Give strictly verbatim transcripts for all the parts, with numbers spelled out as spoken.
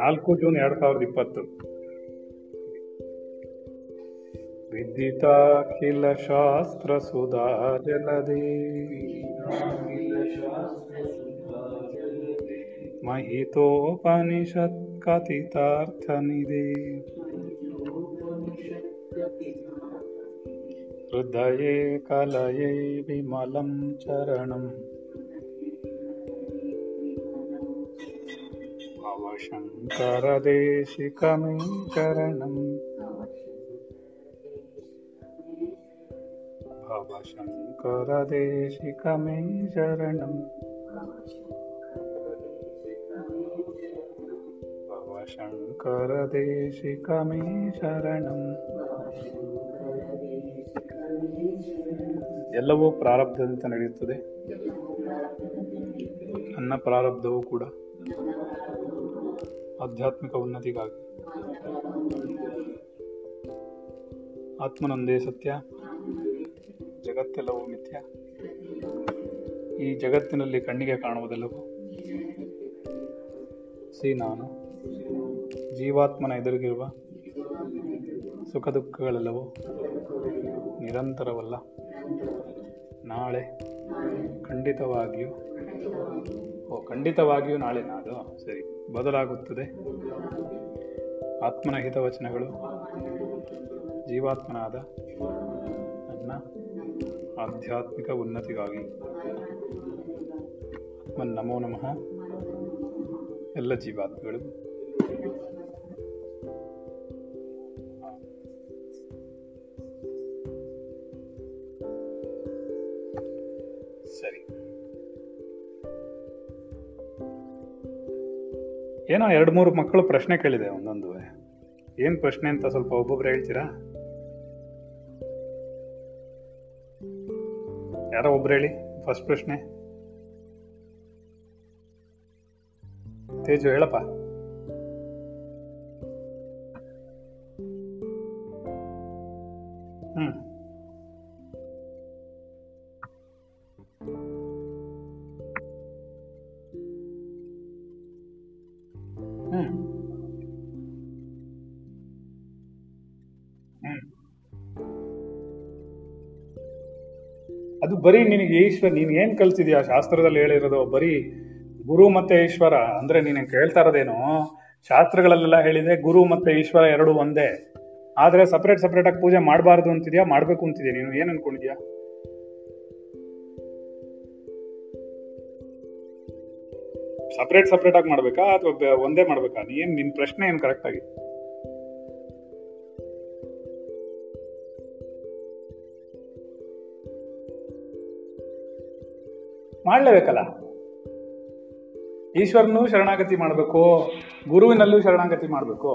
ನಾಲ್ಕು ಜೂನ್ ಎರಡು ಸಾವಿರದ ಇಪ್ಪತ್ತು ವಿದಿತಾಖಿಲ ಶಾಸ್ತ್ರ ಸುಧಾ ಜಲದೇ ಮಹಿತೋಪನಿಷತ್ ಕಥಿತಾರ್ಥನಿಧಿ ಹೃದಯೇ ಕಲಯೇ ವಿಮಲಂ ಚರಣಂ ಭವಶಂಕರ ದೇಶಿಕಮೇ ಚರಣಂ ಭವಶಂಕರ ದೇಶಿಕಮೇ ಚರಣಂ ಭವಶಂಕರ ದೇಶಿಕಮೇ ಶರಣಂ. ಎಲ್ಲವೂ ಪ್ರಾರಬ್ಧದಂತೆ ನಡೆಯುತ್ತದೆ. ನನ್ನ ಪ್ರಾರಬ್ಧವೂ ಕೂಡ ಆಧ್ಯಾತ್ಮಿಕ ಉನ್ನತಿಗಾಗಿ. ಆತ್ಮನೊಂದೇ ಸತ್ಯ, ಜಗತ್ತೆಲ್ಲವೂ ಮಿಥ್ಯ. ಈ ಜಗತ್ತಿನಲ್ಲಿ ಕಣ್ಣಿಗೆ ಕಾಣುವುದೆಲ್ಲವೂ ಸಿ ನಾನು. ಜೀವಾತ್ಮನ ಎದುರಿಗಿರುವ ಸುಖ ದುಃಖಗಳೆಲ್ಲವೂ ನಿರಂತರವಲ್ಲ, ನಾಳೆ ಖಂಡಿತವಾಗಿಯೂ ಓ ಖಂಡಿತವಾಗಿಯೂ ನಾಳೆ ನಾದು ಸರಿ ಬದಲಾಗುತ್ತದೆ. ಆತ್ಮನ ಹಿತವಚನಗಳು ಜೀವಾತ್ಮನಾದ ನನ್ನ ಆಧ್ಯಾತ್ಮಿಕ ಉನ್ನತಿಗಾಗಿ. ಆತ್ಮನ್ ನಮೋ ನಮಃ. ಎಲ್ಲ ಜೀವಾತ್ಮಗಳು ಸರಿ. ಏನೋ ಎರಡು ಮೂರು ಮಕ್ಕಳು ಪ್ರಶ್ನೆ ಕೇಳಿದೆ. ಒಂದೊಂದು ಏನ್ ಪ್ರಶ್ನೆ ಅಂತ ಸ್ವಲ್ಪ ಒಬ್ಬೊಬ್ರು ಹೇಳ್ತೀರಾ? ಯಾರೋ ಒಬ್ರು ಹೇಳಿ. ಫಸ್ಟ್ ಪ್ರಶ್ನೆ ತೇಜು ಹೇಳಪ್ಪ. ಹ್ಮ್ ಹ್ಮ್ ಹ್ಮ್ ಅದು ಬರೀ ನಿನಗೆ ಈಶ್ವರ, ನೀನ್ ಏನ್ ಕಲ್ಸಿದ್ಯಾ ಶಾಸ್ತ್ರದಲ್ಲಿ ಹೇಳಿರೋದು ಬರೀ ಗುರು ಮತ್ತೆ ಈಶ್ವರ ಅಂದ್ರೆ ನೀನು ಕೇಳ್ತಾ ಇರೋದೇನು? ಶಾಸ್ತ್ರಗಳಲ್ಲೆಲ್ಲ ಹೇಳಿದೆ ಗುರು ಮತ್ತೆ ಈಶ್ವರ ಎರಡು ಒಂದೇ, ಆದ್ರೆ ಸಪ್ರೇಟ್ ಸಪ್ರೇಟ್ ಆಗಿ ಪೂಜೆ ಮಾಡಬಾರ್ದು ಅಂತಿದ್ಯಾ, ಮಾಡ್ಬೇಕು ಅಂತಿದ್ಯಾ? ನೀನು ಏನ್ ಅನ್ಕೊಂಡಿದ್ಯಾ? ಸಪ್ರೇಟ್ ಸಪ್ರೇಟ್ ಆಗಿ ಮಾಡ್ಬೇಕಾ ಅಥವಾ ಒಂದೇ ಮಾಡ್ಬೇಕಾ? ನೀನ್ ನಿನ್ ಪ್ರಶ್ನೆ ಏನ್ ಕರೆಕ್ಟ್ ಆಗಿ? ಮಾಡ್ಲೇಬೇಕಲ್ಲ, ಈಶ್ವರನೂ ಶರಣಾಗತಿ ಮಾಡ್ಬೇಕು, ಗುರುವಿನಲ್ಲೂ ಶರಣಾಗತಿ ಮಾಡ್ಬೇಕು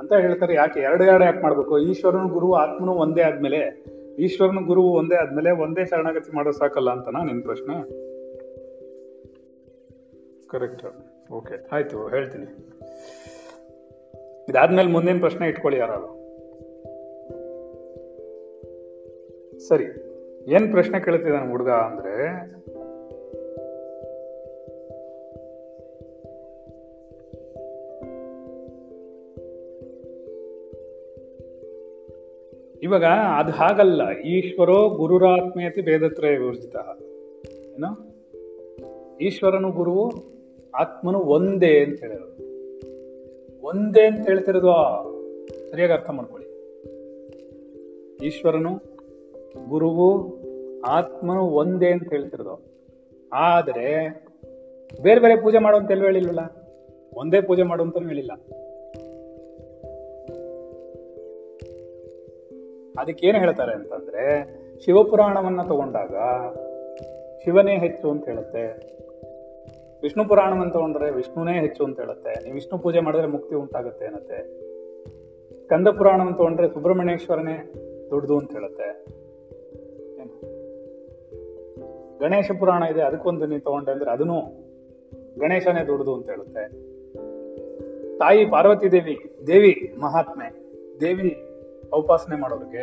ಅಂತ ಹೇಳ್ತಾರೆ. ಯಾಕೆ ಎರಡು ಎರಡು ಯಾಕೆ ಮಾಡ್ಬೇಕು? ಈಶ್ವರನು ಗುರು ಆತ್ಮನು ಒಂದೇ ಆದ್ಮೇಲೆ, ಈಶ್ವರನು ಗುರು ಒಂದೇ ಆದ್ಮೇಲೆ ಒಂದೇ ಶರಣಾಗತಿ ಮಾಡೋದು ಸಾಕಲ್ಲ ಅಂತನಾ ನಿನ್ ಪ್ರಶ್ನೆ? ಕರೆಕ್ಟ್, ಓಕೆ ಆಯ್ತು, ಹೇಳ್ತೀನಿ. ಇದಾದ್ಮೇಲೆ ಮುಂದಿನ ಪ್ರಶ್ನೆ ಇಟ್ಕೊಳ್ಳಿ ಯಾರು. ಸರಿ, ಏನ್ ಪ್ರಶ್ನೆ ಕೇಳ್ತಿದ್ದಾನೆ ಹುಡುಗ ಅಂದ್ರೆ, ಇವಾಗ ಅದು ಹಾಗಲ್ಲ, ಈಶ್ವರೋ ಗುರುರಾತ್ಮೀಯತೆ ಭೇದತ್ರಯ ವಿವರ್ಜಿತ ಏನೋ, ಈಶ್ವರನು ಗುರುವು ಆತ್ಮನು ಒಂದೇ ಅಂತ ಹೇಳಿರೋದು. ಒಂದೇ ಅಂತ ಹೇಳ್ತಿರೋದು ಸರಿಯಾಗಿ ಅರ್ಥ ಮಾಡ್ಕೊಳ್ಳಿ. ಈಶ್ವರನು ಗುರುವು ಆತ್ಮನು ಒಂದೇ ಅಂತ ಹೇಳ್ತಿರೋದು, ಆದರೆ ಬೇರೆ ಬೇರೆ ಪೂಜೆ ಮಾಡುವಂತ ಎಲ್ಲೂ ಹೇಳಿಲ್ವಲ್ಲ, ಒಂದೇ ಪೂಜೆ ಮಾಡುವಂತನೂ ಹೇಳಿಲ್ಲ. ಅದಕ್ಕೇನು ಹೇಳ್ತಾರೆ ಅಂತಂದ್ರೆ, ಶಿವಪುರಾಣವನ್ನ ತಗೊಂಡಾಗ ಶಿವನೇ ಹೆಚ್ಚು ಅಂತ ಹೇಳುತ್ತೆ, ವಿಷ್ಣು ಪುರಾಣವನ್ನು ತಗೊಂಡ್ರೆ ವಿಷ್ಣುನೇ ಹೆಚ್ಚು ಅಂತ ಹೇಳುತ್ತೆ, ನೀವು ವಿಷ್ಣು ಪೂಜೆ ಮಾಡಿದ್ರೆ ಮುಕ್ತಿ ಉಂಟಾಗುತ್ತೆ ಅನ್ನತ್ತೆ, ಸ್ಕಂದ ಪುರಾಣವನ್ನು ತಗೊಂಡ್ರೆ ಸುಬ್ರಹ್ಮಣ್ಯೇಶ್ವರನೇ ದೊಡ್ಡದು ಅಂತ ಹೇಳುತ್ತೆ, ಗಣೇಶ ಪುರಾಣ ಇದೆ ಅದಕ್ಕೊಂದು ನೀವು ತಗೊಂಡೆ ಅಂದ್ರೆ ಅದನ್ನು ಗಣೇಶನೇ ದೊಡ್ಡದು ಅಂತ ಹೇಳುತ್ತೆ, ತಾಯಿ ಪಾರ್ವತಿ ದೇವಿ ದೇವಿ ಮಹಾತ್ಮೆ, ದೇವಿ ಉಪಾಸನೆ ಮಾಡೋರಿಗೆ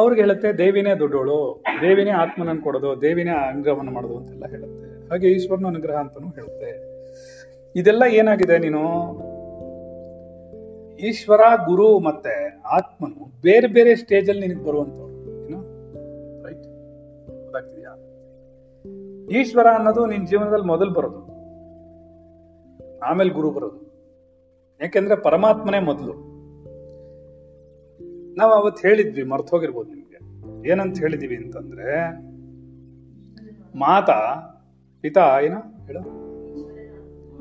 ಅವ್ರಿಗೆ ಹೇಳುತ್ತೆ ದೇವಿನೇ ದೊಡ್ಡೋಳು, ದೇವಿನೇ ಆತ್ಮನನ್ನು ಕೊಡೋದು, ದೇವಿನೇ ಅನುಗ್ರಹವನ್ನು ಮಾಡೋದು ಅಂತೆಲ್ಲ ಹೇಳುತ್ತೆ. ಹಾಗೆ ಈಶ್ವರನ ಅನುಗ್ರಹ ಅಂತಲೂ ಹೇಳುತ್ತೆ. ಇದೆಲ್ಲ ಏನಾಗಿದೆ, ನೀನು ಈಶ್ವರ, ಗುರು ಮತ್ತೆ ಆತ್ಮನು ಬೇರೆ ಬೇರೆ ಸ್ಟೇಜ್ ಅಲ್ಲಿ ನಿನಗೆ ಬರುವಂತವ್ರು. ರೈಟ್, ಗೊತ್ತಾಗ್ತಿದ್ಯಾ? ಈಶ್ವರ ಅನ್ನೋದು ನಿನ್ ಜೀವನದಲ್ಲಿ ಮೊದಲು ಬರೋದು, ಆಮೇಲೆ ಗುರು ಬರೋದು. ಯಾಕೆಂದ್ರೆ ಪರಮಾತ್ಮನೇ ಮೊದಲು. ನಾವು ಅವತ್ತು ಹೇಳಿದ್ವಿ, ಮರ್ತೋಗಿರ್ಬೋದು ನಿಮ್ಗೆ, ಏನಂತ ಹೇಳಿದೀವಿ ಅಂತಂದ್ರೆ, ಮಾತಾ ಪಿತಾ ಏನ ಹೇಳ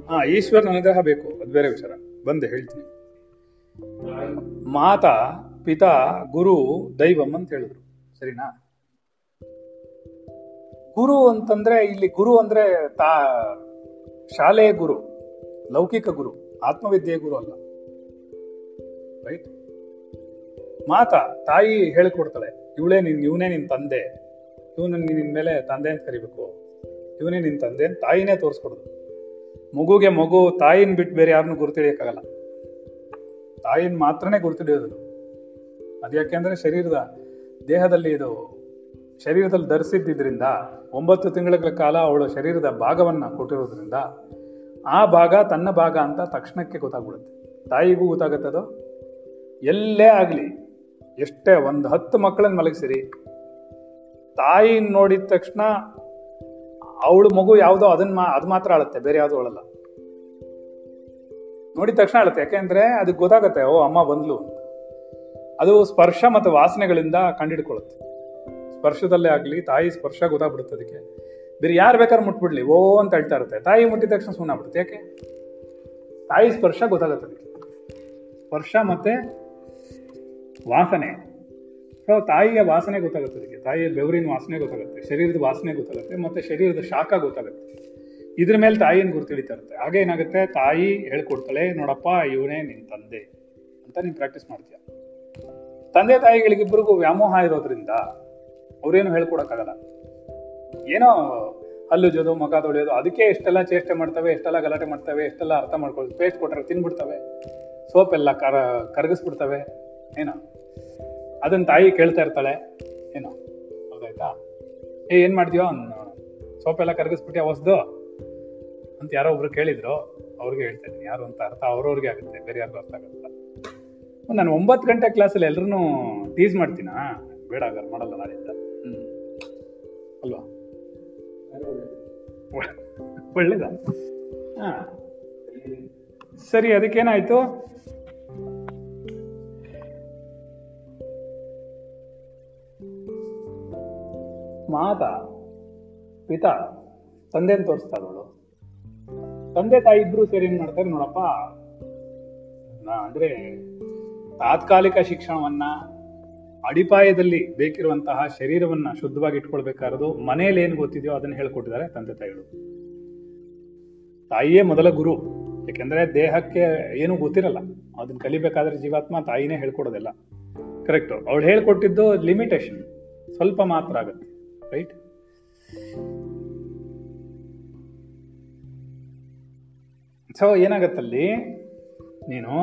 ಹಾ ಈಶ್ವರನ ಅನುಗ್ರಹ ಬೇಕು, ಅದು ಬೇರೆ ವಿಚಾರ, ಬಂದೆ ಹೇಳ್ತೀನಿ. ಮಾತಾ ಪಿತಾ ಗುರು ದೈವಂ ಅಂತ ಹೇಳಿದ್ರು, ಸರಿನಾ? ಗುರು ಅಂತಂದ್ರೆ ಇಲ್ಲಿ ಗುರು ಅಂದ್ರೆ ತಾ ಶಾಲೆಯ ಗುರು, ಲೌಕಿಕ ಗುರು, ಆತ್ಮವಿದ್ಯೆಯ ಗುರು ಅಲ್ಲ. ರೈಟ್? ಮಾತಾ ತಾಯಿ ಹೇಳಿಕೊಡ್ತಾಳೆ, ಇವಳೇ ನಿನ್ ಇವನೇ ನಿನ್ ತಂದೆ, ಇವನು ನಿನ್ ಮೇಲೆ ತಂದೆ ಅಂತ ಕರಿಬೇಕು, ಇವನೇ ನಿನ್ ತಂದೆ ಅಂತ ತಾಯಿನೇ ತೋರಿಸ್ಕೊಡೋದು. ಮಗುಗೆ ಮಗು ತಾಯಿನ ಬಿಟ್ಟು ಬೇರೆ ಯಾರನ್ನು ಗುರುತಿಡಿಯಕ್ಕಾಗಲ್ಲ, ತಾಯಿನ ಮಾತ್ರನೇ ಗುರುತಿಡಿಯೋದು. ಅದ್ಯಾಕೆ ಅಂದ್ರೆ ಶರೀರದ ದೇಹದಲ್ಲಿ ಇದು ಶರೀರದಲ್ಲಿ ಧರಿಸಿದ್ದರಿಂದ, ಒಂಬತ್ತು ತಿಂಗಳ ಕಾಲ ಅವಳು ಶರೀರದ ಭಾಗವನ್ನ ಕೊಟ್ಟಿರೋದ್ರಿಂದ ಆ ಭಾಗ ತನ್ನ ಭಾಗ ಅಂತ ತಕ್ಷಣಕ್ಕೆ ಗೊತ್ತಾಗ್ಬಿಡುತ್ತೆ. ತಾಯಿಗೂ ಗೊತ್ತಾಗತ್ತದು. ಎಲ್ಲೇ ಆಗಲಿ, ಎಷ್ಟೇ ಒಂದು ಹತ್ತು ಮಕ್ಕಳನ್ನ ಮಲಗಿಸಿರಿ, ತಾಯಿ ನೋಡಿದ ತಕ್ಷಣ ಅವಳು ಮಗು ಯಾವುದೋ ಅದನ್ನ ಮಾ ಅದು ಮಾತ್ರ ಅಳುತ್ತೆ, ಬೇರೆ ಯಾವುದೋ ಅಳಲ್ಲ. ನೋಡಿದ ತಕ್ಷಣ ಅಳುತ್ತೆ, ಯಾಕೆಂದ್ರೆ ಅದಕ್ಕೆ ಗೊತ್ತಾಗತ್ತೆ, ಓ ಅಮ್ಮ ಬಂದ್ಲು ಅಂತ. ಅದು ಸ್ಪರ್ಶ ಮತ್ತು ವಾಸನೆಗಳಿಂದ ಕಂಡಿಡ್ಕೊಳ್ಳುತ್ತೆ. ಸ್ಪರ್ಶದಲ್ಲೇ ಆಗಲಿ ತಾಯಿ ಸ್ಪರ್ಶ ಗೊತ್ತಾಗ್ಬಿಡುತ್ತೆ ಅದಕ್ಕೆ. ಬೇರೆ ಯಾರು ಬೇಕಾದ್ರೂ ಮುಟ್ಬಿಡ್ಲಿ ಓ ಅಂತ ಹೇಳ್ತಾ ಇರುತ್ತೆ, ತಾಯಿ ಮುಟ್ಟಿದ ತಕ್ಷಣ ಸುಮ್ಮನೆ ಬಿಡುತ್ತೆ. ಯಾಕೆ? ತಾಯಿ ಸ್ಪರ್ಶ ಗೊತ್ತಾಗತ್ತೆ ಅದಕ್ಕೆ, ಸ್ಪರ್ಶ ಮತ್ತೆ ವಾಸನೆ. ಸೊ ತಾಯಿಯ ವಾಸನೆ ಗೊತ್ತಾಗುತ್ತೆ ಅದಕ್ಕೆ, ತಾಯಿಯ ಬೆವರಿನ ವಾಸನೆ ಗೊತ್ತಾಗುತ್ತೆ, ಶರೀರದ ವಾಸನೆ ಗೊತ್ತಾಗುತ್ತೆ, ಮತ್ತೆ ಶರೀರದ ಶಾಖ ಗೊತ್ತಾಗುತ್ತೆ. ಇದ್ರ ಮೇಲೆ ತಾಯಿನ ಗುರುತಿಡಿತಾ ಇರುತ್ತೆ. ಹಾಗೆ ಏನಾಗುತ್ತೆ, ತಾಯಿ ಹೇಳ್ಕೊಡ್ತಾಳೆ, ನೋಡಪ್ಪ ಇವನೇ ನಿನ್ ತಂದೆ ಅಂತ ನೀನ್ ಪ್ರಾಕ್ಟೀಸ್ ಮಾಡ್ತೀಯ. ತಂದೆ ತಾಯಿಗಳಿಗಿಬ್ಬರಿಗೂ ವ್ಯಾಮೋಹ ಇರೋದ್ರಿಂದ ಅವ್ರೇನು ಹೇಳ್ಕೊಡಕ್ಕಾಗಲ್ಲ. ಏನೋ ಹಲ್ಲು ಜೋದು, ಮಗ ತೊಳೆಯೋದು, ಅದಕ್ಕೆ ಎಷ್ಟೆಲ್ಲ ಚೇಷ್ಟೆ ಮಾಡ್ತವೆ, ಎಷ್ಟೆಲ್ಲ ಗಲಾಟೆ ಮಾಡ್ತವೆ, ಎಷ್ಟೆಲ್ಲ ಅರ್ಥ ಮಾಡ್ಕೊಳ್ತವೆ. ಪೇಸ್ಟ್ ಕೊಟ್ಟರೆ ತಿನ್ಬಿಡ್ತವೆ, ಸೋಪ್ ಎಲ್ಲ ಕರ ಕರಗಿಸ್ಬಿಡ್ತವೆ. ಏನೋ ಅದನ್ನ ತಾಯಿ ಕೇಳ್ತಾ ಇರ್ತಾಳೆ, ಏನೋ ಹೌದಾಯ್ತಾ, ಏ ಏನ್ ಮಾಡ್ತೀಯೋ ಸೋಪ್ ಎಲ್ಲ ಕರಗಿಸ್ಬಿಟ್ಟಿಯ ಹೊಸ್ದು ಅಂತ ಯಾರೋ ಒಬ್ರು ಕೇಳಿದ್ರು, ಅವ್ರಿಗೆ ಹೇಳ್ತಾ ಇದ್ದೀನಿ. ಯಾರು ಅಂತ ಅರ್ಥ ಅವ್ರವ್ರಿಗೆ ಆಗುತ್ತೆ, ಬೇರೆ ಯಾರು ಅರ್ಥ ಆಗುತ್ತಲ್ಲ. ನಾನು ಒಂಬತ್ತು ಗಂಟೆ ಕ್ಲಾಸಲ್ಲಿ ಎಲ್ಲರೂ ಟೀಸ್ ಮಾಡ್ತೀನಾ? ಬೇಡ, ಹಾಗಾದ್ರೆ ಮಾಡಲ್ಲ ನಾನಿಂದ, ಹ್ಮ್ ಅಲ್ವಾ? ಒಳ್ಳೇದ? ಹಾ ಸರಿ. ಅದಕ್ಕೇನಾಯ್ತು, ಮಾತಾ ಪಿತಾ ತಂದೆ ಅಂತ ತೋರಿಸ್ತಾ ಇರೋಳು. ತಂದೆ ತಾಯಿ ಇಬ್ರು ಸೇರಿ ಏನ್ ಮಾಡ್ತಾರೆ, ನೋಡಪ್ಪ ಅಂದ್ರೆ ತಾತ್ಕಾಲಿಕ ಶಿಕ್ಷಣವನ್ನ, ಅಡಿಪಾಯದಲ್ಲಿ ಬೇಕಿರುವಂತಹ ಶರೀರವನ್ನ ಶುದ್ಧವಾಗಿ ಇಟ್ಕೊಳ್ಬೇಕಾರದು, ಮನೇಲಿ ಏನ್ ಗೊತ್ತಿದೆಯೋ ಅದನ್ನ ಹೇಳ್ಕೊಟ್ಟಿದ್ದಾರೆ ತಂದೆ ತಾಯಿಗಳು. ತಾಯಿಯೇ ಮೊದಲ ಗುರು, ಯಾಕೆಂದ್ರೆ ದೇಹಕ್ಕೆ ಏನೂ ಗೊತ್ತಿರಲ್ಲ, ಅದನ್ನ ಕಲಿಬೇಕಾದ್ರೆ ಜೀವಾತ್ಮ ತಾಯಿನೇ ಹೇಳ್ಕೊಡೋದಿಲ್ಲ. ಕರೆಕ್ಟ್? ಅವಳು ಹೇಳ್ಕೊಟ್ಟಿದ್ದು ಲಿಮಿಟೇಷನ್ ಸ್ವಲ್ಪ ಮಾತ್ರ ಆಗುತ್ತೆ. ರೈಟ್? ಸೊ ಏನಾಗತ್ತಲ್ಲಿ, ನೀನು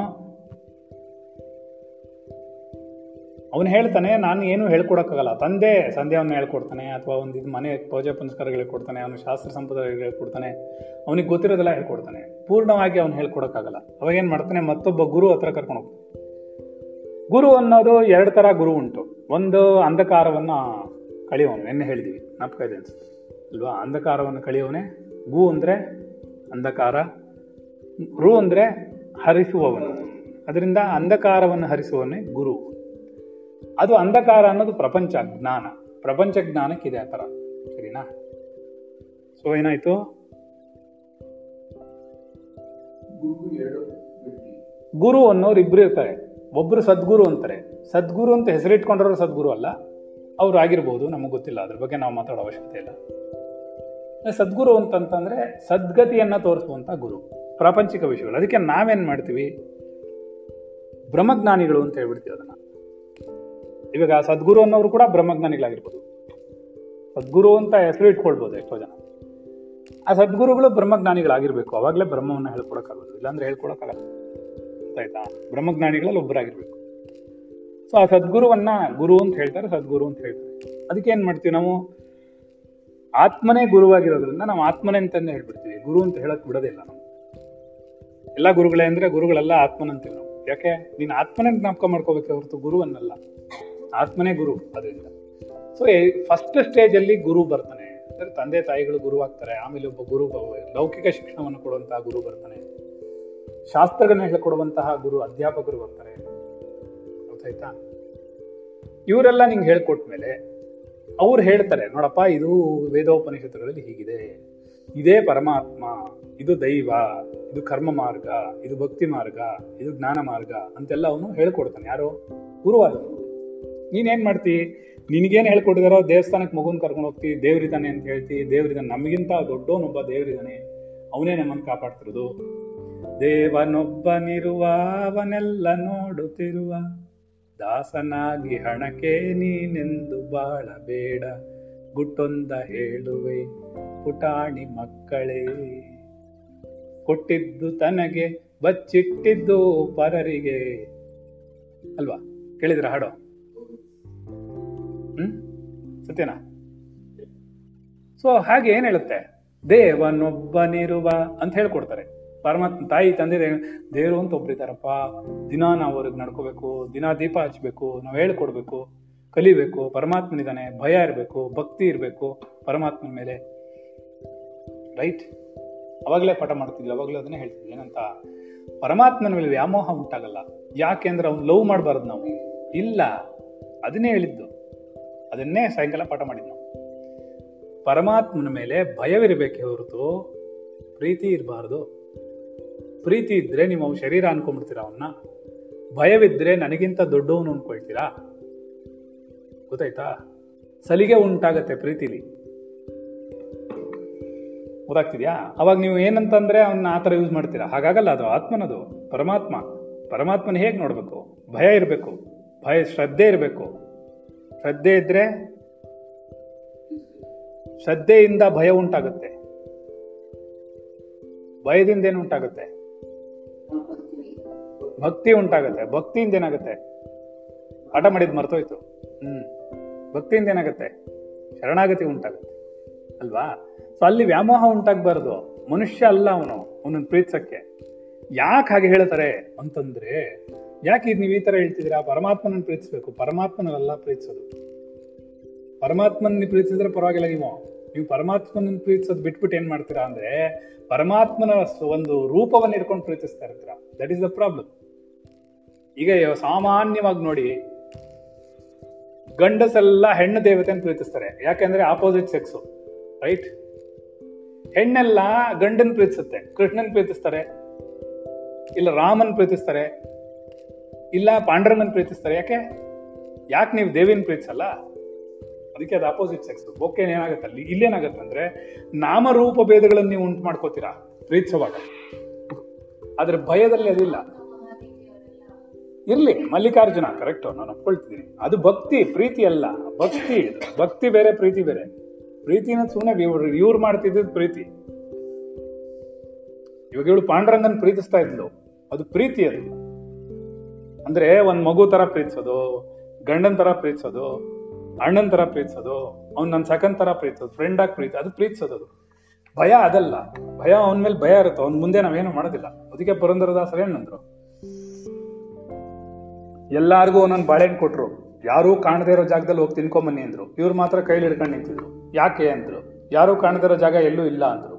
ಅವನು ಹೇಳ್ತಾನೆ, ನಾನು ಏನು ಹೇಳ್ಕೊಡಕ್ಕಾಗಲ್ಲ. ತಂದೆ ಸಂಧ್ಯೆ ಅವನ್ನ ಹೇಳ್ಕೊಡ್ತಾನೆ, ಅಥವಾ ಒಂದು ಇದು ಮನೆ ಪೂಜೆ ಪುನಸ್ಕಾರಗಳು ಹೇಳ್ಕೊಡ್ತಾನೆ, ಅವನು ಶಾಸ್ತ್ರ ಸಂಪ್ರದಾಯಗಳು ಹೇಳ್ಕೊಡ್ತಾನೆ, ಅವನಿಗೆ ಗೊತ್ತಿರೋದೆಲ್ಲ ಹೇಳ್ಕೊಡ್ತಾನೆ. ಪೂರ್ಣವಾಗಿ ಅವ್ನು ಹೇಳ್ಕೊಡಕ್ಕಾಗಲ್ಲ. ಅವಾಗ ಏನ್ ಮಾಡ್ತಾನೆ, ಮತ್ತೊಬ್ಬ ಗುರು ಹತ್ರ ಕರ್ಕೊಂಡು ಹೋಗ್ತಾನೆ. ಗುರು ಅನ್ನೋದು ಎರಡು ತರ ಗುರು ಉಂಟು. ಒಂದು ಅಂಧಕಾರವನ್ನ ಕಳಿಯೋನು, ನಿನ್ನೆ ಹೇಳಿದೀವಿ, ನಾಪಕ ಇದೆ ಅನ್ಸುತ್ತೆ ಅಲ್ವಾ? ಅಂಧಕಾರವನ್ನು ಕಳಿಯೋನೆ. ಗು ಅಂದ್ರೆ ಅಂಧಕಾರ, ರು ಅಂದ್ರೆ ಹರಿಸುವವನು. ಅದರಿಂದ ಅಂಧಕಾರವನ್ನು ಹರಿಸುವವನೇ ಗುರು. ಅದು ಅಂಧಕಾರ ಅನ್ನೋದು ಪ್ರಪಂಚ ಜ್ಞಾನ, ಪ್ರಪಂಚ ಜ್ಞಾನಕ್ಕಿದೆ ಆ ಥರ, ಸರಿನಾ? ಸೊ ಏನಾಯ್ತು, ಗುರು ಅನ್ನೋರು ಇಬ್ರು ಇರ್ತಾರೆ. ಒಬ್ರು ಸದ್ಗುರು ಅಂತಾರೆ. ಸದ್ಗುರು ಅಂತ ಹೆಸರಿಟ್ಕೊಂಡ್ರು ಸದ್ಗುರು ಅಲ್ಲ, ಅವ್ರು ಆಗಿರ್ಬೋದು, ನಮಗೆ ಗೊತ್ತಿಲ್ಲ, ಅದ್ರ ಬಗ್ಗೆ ನಾವು ಮಾತಾಡೋ ಅವಶ್ಯಕತೆ ಇಲ್ಲ. ಸದ್ಗುರು ಅಂತಂತಂದ್ರೆ ಸದ್ಗತಿಯನ್ನ ತೋರಿಸುವಂತ ಗುರು, ಪ್ರಾಪಂಚಿಕ ವಿಷಯಗಳು. ಅದಕ್ಕೆ ನಾವೇನ್ ಮಾಡ್ತೀವಿ, ಬ್ರಹ್ಮಜ್ಞಾನಿಗಳು ಅಂತ ಹೇಳ್ಬಿಡ್ತೀವಿ ಅದನ್ನ. ಇವಾಗ ಸದ್ಗುರು ಅನ್ನೋರು ಕೂಡ ಬ್ರಹ್ಮಜ್ಞಾನಿಗಳಾಗಿರ್ಬೋದು, ಸದ್ಗುರು ಅಂತ ಹೆಸರು ಇಟ್ಕೊಳ್ಬೋದು ಎಷ್ಟೋ ಜನ. ಆ ಸದ್ಗುರುಗಳು ಬ್ರಹ್ಮಜ್ಞಾನಿಗಳಾಗಿರ್ಬೇಕು, ಅವಾಗಲೇ ಬ್ರಹ್ಮವನ್ನು ಹೇಳ್ಕೊಡಕ್ಕಾಗೋದು, ಇಲ್ಲಾಂದ್ರೆ ಹೇಳ್ಕೊಡಕ್ಕಾಗಲ್ಲ, ಗೊತ್ತಾಯ್ತಾ? ಬ್ರಹ್ಮಜ್ಞಾನಿಗಳಲ್ಲಿ ಒಬ್ಬರಾಗಿರ್ಬೇಕು. ಸೊ ಆ ಸದ್ಗುರುವನ್ನ ಗುರು ಅಂತ ಹೇಳ್ತಾರೆ, ಸದ್ಗುರು ಅಂತ ಹೇಳ್ತಾರೆ. ಅದಕ್ಕೆ ಏನ್ ಮಾಡ್ತೀವಿ ನಾವು, ಆತ್ಮನೇ ಗುರುವಾಗಿರೋದ್ರಿಂದ ನಾವು ಆತ್ಮನೇ ಅಂತಂದೇ ಹೇಳ್ಬಿಡ್ತೀವಿ, ಗುರು ಅಂತ ಹೇಳಕ್ ಬಿಡೋದಿಲ್ಲ ನಾವು. ಎಲ್ಲ ಗುರುಗಳೇ ಅಂದ್ರೆ ಗುರುಗಳೆಲ್ಲ ಆತ್ಮನಂತೀವಿ ನಾವು. ಯಾಕೆ, ನೀನ್ ಆತ್ಮನೇ ಜ್ಞಾಪಕ ಮಾಡ್ಕೋಬೇಕೆ ಹೊರತು ಗುರುವನ್ನಲ್ಲ, ಆತ್ಮನೇ ಗುರು. ಅದರಿಂದ ಸೊ ಫಸ್ಟ್ ಸ್ಟೇಜ್ ಅಲ್ಲಿ ಗುರು ಬರ್ತಾನೆ, ಅಂದ್ರೆ ತಂದೆ ತಾಯಿಗಳು ಗುರು ಆಗ್ತಾರೆ. ಆಮೇಲೆ ಒಬ್ಬ ಗುರು ಲೌಕಿಕ ಶಿಕ್ಷಣವನ್ನು ಕೊಡುವಂತಹ ಗುರು ಬರ್ತಾನೆ, ಶಾಸ್ತ್ರಗಳನ್ನ ಹೇಳ್ಕೊಡುವಂತಹ ಗುರು ಅಧ್ಯಾಪಕರು ಬರ್ತಾರೆ. ಗೊತ್ತಾಯ್ತಾ? ಇವರೆಲ್ಲ ನಿಂಗೆ ಹೇಳ್ಕೊಟ್ಮೇಲೆ ಅವ್ರು ಹೇಳ್ತಾರೆ, ನೋಡಪ್ಪ ಇದು ವೇದೋಪನಿಷತ್ತುಗಳಲ್ಲಿ ಹೀಗಿದೆ, ಇದೇ ಪರಮಾತ್ಮ, ಇದು ದೈವ, ಇದು ಕರ್ಮ ಮಾರ್ಗ, ಇದು ಭಕ್ತಿ ಮಾರ್ಗ, ಇದು ಜ್ಞಾನ ಮಾರ್ಗ ಅಂತೆಲ್ಲ ಅವನು ಹೇಳ್ಕೊಡ್ತಾನೆ. ಯಾರೋ ಗುರುವಾರ ನೀನೇನ್ ಮಾಡ್ತಿ, ನಿನ್ಗೇನು ಹೇಳ್ಕೊಟ್ಟಿದಾರೋ ದೇವಸ್ಥಾನಕ್ಕೆ ಮಗುನ್ ಕರ್ಕೊಂಡು ಹೋಗ್ತಿ, ದೇವ್ರಿದ್ದಾನೆ ಅಂತ ಹೇಳ್ತಿ, ದೇವ್ರಿದ್ದಾನೆ, ನಮಗಿಂತ ದೊಡ್ಡವನೊಬ್ಬ ದೇವ್ರಿದ್ದಾನೆ, ಅವನೇ ನಮ್ಮನ್ನು ಕಾಪಾಡ್ತಿರೋದು. ದೇವನೊಬ್ಬನಿರುವ ಅವನೆಲ್ಲ ನೋಡುತ್ತಿರುವ, ದಾಸನಾಗಿ ಹಣಕ್ಕೆ ನೀನೆಂದು ಬಾಳಬೇಡ, ಗುಟ್ಟೊಂದ ಹೇಳುವೆ ಪುಟಾಣಿ ಮಕ್ಕಳೇ, ಕೊಟ್ಟಿದ್ದು ತನಗೆ ಬಚ್ಚಿಟ್ಟಿದ್ದು ಪರರಿಗೆ. ಅಲ್ವಾ? ಕೇಳಿದ್ರ ಹಾಡೋ? ಹ್ಮ್ ಸತ್ಯನಾ? ಸೊ ಹಾಗೆ ಏನ್ ಹೇಳುತ್ತೆ, ದೇವನೊಬ್ಬನಿರುವ ಅಂತ ಹೇಳ್ಕೊಡ್ತಾರೆ. ಪರಮಾತ್ಮ ತಾಯಿ ತಂದೆ ದೇವರು ಅಂತ ಒಬ್ಬರಿದ್ದಾರಪ್ಪ, ದಿನಾ ನಾವು ಅವ್ರಿಗೆ ನಡ್ಕೋಬೇಕು, ದಿನಾ ದೀಪ ಹಚ್ಬೇಕು, ನಾವು ಹೇಳ್ಕೊಡ್ಬೇಕು, ಕಲಿಬೇಕು, ಪರಮಾತ್ಮನಿದ್ದಾನೆ, ಭಯ ಇರಬೇಕು, ಭಕ್ತಿ ಇರಬೇಕು ಪರಮಾತ್ಮನ ಮೇಲೆ, ರೈಟ್? ಅವಾಗಲೇ ಪಾಠ ಮಾಡ್ತಿದ್ವಿ, ಅವಾಗಲೇ ಅದನ್ನೇ ಹೇಳ್ತಿದ್ವಿ. ಏನಂತ, ಪರಮಾತ್ಮನ ಮೇಲೆ ವ್ಯಾಮೋಹ ಉಂಟಾಗಲ್ಲ. ಯಾಕೆಂದ್ರೆ ಅವ್ನು ಲವ್ ಮಾಡಬಾರ್ದು ನಾವು, ಇಲ್ಲ, ಅದನ್ನೇ ಹೇಳಿದ್ದು, ಅದನ್ನೇ ಸಾಯಂಕಾಲ ಪಾಠ ಮಾಡಿದ್ದು ನಾವು. ಪರಮಾತ್ಮನ ಮೇಲೆ ಭಯವಿರಬೇಕೇ ಹೊರತು ಪ್ರೀತಿ ಇರಬಾರ್ದು. ಪ್ರೀತಿ ಇದ್ರೆ ನೀವು ಅವ್ನ ಶರೀರ ಅನ್ಕೊಂಡ್ಬಿಡ್ತೀರಾ ಅವನ್ನ, ಭಯವಿದ್ರೆ ನನಗಿಂತ ದೊಡ್ಡವನು ಅನ್ಕೊಳ್ತೀರಾ. ಗೊತ್ತಾಯ್ತಾ? ಸಲಿಗೆ ಉಂಟಾಗತ್ತೆ ಪ್ರೀತಿಲಿ, ಗೊತ್ತಾಗ್ತಿದ್ಯಾ? ಅವಾಗ ನೀವು ಏನಂತಂದ್ರೆ ಅವನ್ನ ಆ ಥರ ಯೂಸ್ ಮಾಡ್ತೀರಾ. ಹಾಗಾಗಲ್ಲ, ಅದು ಆತ್ಮನದು, ಪರಮಾತ್ಮ. ಪರಮಾತ್ಮನ ಹೇಗೆ ನೋಡ್ಬೇಕು? ಭಯ ಇರಬೇಕು, ಭಯ, ಶ್ರದ್ಧೆ ಇರಬೇಕು. ಶ್ರದ್ಧೆ ಇದ್ರೆ, ಶ್ರದ್ಧೆಯಿಂದ ಭಯ ಉಂಟಾಗುತ್ತೆ, ಭಯದಿಂದ ಏನು ಉಂಟಾಗುತ್ತೆ? ಭಕ್ತಿ ಉಂಟಾಗತ್ತೆ. ಭಕ್ತಿಯಿಂದ ಏನಾಗುತ್ತೆ? ಆಟ ಮಾಡಿದ್ ಮರ್ತೋಯ್ತು. ಹ್ಮ್ ಭಕ್ತಿಯಿಂದ ಏನಾಗತ್ತೆ? ಶರಣಾಗತಿ ಉಂಟಾಗತ್ತೆ, ಅಲ್ವಾ? ಸೊ ಅಲ್ಲಿ ವ್ಯಾಮೋಹ ಉಂಟಾಗಬಾರ್ದು. ಮನುಷ್ಯ ಅಲ್ಲ ಅವನು, ಅವನನ್ನ ಪ್ರೀತಿಸಕ್ಕೆ. ಯಾಕೆ ಹಾಗೆ ಹೇಳ್ತಾರೆ ಅಂತಂದ್ರೆ, ಯಾಕೆ ಇದು ನೀವು ಈ ತರ ಹೇಳ್ತಿದ್ದೀರಾ? ಪರಮಾತ್ಮನನ್ನು ಪ್ರೀತಿಸ್ಬೇಕು, ಪರಮಾತ್ಮನಲ್ಲ ಪ್ರೀತಿಸೋದು. ಪರಮಾತ್ಮನ ಪ್ರೀತಿಸಿದ್ರೆ ಪರವಾಗಿಲ್ಲ, ನೀವು ನೀವು ಪರಮಾತ್ಮನನ್ನು ಪ್ರೀತಿಸೋದು ಬಿಟ್ಬಿಟ್ಟು ಏನ್ ಮಾಡ್ತೀರಾ ಅಂದ್ರೆ, ಪರಮಾತ್ಮನ ಒಂದು ರೂಪವನ್ನು ಇಟ್ಕೊಂಡು ಪ್ರೀತಿಸ್ತಾ ಇರ್ತೀರಾ. That is the problem. ಈಗ ಸಾಮಾನ್ಯವಾಗಿ ನೋಡಿ, ಗಂಡಸೆಲ್ಲ ಹೆಣ್ಣು ದೇವತೆಯನ್ನು ಪ್ರೀತಿಸ್ತಾರೆ. ಯಾಕೆಂದ್ರೆ ಆಪೋಸಿಟ್ ಸೆಕ್ಸು, ರೈಟ್? ಹೆಣ್ಣೆಲ್ಲ ಗಂಡನ್ ಪ್ರೀತಿಸುತ್ತೆ, ಕೃಷ್ಣನ್ ಪ್ರೀತಿಸ್ತಾರೆ, ಇಲ್ಲ ರಾಮನ್ ಪ್ರೀತಿಸ್ತಾರೆ, ಇಲ್ಲ ಪಾಂಡುರಂಗನ್ ಪ್ರೀತಿಸ್ತಾರೆ. ಯಾಕೆ ಯಾಕೆ ನೀವು ದೇವಿನ ಪ್ರೀತಿಸಲ್ಲ? ಅದಕ್ಕೆ ಅದು ಆಪೋಸಿಟ್ ಸೆಕ್ಸ್. ಓಕೆ, ಏನಾಗುತ್ತೆ ಅಲ್ಲಿ, ಇಲ್ಲೇನಾಗತ್ತೆ ಅಂದ್ರೆ, ನಾಮರೂಪ ಭೇದಗಳನ್ನು ನೀವು ಉಂಟು ಮಾಡ್ಕೋತೀರಾ ಪ್ರೀತಿಸುವಾಗ. ಅದ್ರ ಭಯದಲ್ಲಿ ಅದಿಲ್ಲ. ಇರ್ಲಿ, ಮಲ್ಲಿಕಾರ್ಜುನ ಕರೆಕ್ಟ್, ನಾನು ಒಪ್ಕೊಳ್ತಿದ್ದೀನಿ. ಅದು ಭಕ್ತಿ, ಪ್ರೀತಿ ಅಲ್ಲ. ಭಕ್ತಿ ಭಕ್ತಿ ಬೇರೆ, ಪ್ರೀತಿ ಬೇರೆ. ಪ್ರೀತಿನ ಸುಮ್ಮನೆ ಇವ್ರು ಮಾಡ್ತಿದ್ದು ಪ್ರೀತಿ. ಇವಾಗ ಇವಳು ಪಾಂಡುರಂಗನ್ ಪ್ರೀತಿಸ್ತಾ ಇದ್ಲು, ಅದು ಪ್ರೀತಿ. ಅದು ಅಂದ್ರೆ ಒಂದ್ ಮಗು ತರ ಪ್ರೀತಿಸೋದು, ಗಂಡನ್ ತರ ಪ್ರೀತಿಸೋದು, ಅಣ್ಣನ್ ತರ ಪ್ರೀತಿಸೋದು, ಅವ್ನು ನನ್ನ ಸೆಕೆಂಡ್ ತರ ಪ್ರೀತಿಸೋದು, ಫ್ರೆಂಡ್ ಆಗಿ ಪ್ರೀತಿ, ಅದು ಪ್ರೀತಿಸೋದು. ಭಯ ಅದಲ್ಲ, ಭಯ ಅವನ ಮೇಲೆ ಭಯ ಇರುತ್ತೆ, ಅವ್ನ ಮುಂದೆ ನಾವೇನು ಮಾಡೋದಿಲ್ಲ. ಅದಕ್ಕೆ ಪುರಂದರದಾಸರು ಏನಂದ್ರು, ಎಲ್ಲಾರ್ಗೂ ಒಂದೊಂದು ಬಾಳೆಹಣ್ಣು ಕೊಟ್ರು, ಯಾರೂ ಕಾಣದೇ ಇರೋ ಜಾಗದಲ್ಲಿ ಹೋಗಿ ತಿನ್ಕೊಂಬನ್ನಿ ಅಂದ್ರು. ಇವ್ರು ಮಾತ್ರ ಕೈಲಿ ಹಿಡ್ಕೊಂಡು ನಿಂತಿದ್ರು. ಯಾಕೆ ಅಂದ್ರು, ಯಾರೂ ಕಾಣದೇ ಇರೋ ಜಾಗ ಎಲ್ಲೂ ಇಲ್ಲ ಅಂದ್ರು.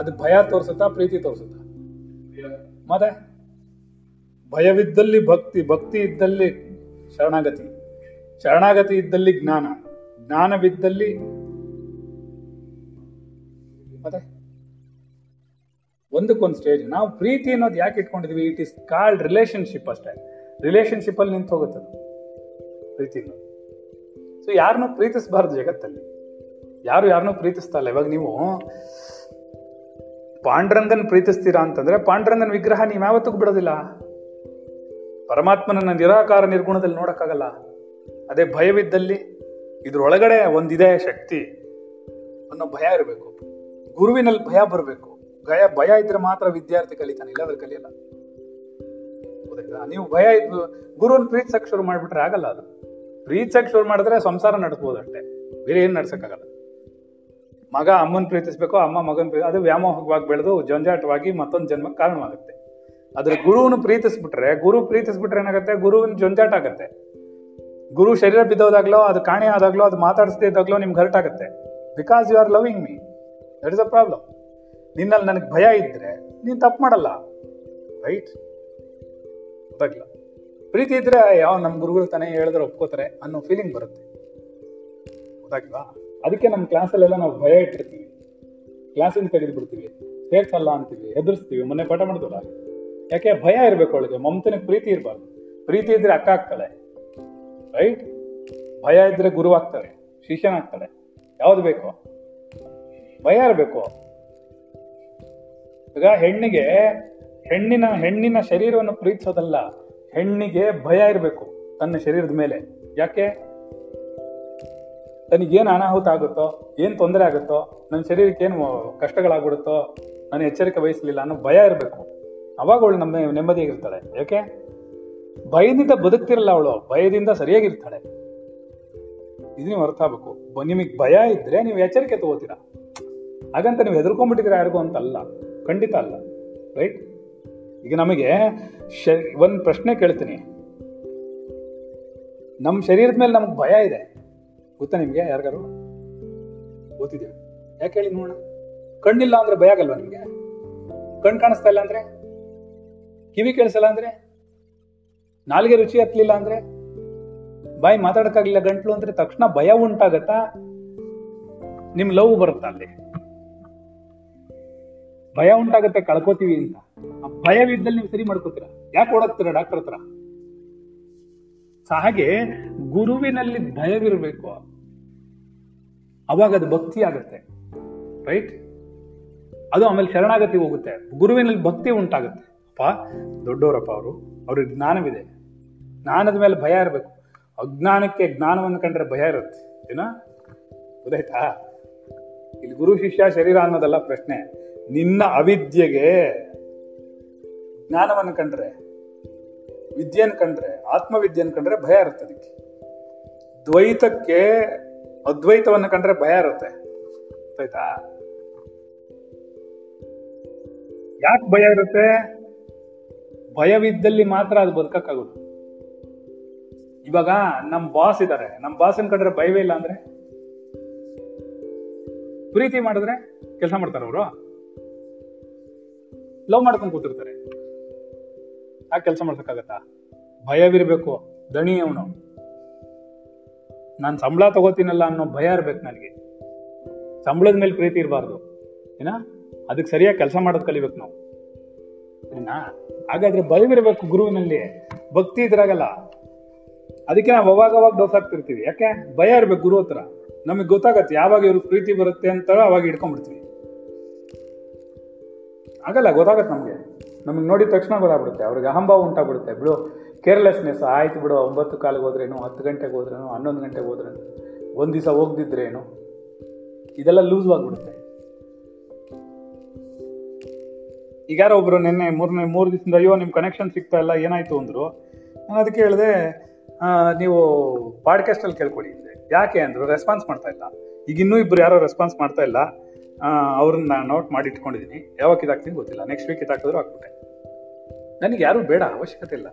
ಅದು ಭಯ ತೋರಿಸುತ್ತಾ, ಪ್ರೀತಿ ತೋರಿಸುತ್ತಾ? ಮತ್ತೆ ಭಯವಿದ್ದಲ್ಲಿ ಭಕ್ತಿ, ಭಕ್ತಿ ಇದ್ದಲ್ಲಿ ಶರಣಾಗತಿ, ಶರಣಾಗತಿ ಇದ್ದಲ್ಲಿ ಜ್ಞಾನ, ಜ್ಞಾನವಿದ್ದಲ್ಲಿ ಮತ್ತೆ ಒಂದಕ್ಕೊಂದು ಸ್ಟೇಜ್. ನಾವು ಪ್ರೀತಿ ಅನ್ನೋದು ಯಾಕೆ ಇಟ್ಕೊಂಡಿದ್ವಿ? ಇಟ್ ಇಸ್ ಕಾಲ್ಡ್ ರಿಲೇಶನ್ಶಿಪ್ ಅಷ್ಟೇ. ರಿಲೇಶನ್ಶಿಪ್ ಅಲ್ಲಿ ನಿಂತು ಹೋಗುತ್ತೆ ಪ್ರೀತಿ. ಸೊ ಯಾರನ್ನೂ ಪ್ರೀತಿಸಬಾರ್ದು ಜಗತ್ತಲ್ಲಿ, ಯಾರು ಯಾರನ್ನೂ ಪ್ರೀತಿಸ್ತಾ ಇಲ್ಲ. ಇವಾಗ ನೀವು ಪಾಂಡುರಂಗನ್ ಪ್ರೀತಿಸ್ತೀರಾ ಅಂತಂದ್ರೆ, ಪಾಂಡುರಂಗನ್ ವಿಗ್ರಹ ನೀವು ಯಾವತ್ತಿಗೂ ಬಿಡೋದಿಲ್ಲ. ಪರಮಾತ್ಮನನ್ನ ನಿರಾಕಾರ ನಿರ್ಗುಣದಲ್ಲಿ ನೋಡಕ್ಕಾಗಲ್ಲ. ಅದೇ ಭಯವಿದ್ದಲ್ಲಿ ಇದ್ರೊಳಗಡೆ ಒಂದಿದೆ ಶಕ್ತಿ ಅನ್ನೋ ಭಯ ಇರಬೇಕು. ಗುರುವಿನಲ್ಲಿ ಭಯ ಬರಬೇಕು. ಭಯ ಭಯ ಇದ್ರೆ ಮಾತ್ರ ವಿದ್ಯಾರ್ಥಿ ಕಲಿತಾನೆ, ಇಲ್ಲಾಂದ್ರೆ ಕಲಿಯಲ್ಲ. ಗೊತ್ತಾಯ್ತಾ? ನೀವು ಭಯ ಇದ್ದು ಗುರುನ್ ಪ್ರೀತಿಸಕ್ ಶುರು ಮಾಡ್ಬಿಟ್ರೆ ಆಗಲ್ಲ. ಅದು ಪ್ರೀತಿಸಕ್ ಶುರು ಮಾಡಿದ್ರೆ ಸಂಸಾರ ನಡೆಸ್ಬೋದು ಅಷ್ಟೇ, ಬೇರೆ ಏನ್ ನಡ್ಸಕ್ಕಾಗಲ್ಲ. ಮಗ ಅಮ್ಮನ್ ಪ್ರೀತಿಸ್ಬೇಕು, ಅಮ್ಮ ಮಗನ್ ಪ್ರೀತಿ, ಅದು ವ್ಯಾಮೋಹವಾಗಿ ಬೆಳೆದು ಜಂಜಾಟವಾಗಿ ಮತ್ತೊಂದು ಜನ್ಮಕ್ಕೆ ಕಾರಣವಾಗುತ್ತೆ. ಅದ್ರ ಗುರುವನ್ನು ಪ್ರೀತಿಸ್ಬಿಟ್ರೆ, ಗುರು ಪ್ರೀತಿಸ್ಬಿಟ್ರೆ ಏನಾಗುತ್ತೆ, ಗುರುವಿನ ಜಂಜಾಟ ಆಗತ್ತೆ. ಗುರು ಶರೀರ ಬಿದ್ದೋದಾಗ್ಲೋ, ಅದು ಕಾಣೆ ಆದಾಗ್ಲೋ, ಅದು ಮಾತಾಡಿಸದೇ ಇದ್ದಾಗ್ಲೋ ನಿಮ್ಗೆ ಹರ್ಟ್ ಆಗುತ್ತೆ. Because you are loving me, that is a problem. ನಿನ್ನಲ್ಲಿ ನನಗೆ ಭಯ ಇದ್ರೆ ನೀನ್ ತಪ್ಪು ಮಾಡಲ್ಲ, ರೈಟ್? ಗೊತ್ತಾಗ್ಲ. ಪ್ರೀತಿ ಇದ್ರೆ ಯಾವ ನಮ್ಮ ಗುರುಗಳು ತಾನೇ ಹೇಳಿದ್ರೆ ಒಪ್ಕೋತಾರೆ ಅನ್ನೋ ಫೀಲಿಂಗ್ ಬರುತ್ತೆ, ಗೊತ್ತಾಗ್ಲಾ? ಅದಕ್ಕೆ ನಮ್ಮ ಕ್ಲಾಸಲ್ಲೆಲ್ಲ ನಾವು ಭಯ ಇಟ್ಟಿರ್ತೀವಿ, ಕ್ಲಾಸಿಂದ ತೆಗೆದ್ಬಿಡ್ತೀವಿ, ಸೇರ್ಸಲ್ಲ ಅಂತೀವಿ, ಎದುರಿಸ್ತೀವಿ. ಮೊನ್ನೆ ಪಾಠ ಮಾಡ್ತಲ್ಲ, ಯಾಕೆ ಭಯ ಇರಬೇಕು ಅವಳಿಗೆ, ಮಮತನಿಗೆ ಪ್ರೀತಿ ಇರಬಾರ್ದು. ಪ್ರೀತಿ ಇದ್ರೆ ಅಕ್ಕ ಆಗ್ತಾಳೆ, ರೈಟ್? ಭಯ ಇದ್ರೆ ಗುರು ಆಗ್ತಾಳೆ, ಶಿಷ್ಯನಾಗ್ತಾಳೆ. ಯಾವ್ದು ಬೇಕು? ಭಯ ಇರಬೇಕು. ಈಗ ಹೆಣ್ಣಿಗೆ ಹೆಣ್ಣಿನ ಹೆಣ್ಣಿನ ಶರೀರವನ್ನು ಪ್ರೀತಿಸೋದಲ್ಲ, ಹೆಣ್ಣಿಗೆ ಭಯ ಇರಬೇಕು ತನ್ನ ಶರೀರದ ಮೇಲೆ. ಯಾಕೆ? ತನಗೇನು ಅನಾಹುತ ಆಗುತ್ತೋ, ಏನ್ ತೊಂದರೆ ಆಗುತ್ತೋ, ನನ್ನ ಶರೀರಕ್ಕೆ ಏನು ಕಷ್ಟಗಳಾಗ್ಬಿಡುತ್ತೋ, ನಾನು ಎಚ್ಚರಿಕೆ ವಹಿಸಲಿಲ್ಲ ಅನ್ನೋ ಭಯ ಇರಬೇಕು. ಅವಾಗ ಅವಳು ನಮ್ಮ ನೆಮ್ಮದಿಯಾಗಿರ್ತಾಳೆ. ಯಾಕೆ? ಭಯದಿಂದ ಬದುಕ್ತಿರಲ್ಲ ಅವಳು, ಭಯದಿಂದ ಸರಿಯಾಗಿರ್ತಾಳೆ. ಇದು ನೀವು ಅರ್ಥ ಆಗ್ಬೇಕು. ನಿಮಗೆ ಭಯ ಇದ್ರೆ ನೀವು ಎಚ್ಚರಿಕೆ ತಗೋತೀರಾ, ಹಾಗಂತ ನೀವು ಹೆದರ್ಕೊಂಡ್ಬಿಟ್ಟಿದ್ರ ಯಾರಿಗೂ ಅಂತ ಅಲ್ಲ, ಖಂಡಿತ ಅಲ್ಲ, ರೈಟ್? ಈಗ ನಮಗೆ ಶ ಒಂದು ಪ್ರಶ್ನೆ ಕೇಳ್ತೀನಿ, ನಮ್ಮ ಶರೀರದ ಮೇಲೆ ನಮ್ಗೆ ಭಯ ಇದೆ ಗೊತ್ತಾ ನಿಮ್ಗೆ? ಯಾರಿಗಾರು ಗೊತ್ತಿದೆ? ಯಾಕೆ ಹೇಳಿ ನೋಡೋಣ. ಕಣ್ಣಿಲ್ಲ ಅಂದ್ರೆ ಭಯ ಆಗಲ್ವಾ ನಿಮ್ಗೆ? ಕಣ್ ಕಾಣಿಸ್ತಾ ಇಲ್ಲ ಅಂದ್ರೆ, ಕಿವಿ ಕೇಳಿಸಲ್ಲ ಅಂದ್ರೆ, ನಾಲ್ಗೆ ರುಚಿ ಹತ್ತಲಿಲ್ಲ ಅಂದ್ರೆ, ಬಾಯಿ ಮಾತಾಡಕ್ಕಾಗ್ಲಿಲ್ಲ, ಗಂಟ್ಲು ಅಂದ್ರೆ ತಕ್ಷಣ ಭಯ ಉಂಟಾಗತ್ತಾ? ನಿಮ್ ಲವ್ ಬರುತ್ತಾ? ಅಲ್ಲಿ ಭಯ ಉಂಟಾಗತ್ತೆ, ಕಳ್ಕೋತೀವಿ ಅಂತ. ಆ ಭಯವಿದ್ದಲ್ಲಿ ನೀವು ಸರಿ ಮಾಡ್ಕೋತೀರಾ? ಯಾಕೆ ಓಡಾಕ್ತೀರಾ ಡಾಕ್ಟರ್ ಹತ್ರ? ಹಾಗೆ ಗುರುವಿನಲ್ಲಿ ಭಯವಿರಬೇಕು, ಅವಾಗ ಅದು ಭಕ್ತಿ ಆಗತ್ತೆ, ರೈಟ್? ಅದು ಆಮೇಲೆ ಶರಣಾಗತಿ ಹೋಗುತ್ತೆ. ಗುರುವಿನಲ್ಲಿ ಭಕ್ತಿ ಉಂಟಾಗತ್ತೆ. ಅಪ್ಪ ದೊಡ್ಡವರಪ್ಪ ಅವರು, ಅವ್ರಿಗೆ ಜ್ಞಾನವಿದೆ, ಜ್ಞಾನದ ಮೇಲೆ ಭಯ ಇರಬೇಕು. ಅಜ್ಞಾನಕ್ಕೆ ಜ್ಞಾನವನ್ನು ಕಂಡ್ರೆ ಭಯ ಇರುತ್ತೆ, ಏನೋ ಗೊತ್ತಾಯ್ತಾ? ಇಲ್ಲಿ ಗುರು ಶಿಷ್ಯ ಶರೀರ ಅನ್ನೋದಲ್ಲ ಪ್ರಶ್ನೆ. ನಿನ್ನ ಅವಿದ್ಯೆಗೆ ಜ್ಞಾನವನ್ನು ಕಂಡ್ರೆ, ವಿದ್ಯೆಯನ್ನು ಕಂಡ್ರೆ, ಆತ್ಮವಿದ್ಯೆಯನ್ನು ಕಂಡ್ರೆ ಭಯ ಇರುತ್ತೆ. ಅದಕ್ಕೆ ದ್ವೈತಕ್ಕೆ ಅದ್ವೈತವನ್ನು ಕಂಡ್ರೆ ಭಯ ಇರುತ್ತೆ, ಗೊತ್ತಾಯ್ತಾ? ಯಾಕೆ ಭಯ ಇರುತ್ತೆ? ಭಯವಿದ್ದಲ್ಲಿ ಮಾತ್ರ ಅದು ಬದುಕಕ್ಕಾಗೋದು. ಇವಾಗ ನಮ್ಮ ಬಾಸ್ ಇದ್ದಾರೆ, ನಮ್ಮ ಬಾಸನ್ ಕಂಡ್ರೆ ಭಯವೇ ಇಲ್ಲ ಅಂದ್ರೆ, ಪ್ರೀತಿ ಮಾಡಿದ್ರೆ ಕೆಲಸ ಮಾಡ್ತಾರ ಅವರು? ಲವ್ ಮಾಡ್ಕೊಂಡು ಕೂತಿರ್ತಾರೆ, ಆ ಕೆಲಸ ಮಾಡ್ಸಕ್ಕಾಗತ್ತಾ? ಭಯವಿರ್ಬೇಕು. ದಣಿ ಅವನು, ನಾನು ಸಂಬಳ ತಗೋತೀನಲ್ಲ ಅನ್ನೋ ಭಯ ಇರ್ಬೇಕು ನನಗೆ. ಸಂಬಳದ ಮೇಲೆ ಪ್ರೀತಿ ಇರಬಾರ್ದು, ಏನ? ಅದಕ್ಕೆ ಸರಿಯಾಗಿ ಕೆಲಸ ಮಾಡೋದು ಕಲಿಬೇಕು ನಾವು, ಏನ? ಹಾಗಾದ್ರೆ ಭಯವಿರ್ಬೇಕು ಗುರುವಿನಲ್ಲಿ. ಭಕ್ತಿ ಇದ್ರಾಗಲ್ಲ. ಅದಕ್ಕೆ ನಾವು ಅವಾಗವಾಗ ದೋಸಾಗ್ತಿರ್ತೀವಿ. ಯಾಕೆ? ಭಯ ಇರ್ಬೇಕು ಗುರು ಹತ್ರ. ನಮಗೆ ಗೊತ್ತಾಗತ್ತೆ ಯಾವಾಗ ಇವ್ರ ಪ್ರೀತಿ ಬರುತ್ತೆ ಅಂತ, ಅವಾಗ ಹಿಡ್ಕೊಂಡ್ಬಿಡ್ತೀವಿ. ಆಗಲ್ಲ, ಗೊತ್ತಾಗತ್ತೆ ನಮ್ಗೆ. ನಮಗೆ ನೋಡಿದ ತಕ್ಷಣ ಗೊತ್ತಾಗ್ಬಿಡುತ್ತೆ. ಅವ್ರಿಗೆ ಅಹಂಭಾವ ಉಂಟಾಗ್ಬಿಡುತ್ತೆ. ಬಿಡು, ಕೇರ್ಲೆಸ್ನೆಸ್ ಆಯ್ತು ಬಿಡು, ಒಂಬತ್ತು ಕಾಲಿಗೆ ಹೋದ್ರೇನು, ಹತ್ತು ಗಂಟೆಗೆ ಹೋದ್ರೇನು, ಹನ್ನೊಂದು ಗಂಟೆಗೆ ಹೋದ್ರೇನು, ಒಂದು ದಿವಸ ಹೋಗ್ದಿದ್ರೇನು, ಇದೆಲ್ಲ ಲೂಸ್ ಆಗ್ಬಿಡುತ್ತೆ. ಈಗ ಯಾರೋ ಒಬ್ರು ನಿನ್ನೆ ಮೂರನೇ ಮೂರು ದಿವಸದಿಂದ ಅಯ್ಯೋ ನಿಮ್ಮ ಕನೆಕ್ಷನ್ ಸಿಗ್ತಾ ಇಲ್ಲ, ಏನಾಯ್ತು ಅಂದ್ರು. ನಾನು ಅದಕ್ಕೆ ಹೇಳಿದೆ, ನೀವು ಪಾಡ್ಕಾಸ್ಟಲ್ಲಿ ಕೇಳ್ಕೊಳ್ಳಿ ಅಂದರೆ. ಯಾಕೆ ಅಂದರು, ರೆಸ್ಪಾನ್ಸ್ ಮಾಡ್ತಾ ಇಲ್ಲ. ಈಗ ಇನ್ನೂ ಇಬ್ಬರು ಯಾರೋ ರೆಸ್ಪಾನ್ಸ್ ಮಾಡ್ತಾ ಇಲ್ಲ, ಅವ್ರನ್ನ ನಾನು ನೋಟ್ ಮಾಡಿ ಇಟ್ಕೊಂಡಿದ್ದೀನಿ. ಯಾವಾಗ ಇದಾಗ್ತೀನಿ ಗೊತ್ತಿಲ್ಲ, ನೆಕ್ಸ್ಟ್ ವೀಕ್ ಇದಾಕಿದ್ರು ಹಾಕ್ಬಿಟ್ಟೆ. ನನಗೆ ಯಾರೂ ಬೇಡ, ಅವಶ್ಯಕತೆ ಇಲ್ಲ.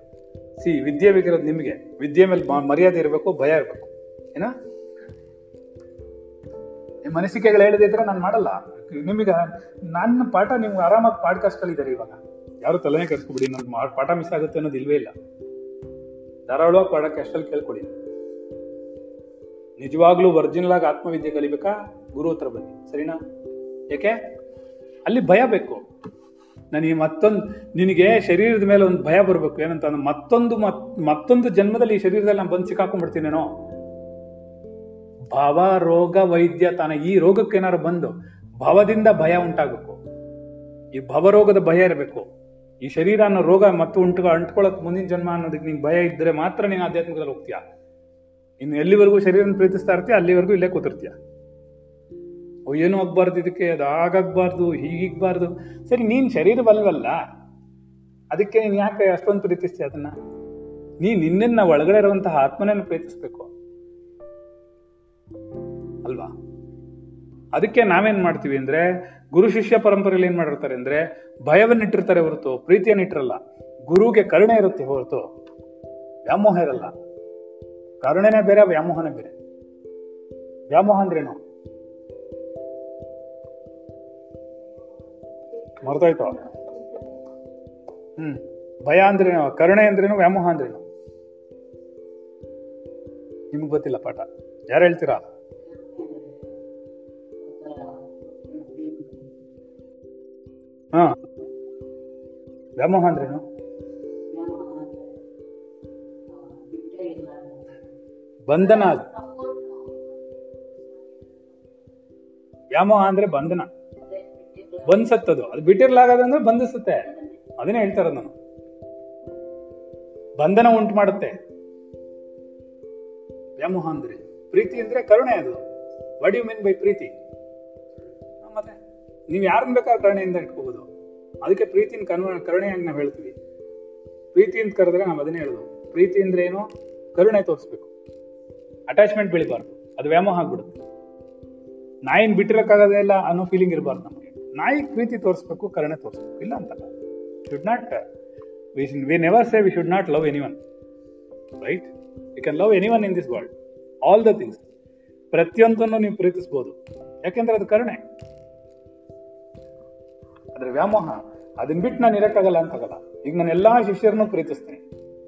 ಸಿ, ವಿದ್ಯೆ ಬೇಕಿರೋದು ನಿಮಗೆ. ವಿದ್ಯೆ ಮೇಲೆ ಮರ್ಯಾದೆ ಇರಬೇಕು, ಭಯ ಇರಬೇಕು, ಏನ? ನಿಮ್ಮ ಮನಸ್ಸಿಕೆಗಳು ಹೇಳದಿದ್ರೆ ನಾನು ಮಾಡಲ್ಲ. ನಿಮಗೆ ನನ್ನ ಪಾಠ ನಿಮ್ಗೆ ಆರಾಮಾಗಿ ಪಾಡ್ಕಾಸ್ಟಲ್ಲಿ ಇದ್ದಾರೆ. ಇವಾಗ ಯಾರು ತಲೆನೇ ಕರ್ಸ್ಕೊಬಿಡಿ, ನನ್ನ ಪಾಠ ಮಿಸ್ ಆಗುತ್ತೆ ಅನ್ನೋದು ಇಲ್ವೇ ಇಲ್ಲ. ಧಾರಾಳವಾಗಿ ಪಾಡ್ಕಾಸ್ಟಲ್ಲಿ ಕೇಳ್ಕೊಡಿ. ನಿಜವಾಗ್ಲೂ ಒರಿಜಿನಲ್ ಆಗಿ ಆತ್ಮವಿದ್ಯೆ ಕಲಿಬೇಕಾ? ಗುರು ಹತ್ರ ಬನ್ನಿ, ಸರಿನಾ? ಯಾಕೆ? ಅಲ್ಲಿ ಭಯ ಬೇಕು ನನಗೆ. ಮತ್ತೊಂದು ನಿನಗೆ ಶರೀರದ ಮೇಲೆ ಒಂದು ಭಯ ಬರಬೇಕು. ಏನಂತ ಅಂದ್ರೆ, ಮತ್ತೊಂದು ಮತ್ತೊಂದು ಜನ್ಮದಲ್ಲಿ ಈ ಶರೀರದಲ್ಲಿ ನಾನು ಬಂದು ಸಿಕ್ಕಾಕೊಂಡ್ಬಿಡ್ತೀನೇನೋ ಭಾವ. ರೋಗ ವೈದ್ಯ ತಾನ ಈ ರೋಗಕ್ಕೆ ಏನಾರು ಬಂದು ಭಾವದಿಂದ ಭಯ ಉಂಟಾಗಬೇಕು. ಈ ಭವರೋಗದ ಭಯ ಇರಬೇಕು. ಈ ಶರೀರ ಅನ್ನೋ ರೋಗ ಮತ್ತು ಉಂಟು ಅಂಟ್ಕೊಳ್ಳೋಕೆ ಮುಂದಿನ ಜನ್ಮ ಅನ್ನೋದಕ್ಕೆ ನಿಂಗೆ ಭಯ ಇದ್ರೆ ಮಾತ್ರ ನೀನು ಆಧ್ಯಾತ್ಮಿಕದಲ್ಲಿ ಹೋಗ್ತೀಯಾ. ಇನ್ನು ಎಲ್ಲಿವರೆಗೂ ಶರೀರನ ಪ್ರೀತಿಸ್ತಾ ಇರ್ತೀಯ ಅಲ್ಲಿವರೆಗೂ ಇಲ್ಲೇ ಕೂತಿರ್ತೀಯ. ಅವು ಏನು ಆಗ್ಬಾರ್ದು, ಇದಕ್ಕೆ ಅದು ಆಗಾಗಬಾರ್ದು, ಹೀಗಿಗ್ಬಾರ್ದು. ಸರಿ, ನೀನ್ ಶರೀರವಲ್ವಲ್ಲ, ಅದಕ್ಕೆ ನೀನು ಯಾಕೆ ಅಷ್ಟೊಂದು ಪ್ರೀತಿಸ್ತೀಯ ಅದನ್ನ? ನೀನ್ ನಿನ್ನ ಒಳಗಡೆ ಇರುವಂತಹ ಆತ್ಮನೇನು ಪ್ರೀತಿಸ್ಬೇಕು ಅಲ್ವಾ? ಅದಕ್ಕೆ ನಾವೇನ್ ಮಾಡ್ತೀವಿ ಅಂದ್ರೆ, ಗುರು ಶಿಷ್ಯ ಪರಂಪರೆಯಲ್ಲಿ ಏನ್ ಮಾಡಿರ್ತಾರೆ ಅಂದ್ರೆ ಭಯವನ್ನಿಟ್ಟಿರ್ತಾರೆ ಹೊರತು ಪ್ರೀತಿಯನ್ನಿಟ್ಟಿರಲ್ಲ. ಗುರುಗೆ ಕರುಣೆ ಇರುತ್ತೆ ಹೊರತು ವ್ಯಾಮೋಹ ಇರಲ್ಲ. ಕರುಣೆನೇ ಬೇರೆ, ವ್ಯಾಮೋಹನೇ ಬೇರೆ. ವ್ಯಾಮೋಹ ಅಂದ್ರೇನು ಮರ್ತಾಯ್ತು. ಹ್ಮ್ ಭಯ ಅಂದ್ರೇನು, ಕರುಣೆ ಅಂದ್ರೇನು, ವ್ಯಾಮೋಹ ಅಂದ್ರೇನು ನಿಮ್ಗೆ ಗೊತ್ತಿಲ್ಲ ಪಾಠ. ಯಾರು ಹೇಳ್ತೀರಾ? ಹಾ, ವ್ಯಾಮೋಹ ಅಂದ್ರೇನು? ಬಂಧನ. ಅದು ವ್ಯಾಮೋಹ ಅಂದ್ರೆ ಬಂಧನ, ಬಂಧಸತ್ತದು. ಅದು ಬಿಟ್ಟಿರ್ಲಾಗದಂದ್ರೆ ಬಂಧಿಸುತ್ತೆ. ಅದನ್ನೇ ಹೇಳ್ತಾರ ನಾನು, ಬಂಧನ ಉಂಟು ಮಾಡುತ್ತೆ ವ್ಯಾಮೋಹ ಅಂದ್ರೆ. ಪ್ರೀತಿ ಅಂದ್ರೆ ಕರುಣೆ. ಅದು ವಾಟ್ ಯು ಮೀನ್ ಬೈ ಪ್ರೀತಿ? ಮತ್ತೆ ನೀವ್ ಯಾರನ್ನ ಬೇಕಾದ್ರೆ ಕರುಣೆಯಿಂದ ಇಟ್ಕೋಬಹುದು. ಅದಕ್ಕೆ ಪ್ರೀತಿನ ಕರುಣೆ ಕರುಣೆಯಾಗಿ ನಾವು ಹೇಳ್ತೀವಿ. ಪ್ರೀತಿ ಅಂತ ಕರೆದ್ರೆ ನಾವು ಅದನ್ನೇ ಹೇಳುದು. ಪ್ರೀತಿ ಅಂದ್ರೆ ಏನು? ಕರುಣೆ ತೋರಿಸ್ಬೇಕು, ಅಟ್ಯಾಚ್ಮೆಂಟ್ ಬೆಳಿಬಾರ್ದು, ಅದು ವ್ಯಾಮೋಹ ಆಗ್ಬಿಡುತ್ತೆ. ನಾಯಿನ ಬಿಟ್ಟಿರಕ್ಕಾಗದೇ ಇಲ್ಲ ಅನ್ನೋ ಫೀಲಿಂಗ್ ಇರಬಾರ್ದು ನಮಗೆ. ನಾಯಿ ಪ್ರೀತಿ ತೋರಿಸ್ಬೇಕು, ಕರುಣೆ ತೋರಿಸ್ಬೇಕು, ಇಲ್ಲ ಅಂತಲ್ಲ. Should not we we never say we should not love anyone, right? You can love anyone in this world, all the things. ಪ್ರತಿಯೊಂದನ್ನು ನೀವು ಪ್ರೀತಿಸ್ಬೋದು, ಯಾಕೆಂದ್ರೆ ಅದು ಕರುಣೆ. ಆದ್ರೆ ವ್ಯಾಮೋಹ ಅದನ್ನ ಬಿಟ್ಟು ನಾನು ಇರಕ್ಕಾಗಲ್ಲ ಅಂತಾಗಲ್ಲ. ಈಗ ನಾನು ಎಲ್ಲಾ ಶಿಷ್ಯರನ್ನು ಪ್ರೀತಿಸ್ತೀನಿ,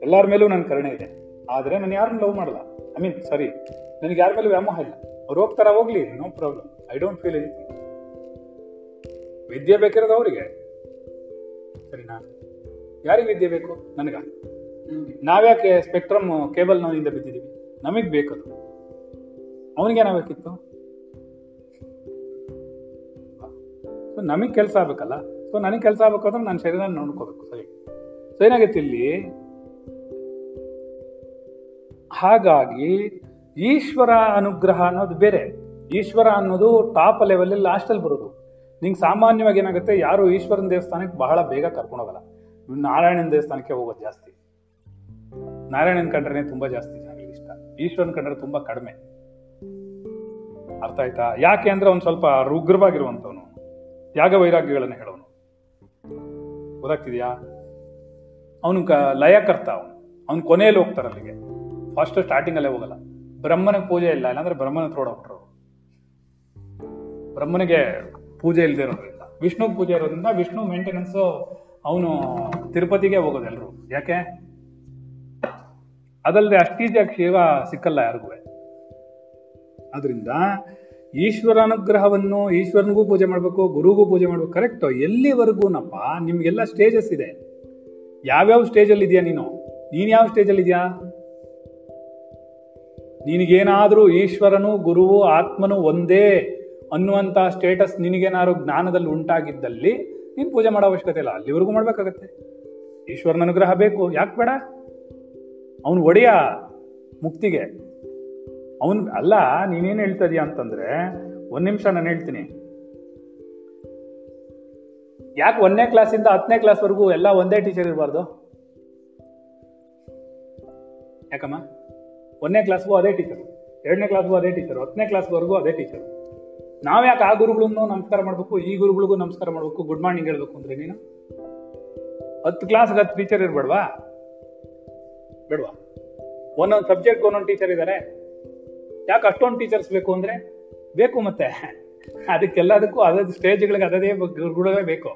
ಎಲ್ಲಾರ ಮೇಲೂ ನನ್ನ ಕರುಣೆ ಇದೆ, ಆದ್ರೆ ನಾನು ಯಾರನ್ನು ಲವ್ ಮಾಡಲ್ಲ. ಐ ಮೀನ್ ಸಾರಿ, ನನಗೆ ಯಾರ ಮೇಲೂ ವ್ಯಾಮೋಹ ಇಲ್ಲ. ಅವ್ರು ಹೋಗ್ತಾರ, ಹೋಗ್ಲಿ, no problem, I don't feel anything. ವಿದ್ಯೆ ಬೇಕಿರೋದು ಅವರಿಗೆ, ಸರಿನಾ? ಯಾರಿಗೆ ವಿದ್ಯೆ ಬೇಕು? ನನಗ. ನಾವ್ಯಾಕೆ ಸ್ಪೆಕ್ಟ್ರಮ್ ಕೇಬಲ್ ನೋವಿಂದ ಬಿದ್ದಿದ್ದೀವಿ? ನಮಗ್ ಬೇಕದು. ಅವನಿಗೆ ನಾವ್ಯಾಕಿತ್ತು? ಸೊ ನಮಗ್ ಕೆಲಸ ಆಗ್ಬೇಕಲ್ಲ. ಸೊ ನನಗೆ ಕೆಲಸ ಆಗ್ಬೇಕು ಅಂದ್ರೆ ನನ್ನ ಶರೀರ ನೋಡ್ಕೋಬೇಕು, ಸರಿ? ಸೊ ಏನಾಗತ್ತೆ ಇಲ್ಲಿ? ಹಾಗಾಗಿ ಈಶ್ವರ ಅನುಗ್ರಹ ಅನ್ನೋದು ಬೇರೆ. ಈಶ್ವರ ಅನ್ನೋದು ಟಾಪ್ ಲೆವೆಲ್ ಅಲ್ಲಿ ಲಾಸ್ಟ್ ಅಲ್ಲಿ ಬರೋದು. ನಿಂಗೆ ಸಾಮಾನ್ಯವಾಗಿ ಏನಾಗುತ್ತೆ, ಯಾರು ಈಶ್ವರನ ದೇವಸ್ಥಾನಕ್ಕೆ ಬಹಳ ಬೇಗ ಕರ್ಕೊಂಡೋಗಲ್ಲ. ನಾರಾಯಣನ ದೇವಸ್ಥಾನಕ್ಕೆ ಹೋಗೋದು ಜಾಸ್ತಿ. ನಾರಾಯಣನ್ ಕಂಡ್ರೆ ತುಂಬಾ ಜಾಸ್ತಿ ಜನಗಳಿಗೆ ಇಷ್ಟ, ಈಶ್ವರನ್ ಕಂಡ್ರೆ ತುಂಬಾ ಕಡಿಮೆ. ಅರ್ಥ ಆಯ್ತಾ? ಯಾಕೆ ಅಂದ್ರೆ ಅವ್ನು ಸ್ವಲ್ಪ ಉಗ್ರವಾಗಿರುವಂತವನು, ಯಾಗ ವೈರಾಗ್ಯಗಳನ್ನ ಹೇಳೋನು, ಗೊತ್ತಾಗ್ತಿದ್ಯಾ? ಅವನು ಲಯಕರ್ತ. ಅವನು ಅವ್ನು ಕೊನೆಯಲ್ಲಿ ಹೋಗ್ತಾರೆ ಅಲ್ಲಿಗೆ, ಫಸ್ಟ್ ಸ್ಟಾರ್ಟಿಂಗ್ ಅಲ್ಲೇ ಹೋಗಲ್ಲ. ಬ್ರಹ್ಮನ ಪೂಜೆ ಇಲ್ಲ, ಇಲ್ಲಾಂದ್ರೆ ಬ್ರಹ್ಮನ ಹತ್ರ ಹೋಗ್ಬಿಟ್ರು. ಬ್ರಹ್ಮನಿಗೆ ಪೂಜೆ ಇಲ್ಲದೆ ಇರೋದ್ರಿಂದ, ವಿಷ್ಣು ಪೂಜೆ ಇರೋದ್ರಿಂದ ವಿಷ್ಣು ಮೇಂಟೆನೆನ್ಸ್. ಅವನು ತಿರುಪತಿಗೆ ಹೋಗೋದೆಲ್ಲರೂ, ಯಾಕೆ? ಅದಲ್ಲದೆ ಅಷ್ಟೀಜಾಗಿ ಶಿವ ಸಿಕ್ಕಲ್ಲ ಯಾರಿಗೂ. ಆದ್ರಿಂದ ಈಶ್ವರಾನುಗ್ರಹವನ್ನು, ಈಶ್ವರನಿಗೂ ಪೂಜೆ ಮಾಡ್ಬೇಕು, ಗುರುಗೂ ಪೂಜೆ ಮಾಡ್ಬೇಕು, ಕರೆಕ್ಟ್? ಎಲ್ಲಿವರೆಗೂನಪ್ಪ ನಿಮ್ಗೆಲ್ಲ ಸ್ಟೇಜಸ್ ಇದೆ. ಯಾವ್ಯಾವ ಸ್ಟೇಜಲ್ಲಿ ಇದೆಯಾ ನೀನು? ನೀನ್ ಯಾವ ಸ್ಟೇಜಲ್ಲಿ ಇದೆಯಾ? ನಿನಗೇನಾದ್ರೂ ಈಶ್ವರನು ಗುರುವು ಆತ್ಮನು ಒಂದೇ ಅನ್ನುವಂಥ ಸ್ಟೇಟಸ್ ನಿನಗೇನಾದ್ರು ಜ್ಞಾನದಲ್ಲಿ ಉಂಟಾಗಿದ್ದಲ್ಲಿ ನೀನು ಪೂಜೆ ಮಾಡೋ ಅವಶ್ಯಕತೆ ಇಲ್ಲ. ಅಲ್ಲಿವರೆಗೂ ಮಾಡ್ಬೇಕಾಗತ್ತೆ. ಈಶ್ವರನ ಅನುಗ್ರಹ ಬೇಕು, ಯಾಕೆ ಬೇಡ? ಅವನು ಒಡೆಯ ಮುಕ್ತಿಗೆ. ಅವನು ಅಲ್ಲ, ನೀನೇನು ಹೇಳ್ತಾ ಇದೀಯ ಅಂತಂದ್ರೆ, ಒಂದ್ ನಿಮಿಷ ನಾನು ಹೇಳ್ತೀನಿ. ಯಾಕೆ ಒಂದನೇ ಕ್ಲಾಸಿಂದ ಹತ್ತನೇ ಕ್ಲಾಸ್ವರೆಗೂ ಎಲ್ಲ ಒಂದೇ ಟೀಚರ್ ಇರಬಾರ್ದು? ಯಾಕಮ್ಮ? ಒಂದನೇ ಕ್ಲಾಸ್ಗೂ ಅದೇ ಟೀಚರು, ಎರಡನೇ ಕ್ಲಾಸ್ಗೂ ಅದೇ ಟೀಚರು, ಹತ್ತನೇ ಕ್ಲಾಸ್ವರೆಗೂ ಅದೇ ಟೀಚರು. ನಾವು ಯಾಕೆ ಆ ಗುರುಗಳನ್ನು ನಮಸ್ಕಾರ ಮಾಡಬೇಕು, ಈ ಗುರುಗಳಿಗೂ ನಮಸ್ಕಾರ ಮಾಡಬೇಕು, ಗುಡ್ ಮಾರ್ನಿಂಗ್ ಹೇಳ್ಬೇಕು ಅಂದ್ರೆ? ನೀನು ಹತ್ತು ಕ್ಲಾಸ್ಗೆ ಹತ್ತು ಟೀಚರ್ ಇರಬೇಡವಾ? ಬೇಡವಾ? ಒಂದೊಂದು ಸಬ್ಜೆಕ್ಟ್ ಒಂದೊಂದು ಟೀಚರ್ ಇದ್ದಾರೆ. ಯಾಕೆ ಅಷ್ಟೊಂದು ಟೀಚರ್ಸ್ ಬೇಕು ಅಂದ್ರೆ? ಬೇಕು. ಮತ್ತೆ ಅದಕ್ಕೆಲ್ಲದಕ್ಕೂ ಅದಾದ ಸ್ಟೇಜ್ಗಳಿಗೆ ಅದೇ ಗುರುಗಳೇ ಬೇಕು.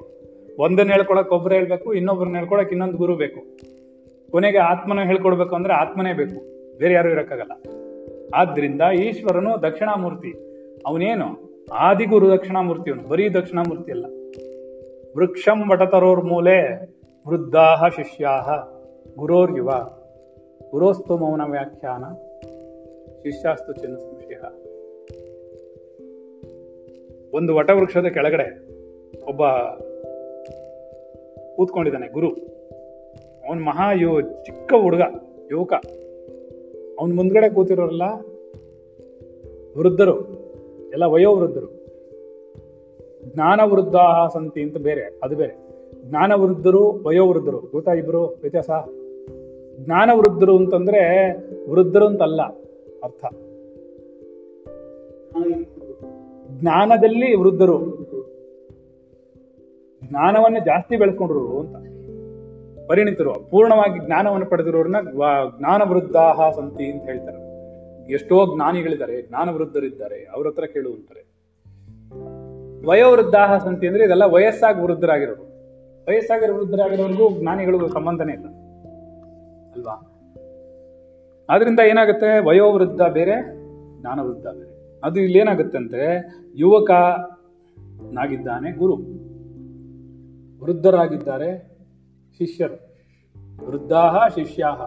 ಒಂದನ್ನು ಹೇಳ್ಕೊಳಕ್ ಒಬ್ಬರು ಹೇಳ್ಬೇಕು, ಇನ್ನೊಬ್ಬರನ್ನ ಹೇಳ್ಕೊಳಕ್ ಇನ್ನೊಂದು ಗುರು ಬೇಕು, ಕೊನೆಗೆ ಆತ್ಮನ ಹೇಳ್ಕೊಡ್ಬೇಕು ಅಂದ್ರೆ ಆತ್ಮನೇ ಬೇಕು, ಬೇರೆ ಯಾರು ಇರೋಕ್ಕಾಗಲ್ಲ. ಆದ್ರಿಂದ ಈಶ್ವರನು ದಕ್ಷಿಣಾಮೂರ್ತಿ. ಅವನೇನು ಆದಿಗುರು ದಕ್ಷಿಣಾಮೂರ್ತಿ. ಅವನು ಬರೀ ದಕ್ಷಿಣಾಮೂರ್ತಿ ಅಲ್ಲ. ವೃಕ್ಷಂ ವಟತರೋರ್ ಮೂಲೆ ವೃದ್ಧಾಹ ಶಿಷ್ಯಾಹ ಗುರೋರ್ ಯುವ ಗುರೋಸ್ತು ಮೌನ ವ್ಯಾಖ್ಯಾನ ಶಿಷ್ಯಾಸ್ತು ಚಿನ್ನ ಸಂಶಯ. ಒಂದು ವಟವೃಕ್ಷದ ಕೆಳಗಡೆ ಒಬ್ಬ ಕೂತ್ಕೊಂಡಿದ್ದಾನೆ ಗುರು. ಅವನ್ ಮಹಾ ಯೋ ಚಿಕ್ಕ ಹುಡುಗ, ಯುವಕ. ಅವನ್ ಮುಂದ್ಗಡೆ ಕೂತಿರೋರೆಲ್ಲ ವೃದ್ಧರು, ಎಲ್ಲ ವಯೋವೃದ್ಧರು. ಜ್ಞಾನ ವೃದ್ಧಾ ಸಂತಿ ಅಂತ ಬೇರೆ, ಅದು ಬೇರೆ. ಜ್ಞಾನವೃದ್ಧರು ವಯೋವೃದ್ಧರು, ಗೊತ್ತಾ ಇಬ್ರು ವ್ಯತ್ಯಾಸ? ಜ್ಞಾನವೃದ್ಧರು ಅಂತಂದ್ರೆ ವೃದ್ಧರು ಅಂತಲ್ಲ ಅರ್ಥ, ಜ್ಞಾನದಲ್ಲಿ ವೃದ್ಧರು, ಜ್ಞಾನವನ್ನು ಜಾಸ್ತಿ ಬೆಳೆಸ್ಕೊಂಡ್ರು ಅಂತ ಪರಿಣಿತರು, ಪೂರ್ಣವಾಗಿ ಜ್ಞಾನವನ್ನು ಪಡೆದಿರೋರನ್ನ ಜ್ಞಾನ ವೃದ್ಧಾಹ ಸಂತಿ ಅಂತ ಹೇಳ್ತಾರೆ. ಎಷ್ಟೋ ಜ್ಞಾನಿಗಳಿದ್ದಾರೆ, ಜ್ಞಾನ ವೃದ್ಧರಿದ್ದಾರೆ, ಅವ್ರ ಹತ್ರ ಕೇಳು ಅಂತಾರೆ. ವಯೋವೃದ್ಧಾಹ ಸಂತಿ ಅಂದ್ರೆ ಇದೆಲ್ಲ ವಯಸ್ಸಾಗಿ ವೃದ್ಧರಾಗಿರೋರು, ವಯಸ್ಸಾಗಿರೋ ವೃದ್ಧರಾಗಿರೋರ್ಗೂ ಜ್ಞಾನಿಗಳಿಗೂ ಸಂಬಂಧನೇ ಇಲ್ಲ ಅಲ್ವಾ? ಆದ್ರಿಂದ ಏನಾಗುತ್ತೆ, ವಯೋವೃದ್ಧ ಬೇರೆ ಜ್ಞಾನ ವೃದ್ಧ ಬೇರೆ. ಅದು ಇಲ್ಲೇನಾಗುತ್ತೆ ಅಂದ್ರೆ ಯುವಕನಾಗಿದ್ದಾನೆ ಗುರು, ವೃದ್ಧರಾಗಿದ್ದಾರೆ ಶಿಷ್ಯರು. ವೃದ್ಧಾಹ ಶಿಷ್ಯಾಹ,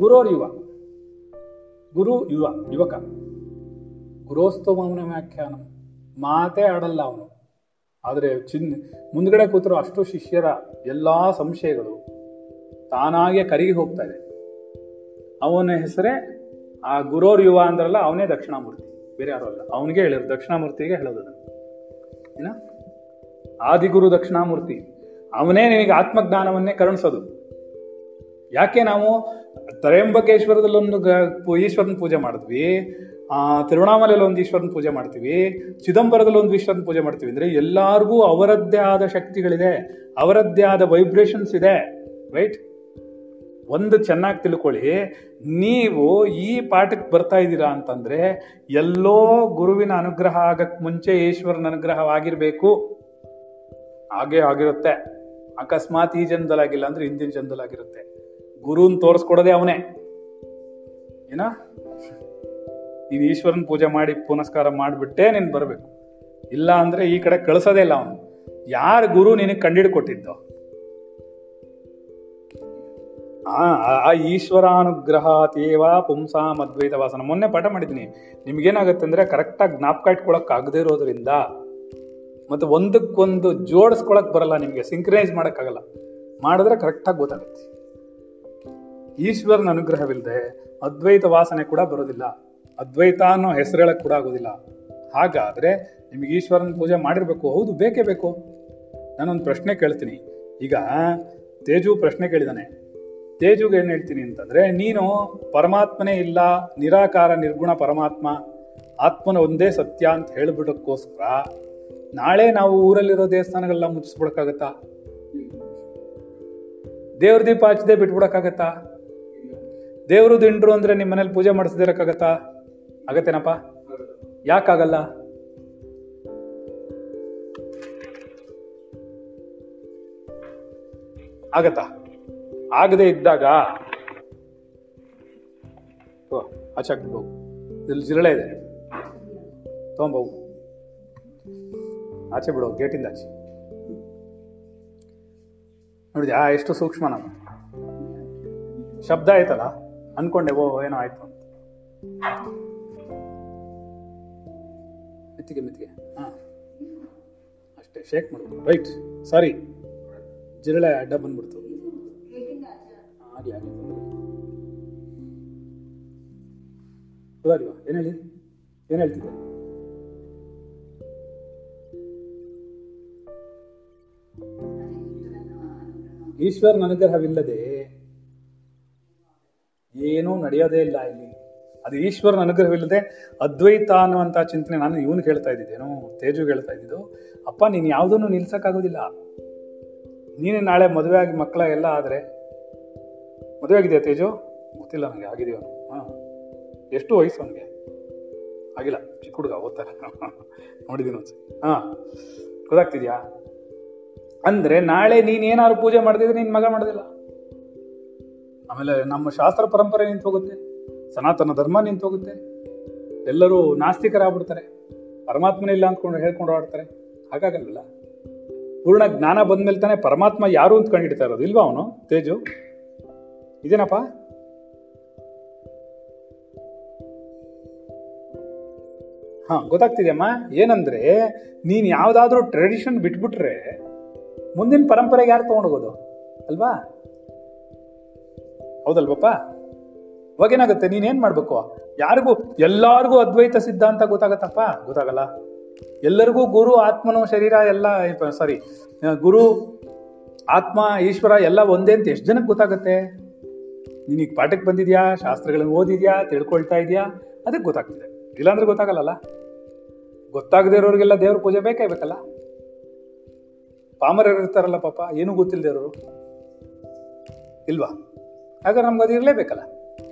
ಗುರೋರ್ ಯುವ, ಗುರು ಯುವ ಯುವಕ. ಗುರೋಸ್ತವನ ವ್ಯಾಖ್ಯಾನ ಮಾತೇ ಆಡಲ್ಲ ಅವನು, ಆದರೆ ಚಿನ್ನ ಮುಂದ್ಗಡೆ ಕೂತರು ಅಷ್ಟು ಶಿಷ್ಯರ ಎಲ್ಲಾ ಸಂಶಯಗಳು ತಾನಾಗೆ ಕರಗಿ ಹೋಗ್ತಾ ಇದೆ. ಅವನ ಹೆಸರೇ ಆ ಗುರೋರ್ ಯುವ ಅಂದ್ರಲ್ಲ, ಅವನೇ ದಕ್ಷಿಣಾಮೂರ್ತಿ, ಬೇರೆ ಯಾರು ಅಲ್ಲ. ಅವನಿಗೆ ಹೇಳಿದ್ರು, ದಕ್ಷಿಣಾಮೂರ್ತಿಗೆ ಹೇಳೋದು ಏನ, ಆದಿಗುರು ದಕ್ಷಿಣಾಮೂರ್ತಿ ಅವನೇ ನಿನಗೆ ಆತ್ಮಜ್ಞಾನವನ್ನೇ ಕರುಣಿಸೋದು. ಯಾಕೆ ನಾವು ತರೇಂಬಕೇಶ್ವರದಲ್ಲೊಂದು ಈಶ್ವರನ ಪೂಜೆ ಮಾಡಿದ್ವಿ, ಆ ತಿರುವಣಾಮಲೆಯಲ್ಲಿ ಒಂದು ಈಶ್ವರನ ಪೂಜೆ ಮಾಡ್ತೀವಿ, ಚಿದಂಬರದಲ್ಲಿ ಒಂದು ಈಶ್ವರನ ಪೂಜೆ ಮಾಡ್ತೀವಿ ಅಂದ್ರೆ ಎಲ್ಲಾರ್ಗೂ ಅವರದ್ದೇ ಆದ ಶಕ್ತಿಗಳಿದೆ, ಅವರದ್ದೇ ಆದ ವೈಬ್ರೇಷನ್ಸ್ ಇದೆ, ರೈಟ್? ಒಂದು ಚೆನ್ನಾಗಿ ತಿಳ್ಕೊಳ್ಳಿ, ನೀವು ಈ ಪಾಠಕ್ಕೆ ಬರ್ತಾ ಇದ್ದೀರಾ ಅಂತಂದ್ರೆ ಎಲ್ಲೋ ಗುರುವಿನ ಅನುಗ್ರಹ ಆಗಕ್ಕೆ ಮುಂಚೆ ಈಶ್ವರನ ಅನುಗ್ರಹವಾಗಿರ್ಬೇಕು. ಹಾಗೆ ಆಗಿರುತ್ತೆ, ಅಕಸ್ಮಾತ್ ಈ ಜನ್ಮದಲ್ಲಾಗಿಲ್ಲ ಅಂದ್ರೆ ಹಿಂದಿನ ಜನ್ಮದಲ್ಲಾಗಿರುತ್ತೆ. ಗುರುನ್ ತೋರಿಸ್ಕೊಡೋದೆ ಅವನೇ ಏನ, ನೀನ್ ಈಶ್ವರನ್ ಪೂಜೆ ಮಾಡಿ ಪುನಸ್ಕಾರ ಮಾಡಿಬಿಟ್ಟೆ ನೀನ್ ಬರ್ಬೇಕು, ಇಲ್ಲ ಅಂದ್ರೆ ಈ ಕಡೆ ಕಳ್ಸೋದೇ ಇಲ್ಲ ಅವನು. ಯಾರ ಗುರು ನಿನಗೆ ಕಂಡಿಡ್ಕೊಟ್ಟಿದ್ದೋ ಆ ಈಶ್ವರಾನುಗ್ರಹತೇವ ಪುಂಸಾಂ ಅದ್ವೈತ ವಾಸನ. ಮೊನ್ನೆ ಪಾಠ ಮಾಡಿದ್ದೀನಿ, ನಿಮ್ಗೇನಾಗತ್ತೆ ಅಂದ್ರೆ ಕರೆಕ್ಟಾಗಿ ಜ್ಞಾಪಕ ಇಟ್ಕೊಳಕ್ ಆಗದೆ ಇರೋದ್ರಿಂದ ಮತ್ತೆ ಒಂದಕ್ಕೊಂದು ಜೋಡಿಸ್ಕೊಳಕ್ ಬರಲ್ಲ, ನಿಮ್ಗೆ ಸಿಂಕ್ರನೈಸ್ ಮಾಡೋಕ್ಕಾಗಲ್ಲ. ಮಾಡಿದ್ರೆ ಕರೆಕ್ಟಾಗಿ ಗೊತ್ತಾಗುತ್ತೆ. ಈಶ್ವರನ ಅನುಗ್ರಹವಿಲ್ಲದೆ ಅದ್ವೈತ ವಾಸನೆ ಕೂಡ ಬರೋದಿಲ್ಲ, ಅದ್ವೈತ ಅನ್ನೋ ಹೆಸರು ಹೇಳಕ್ ಕೂಡ ಆಗೋದಿಲ್ಲ. ಹಾಗಾದ್ರೆ ನಿಮ್ಗೆ ಈಶ್ವರನ ಪೂಜೆ ಮಾಡಿರ್ಬೇಕು, ಹೌದು, ಬೇಕೇ ಬೇಕು. ನಾನೊಂದು ಪ್ರಶ್ನೆ ಕೇಳ್ತೀನಿ, ಈಗ ತೇಜು ಪ್ರಶ್ನೆ ಕೇಳಿದಾನೆ. ತೇಜುಗೆ ಏನ್ ಹೇಳ್ತೀನಿ ಅಂತಂದ್ರೆ, ನೀನು ಪರಮಾತ್ಮನೇ ಇಲ್ಲ, ನಿರಾಕಾರ ನಿರ್ಗುಣ ಪರಮಾತ್ಮ ಆತ್ಮನ ಒಂದೇ ಸತ್ಯ ಅಂತ ಹೇಳ್ಬಿಡೋಕ್ಕೋಸ್ಕರ ನಾಳೆ ನಾವು ಊರಲ್ಲಿರೋ ದೇವಸ್ಥಾನಗಳೆಲ್ಲ ಮುಚ್ಚಿಸ್ಬಿಡಕ್ಕಾಗತ್ತಾ? ದೇವ್ರ ದೀಪ ಹಚ್ಚದೆ ಬಿಟ್ಬಿಡಕ್ಕಾಗತ್ತಾ? ದೇವ್ರು ದಿಂಡ್ರು ಅಂದ್ರೆ ನಿಮ್ಮ ಮನೇಲಿ ಪೂಜೆ ಮಾಡಿಸ್ದಿರಕ್ಕಾಗತ್ತಾ? ಆಗತ್ತೇನಪ್ಪ? ಯಾಕಾಗಲ್ಲ? ಆಗತ್ತಾ? ಆಗದೆ ಇದ್ದಾಗ ಆಚಾಕ್ಬೋದು, ಇಲ್ಲಿ ಜಿರಳೆ ಇದೆ ತಗೊಂಬೋದು, ಆಚೆ ಬಿಡೋ ಗೇಟಿಂದ ಆಚೆ. ನೋಡಿದ್ಯಾ ಎಷ್ಟು ಸೂಕ್ಷ್ಮ? ನಾನು ಶಬ್ದ ಆಯ್ತಲ್ಲ ಅನ್ಕೊಂಡೆ, ಓ ಏನೋ ಆಯ್ತು ಅಂತ. ಮಿತ್ತಿಗೆ ಮಿತ್ತಿಗೆ ಹಾ ಅಷ್ಟೇ ಶೇಕ್ ಮಾಡ್ಬೋದು, ರೈಟ್? ಸಾರಿ, ಜಿರಳೆ ಅಡ್ಡ ಬಂದ್ಬಿಡ್ತು. ಆಗ್ಲಿ ಆಗ್ಲಿ, ಏನ್ ಹೇಳಿ ಏನ್ ಹೇಳ್ತಿದ್ದೆ? ಈಶ್ವರನ ಅನುಗ್ರಹವಿಲ್ಲದೆ ಏನೂ ನಡೆಯೋದೇ ಇಲ್ಲ ಇಲ್ಲಿ. ಅದು ಈಶ್ವರನ ಅನುಗ್ರಹವಿಲ್ಲದೆ ಅದ್ವೈತ ಅನ್ನುವಂತಹ ಚಿಂತನೆ ನಾನು ಇವನು ಹೇಳ್ತಾ ಇದ್ದಿದ್ದೇನು, ತೇಜು ಹೇಳ್ತಾ ಇದ್ದಿದ್ದು, ಅಪ್ಪ ನೀನು ಯಾವುದನ್ನು ನಿಲ್ಸಕ್ಕಾಗೋದಿಲ್ಲ. ನೀನು ನಾಳೆ ಮದುವೆ ಆಗಿ ಮಕ್ಕಳ ಎಲ್ಲ ಆದ್ರೆ, ಮದುವೆ ಆಗಿದೆಯಾ ತೇಜು? ಗೊತ್ತಿಲ್ಲ ನನಗೆ, ಆಗಿದೆಯೋ? ಹಾ, ಎಷ್ಟು ವಯಸ್ಸು ಅವನಿಗೆ? ಆಗಿಲ್ಲ, ಚಿಕ್ಕ ಹುಡುಗ, ಓದ್ತಾರೆ, ನೋಡಿದೀನಿ ಒಂದ್ಸರಿ. ಹಾ, ಗೊತ್ತಾಗ್ತಿದ್ಯಾ? ಅಂದ್ರೆ ನಾಳೆ ನೀನೇನಾದ್ರು ಪೂಜೆ ಮಾಡ್ತಿದ್ರೆ ನಿನ್ ಮಗ ಮಾಡೋದಿಲ್ಲ, ಆಮೇಲೆ ನಮ್ಮ ಶಾಸ್ತ್ರ ಪರಂಪರೆ ನಿಂತು ಹೋಗುತ್ತೆ, ಸನಾತನ ಧರ್ಮ ನಿಂತು ಹೋಗುತ್ತೆ, ಎಲ್ಲರೂ ನಾಸ್ತಿಕರಾಗ್ಬಿಡ್ತಾರೆ, ಪರಮಾತ್ಮನೇ ಇಲ್ಲ ಅಂದ್ಕೊಂಡು ಹೇಳ್ಕೊಂಡು ಆಡ್ತಾರೆ. ಹಾಗಾಗಲ್ವಲ್ಲ? ಪೂರ್ಣ ಜ್ಞಾನ ಬಂದ್ಮೇಲೆ ತಾನೆ ಪರಮಾತ್ಮ ಯಾರು ಅಂತ ಕಂಡಿಡ್ತಾ ಇರೋದು, ಇಲ್ವಾ ಅವನು ತೇಜು? ಇದೇನಪ್ಪ ಹಾ, ಗೊತ್ತಾಗ್ತಿದ್ಯಮ್ಮ? ಏನಂದ್ರೆ ನೀನ್ ಯಾವ್ದಾದ್ರೂ ಟ್ರೆಡಿಷನ್ ಬಿಟ್ಬಿಟ್ರೆ ಮುಂದಿನ ಪರಂಪರೆಗೆ ಯಾರು ತಗೊಂಡೋಗೋದು ಅಲ್ವಾ? ಹೌದಲ್ವಪ್ಪ? ಅವಾಗೇನಾಗುತ್ತೆ, ನೀನೇನ್ ಮಾಡ್ಬೇಕು? ಯಾರಿಗೂ ಎಲ್ಲಾರ್ಗೂ ಅದ್ವೈತ ಸಿದ್ಧಾಂತ ಗೊತ್ತಾಗತ್ತಪ್ಪ? ಗೊತ್ತಾಗಲ್ಲ. ಎಲ್ಲರಿಗೂ ಗುರು ಆತ್ಮನು ಶರೀರ ಎಲ್ಲ ಸಾರಿ ಗುರು ಆತ್ಮ ಈಶ್ವರ ಎಲ್ಲ ಒಂದೇ ಅಂತ ಎಷ್ಟು ಜನಕ್ಕೆ ಗೊತ್ತಾಗುತ್ತೆ? ನೀನೀಗ ಪಾಠಕ್ಕೆ ಬಂದಿದ್ಯಾ, ಶಾಸ್ತ್ರಗಳನ್ನು ಓದಿದ್ಯಾ, ತಿಳ್ಕೊಳ್ತಾ ಇದೆಯಾ, ಅದಕ್ಕೆ ಗೊತ್ತಾಗ್ತಿದೆ. ಇಲ್ಲಾಂದ್ರೆ ಗೊತ್ತಾಗಲ್ಲ. ಗೊತ್ತಾಗದೇ ಇರೋರಿಗೆಲ್ಲ ದೇವ್ರ ಪೂಜೆ ಬೇಕೇ ಬೇಕಲ್ಲ. ಪಾಮರರು ಇರ್ತಾರಲ್ಲ ಪಾಪ, ಏನೂ ಗೊತ್ತಿಲ್ಲದೆ ಇರೋರು ಇಲ್ವಾ? ಹಾಗಾದ್ರೆ ನಮ್ಗೆ ಅದು ಇರಲೇಬೇಕಲ್ಲ.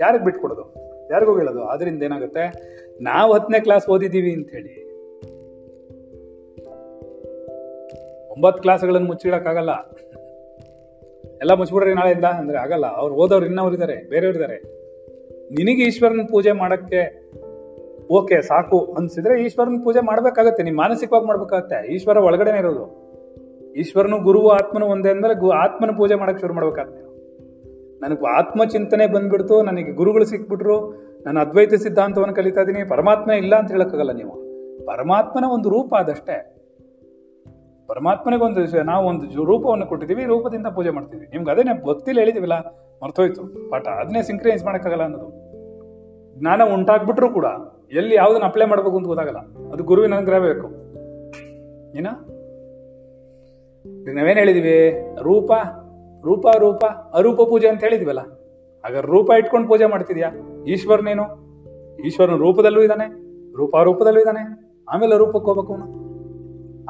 ಯಾರಿಗೆ ಬಿಟ್ಕೊಡೋದು, ಯಾರಿಗೂ ಹೇಳೋದು? ಆದ್ರಿಂದ ಏನಾಗುತ್ತೆ, ನಾವು ಹತ್ತನೇ ಕ್ಲಾಸ್ ಓದಿದ್ದೀವಿ ಅಂಥೇಳಿ ಒಂಬತ್ತು ಕ್ಲಾಸ್ಗಳನ್ನು ಮುಚ್ಚಿಡಕ್ಕಾಗಲ್ಲ. ಎಲ್ಲ ಮುಚ್ಚಿಬಿಡ್ರಿ ನಾಳೆಯಿಂದ ಅಂದರೆ ಆಗಲ್ಲ. ಅವ್ರು ಓದೋರು ಇನ್ನವ್ರಿದ್ದಾರೆ, ಬೇರೆಯವ್ರಿದ್ದಾರೆ. ನಿನಗೆ ಈಶ್ವರನ ಪೂಜೆ ಮಾಡೋಕ್ಕೆ ಓಕೆ ಸಾಕು ಅನಿಸಿದ್ರೆ ಈಶ್ವರನ ಪೂಜೆ ಮಾಡಬೇಕಾಗತ್ತೆ. ನೀವು ಮಾನಸಿಕವಾಗಿ ಮಾಡಬೇಕಾಗತ್ತೆ. ಈಶ್ವರ ಒಳಗಡೆನೇ ಇರೋದು. ಈಶ್ವರನು ಗುರುವು ಆತ್ಮನು ಒಂದೇ ಅಂದರೆ ಗು ಆತ್ಮನ ಪೂಜೆ ಮಾಡೋಕ್ಕೆ ಶುರು ಮಾಡ್ಬೇಕಾಗ್ತದೆ. ನನಗೆ ಆತ್ಮಚಿಂತನೆ ಬಂದ್ಬಿಡ್ತು, ನನಗೆ ಗುರುಗಳು ಸಿಕ್ಬಿಟ್ರು, ನಾನು ಅದ್ವೈತ ಸಿದ್ಧಾಂತವನ್ನು ಕಲಿತಾ ಇದ್ದೀನಿ, ಪರಮಾತ್ಮ ಇಲ್ಲ ಅಂತ ಹೇಳೋಕ್ಕಾಗಲ್ಲ. ನೀವು ಪರಮಾತ್ಮನ ಒಂದು ರೂಪ ಅದಷ್ಟೇ. ಪರಮಾತ್ಮನಿಗೊಂದು ನಾವು ಒಂದು ರೂಪವನ್ನು ಕೊಟ್ಟಿದ್ದೀವಿ, ರೂಪದಿಂದ ಪೂಜೆ ಮಾಡ್ತೀವಿ. ನಿಮ್ಗೆ ಅದೇ ಭಕ್ತಿಲಿ ಹೇಳಿದೀವಲ್ಲ, ಮರ್ತೋಯ್ತು ಪಾಠ. ಅದನ್ನೇ ಸಿಂಕ್ರೈಸ್ ಮಾಡೋಕ್ಕಾಗಲ್ಲ ಅನ್ನೋದು. ಜ್ಞಾನ ಉಂಟಾಗ್ಬಿಟ್ರು ಕೂಡ ಎಲ್ಲಿ ಯಾವುದನ್ನ ಅಪ್ಲೈ ಮಾಡಬೇಕು ಅಂತ ಗೊತ್ತಾಗಲ್ಲ. ಅದು ಗುರುವಿನ ಅನುಗ್ರಹ ಬೇಕು. ಏನ ನಾವೇನು ಹೇಳಿದೀವಿ? ರೂಪ ರೂಪ ರೂಪ ಅರೂಪ ಪೂಜೆ ಅಂತ ಹೇಳಿದ್ವಲ್ಲ. ಹಾಗಾದ್ರೆ ರೂಪ ಇಟ್ಕೊಂಡು ಪೂಜೆ ಮಾಡ್ತಿದ್ಯಾ? ಈಶ್ವರನೇನು? ಈಶ್ವರನ ರೂಪದಲ್ಲೂ ಇದ್ದಾನೆ, ರೂಪಾರೂಪದಲ್ಲೂ ಇದ್ದಾನೆ, ಆಮೇಲೆ ರೂಪಕ್ಕೆ ಹೋಗ್ಬೇಕು ಅವನು.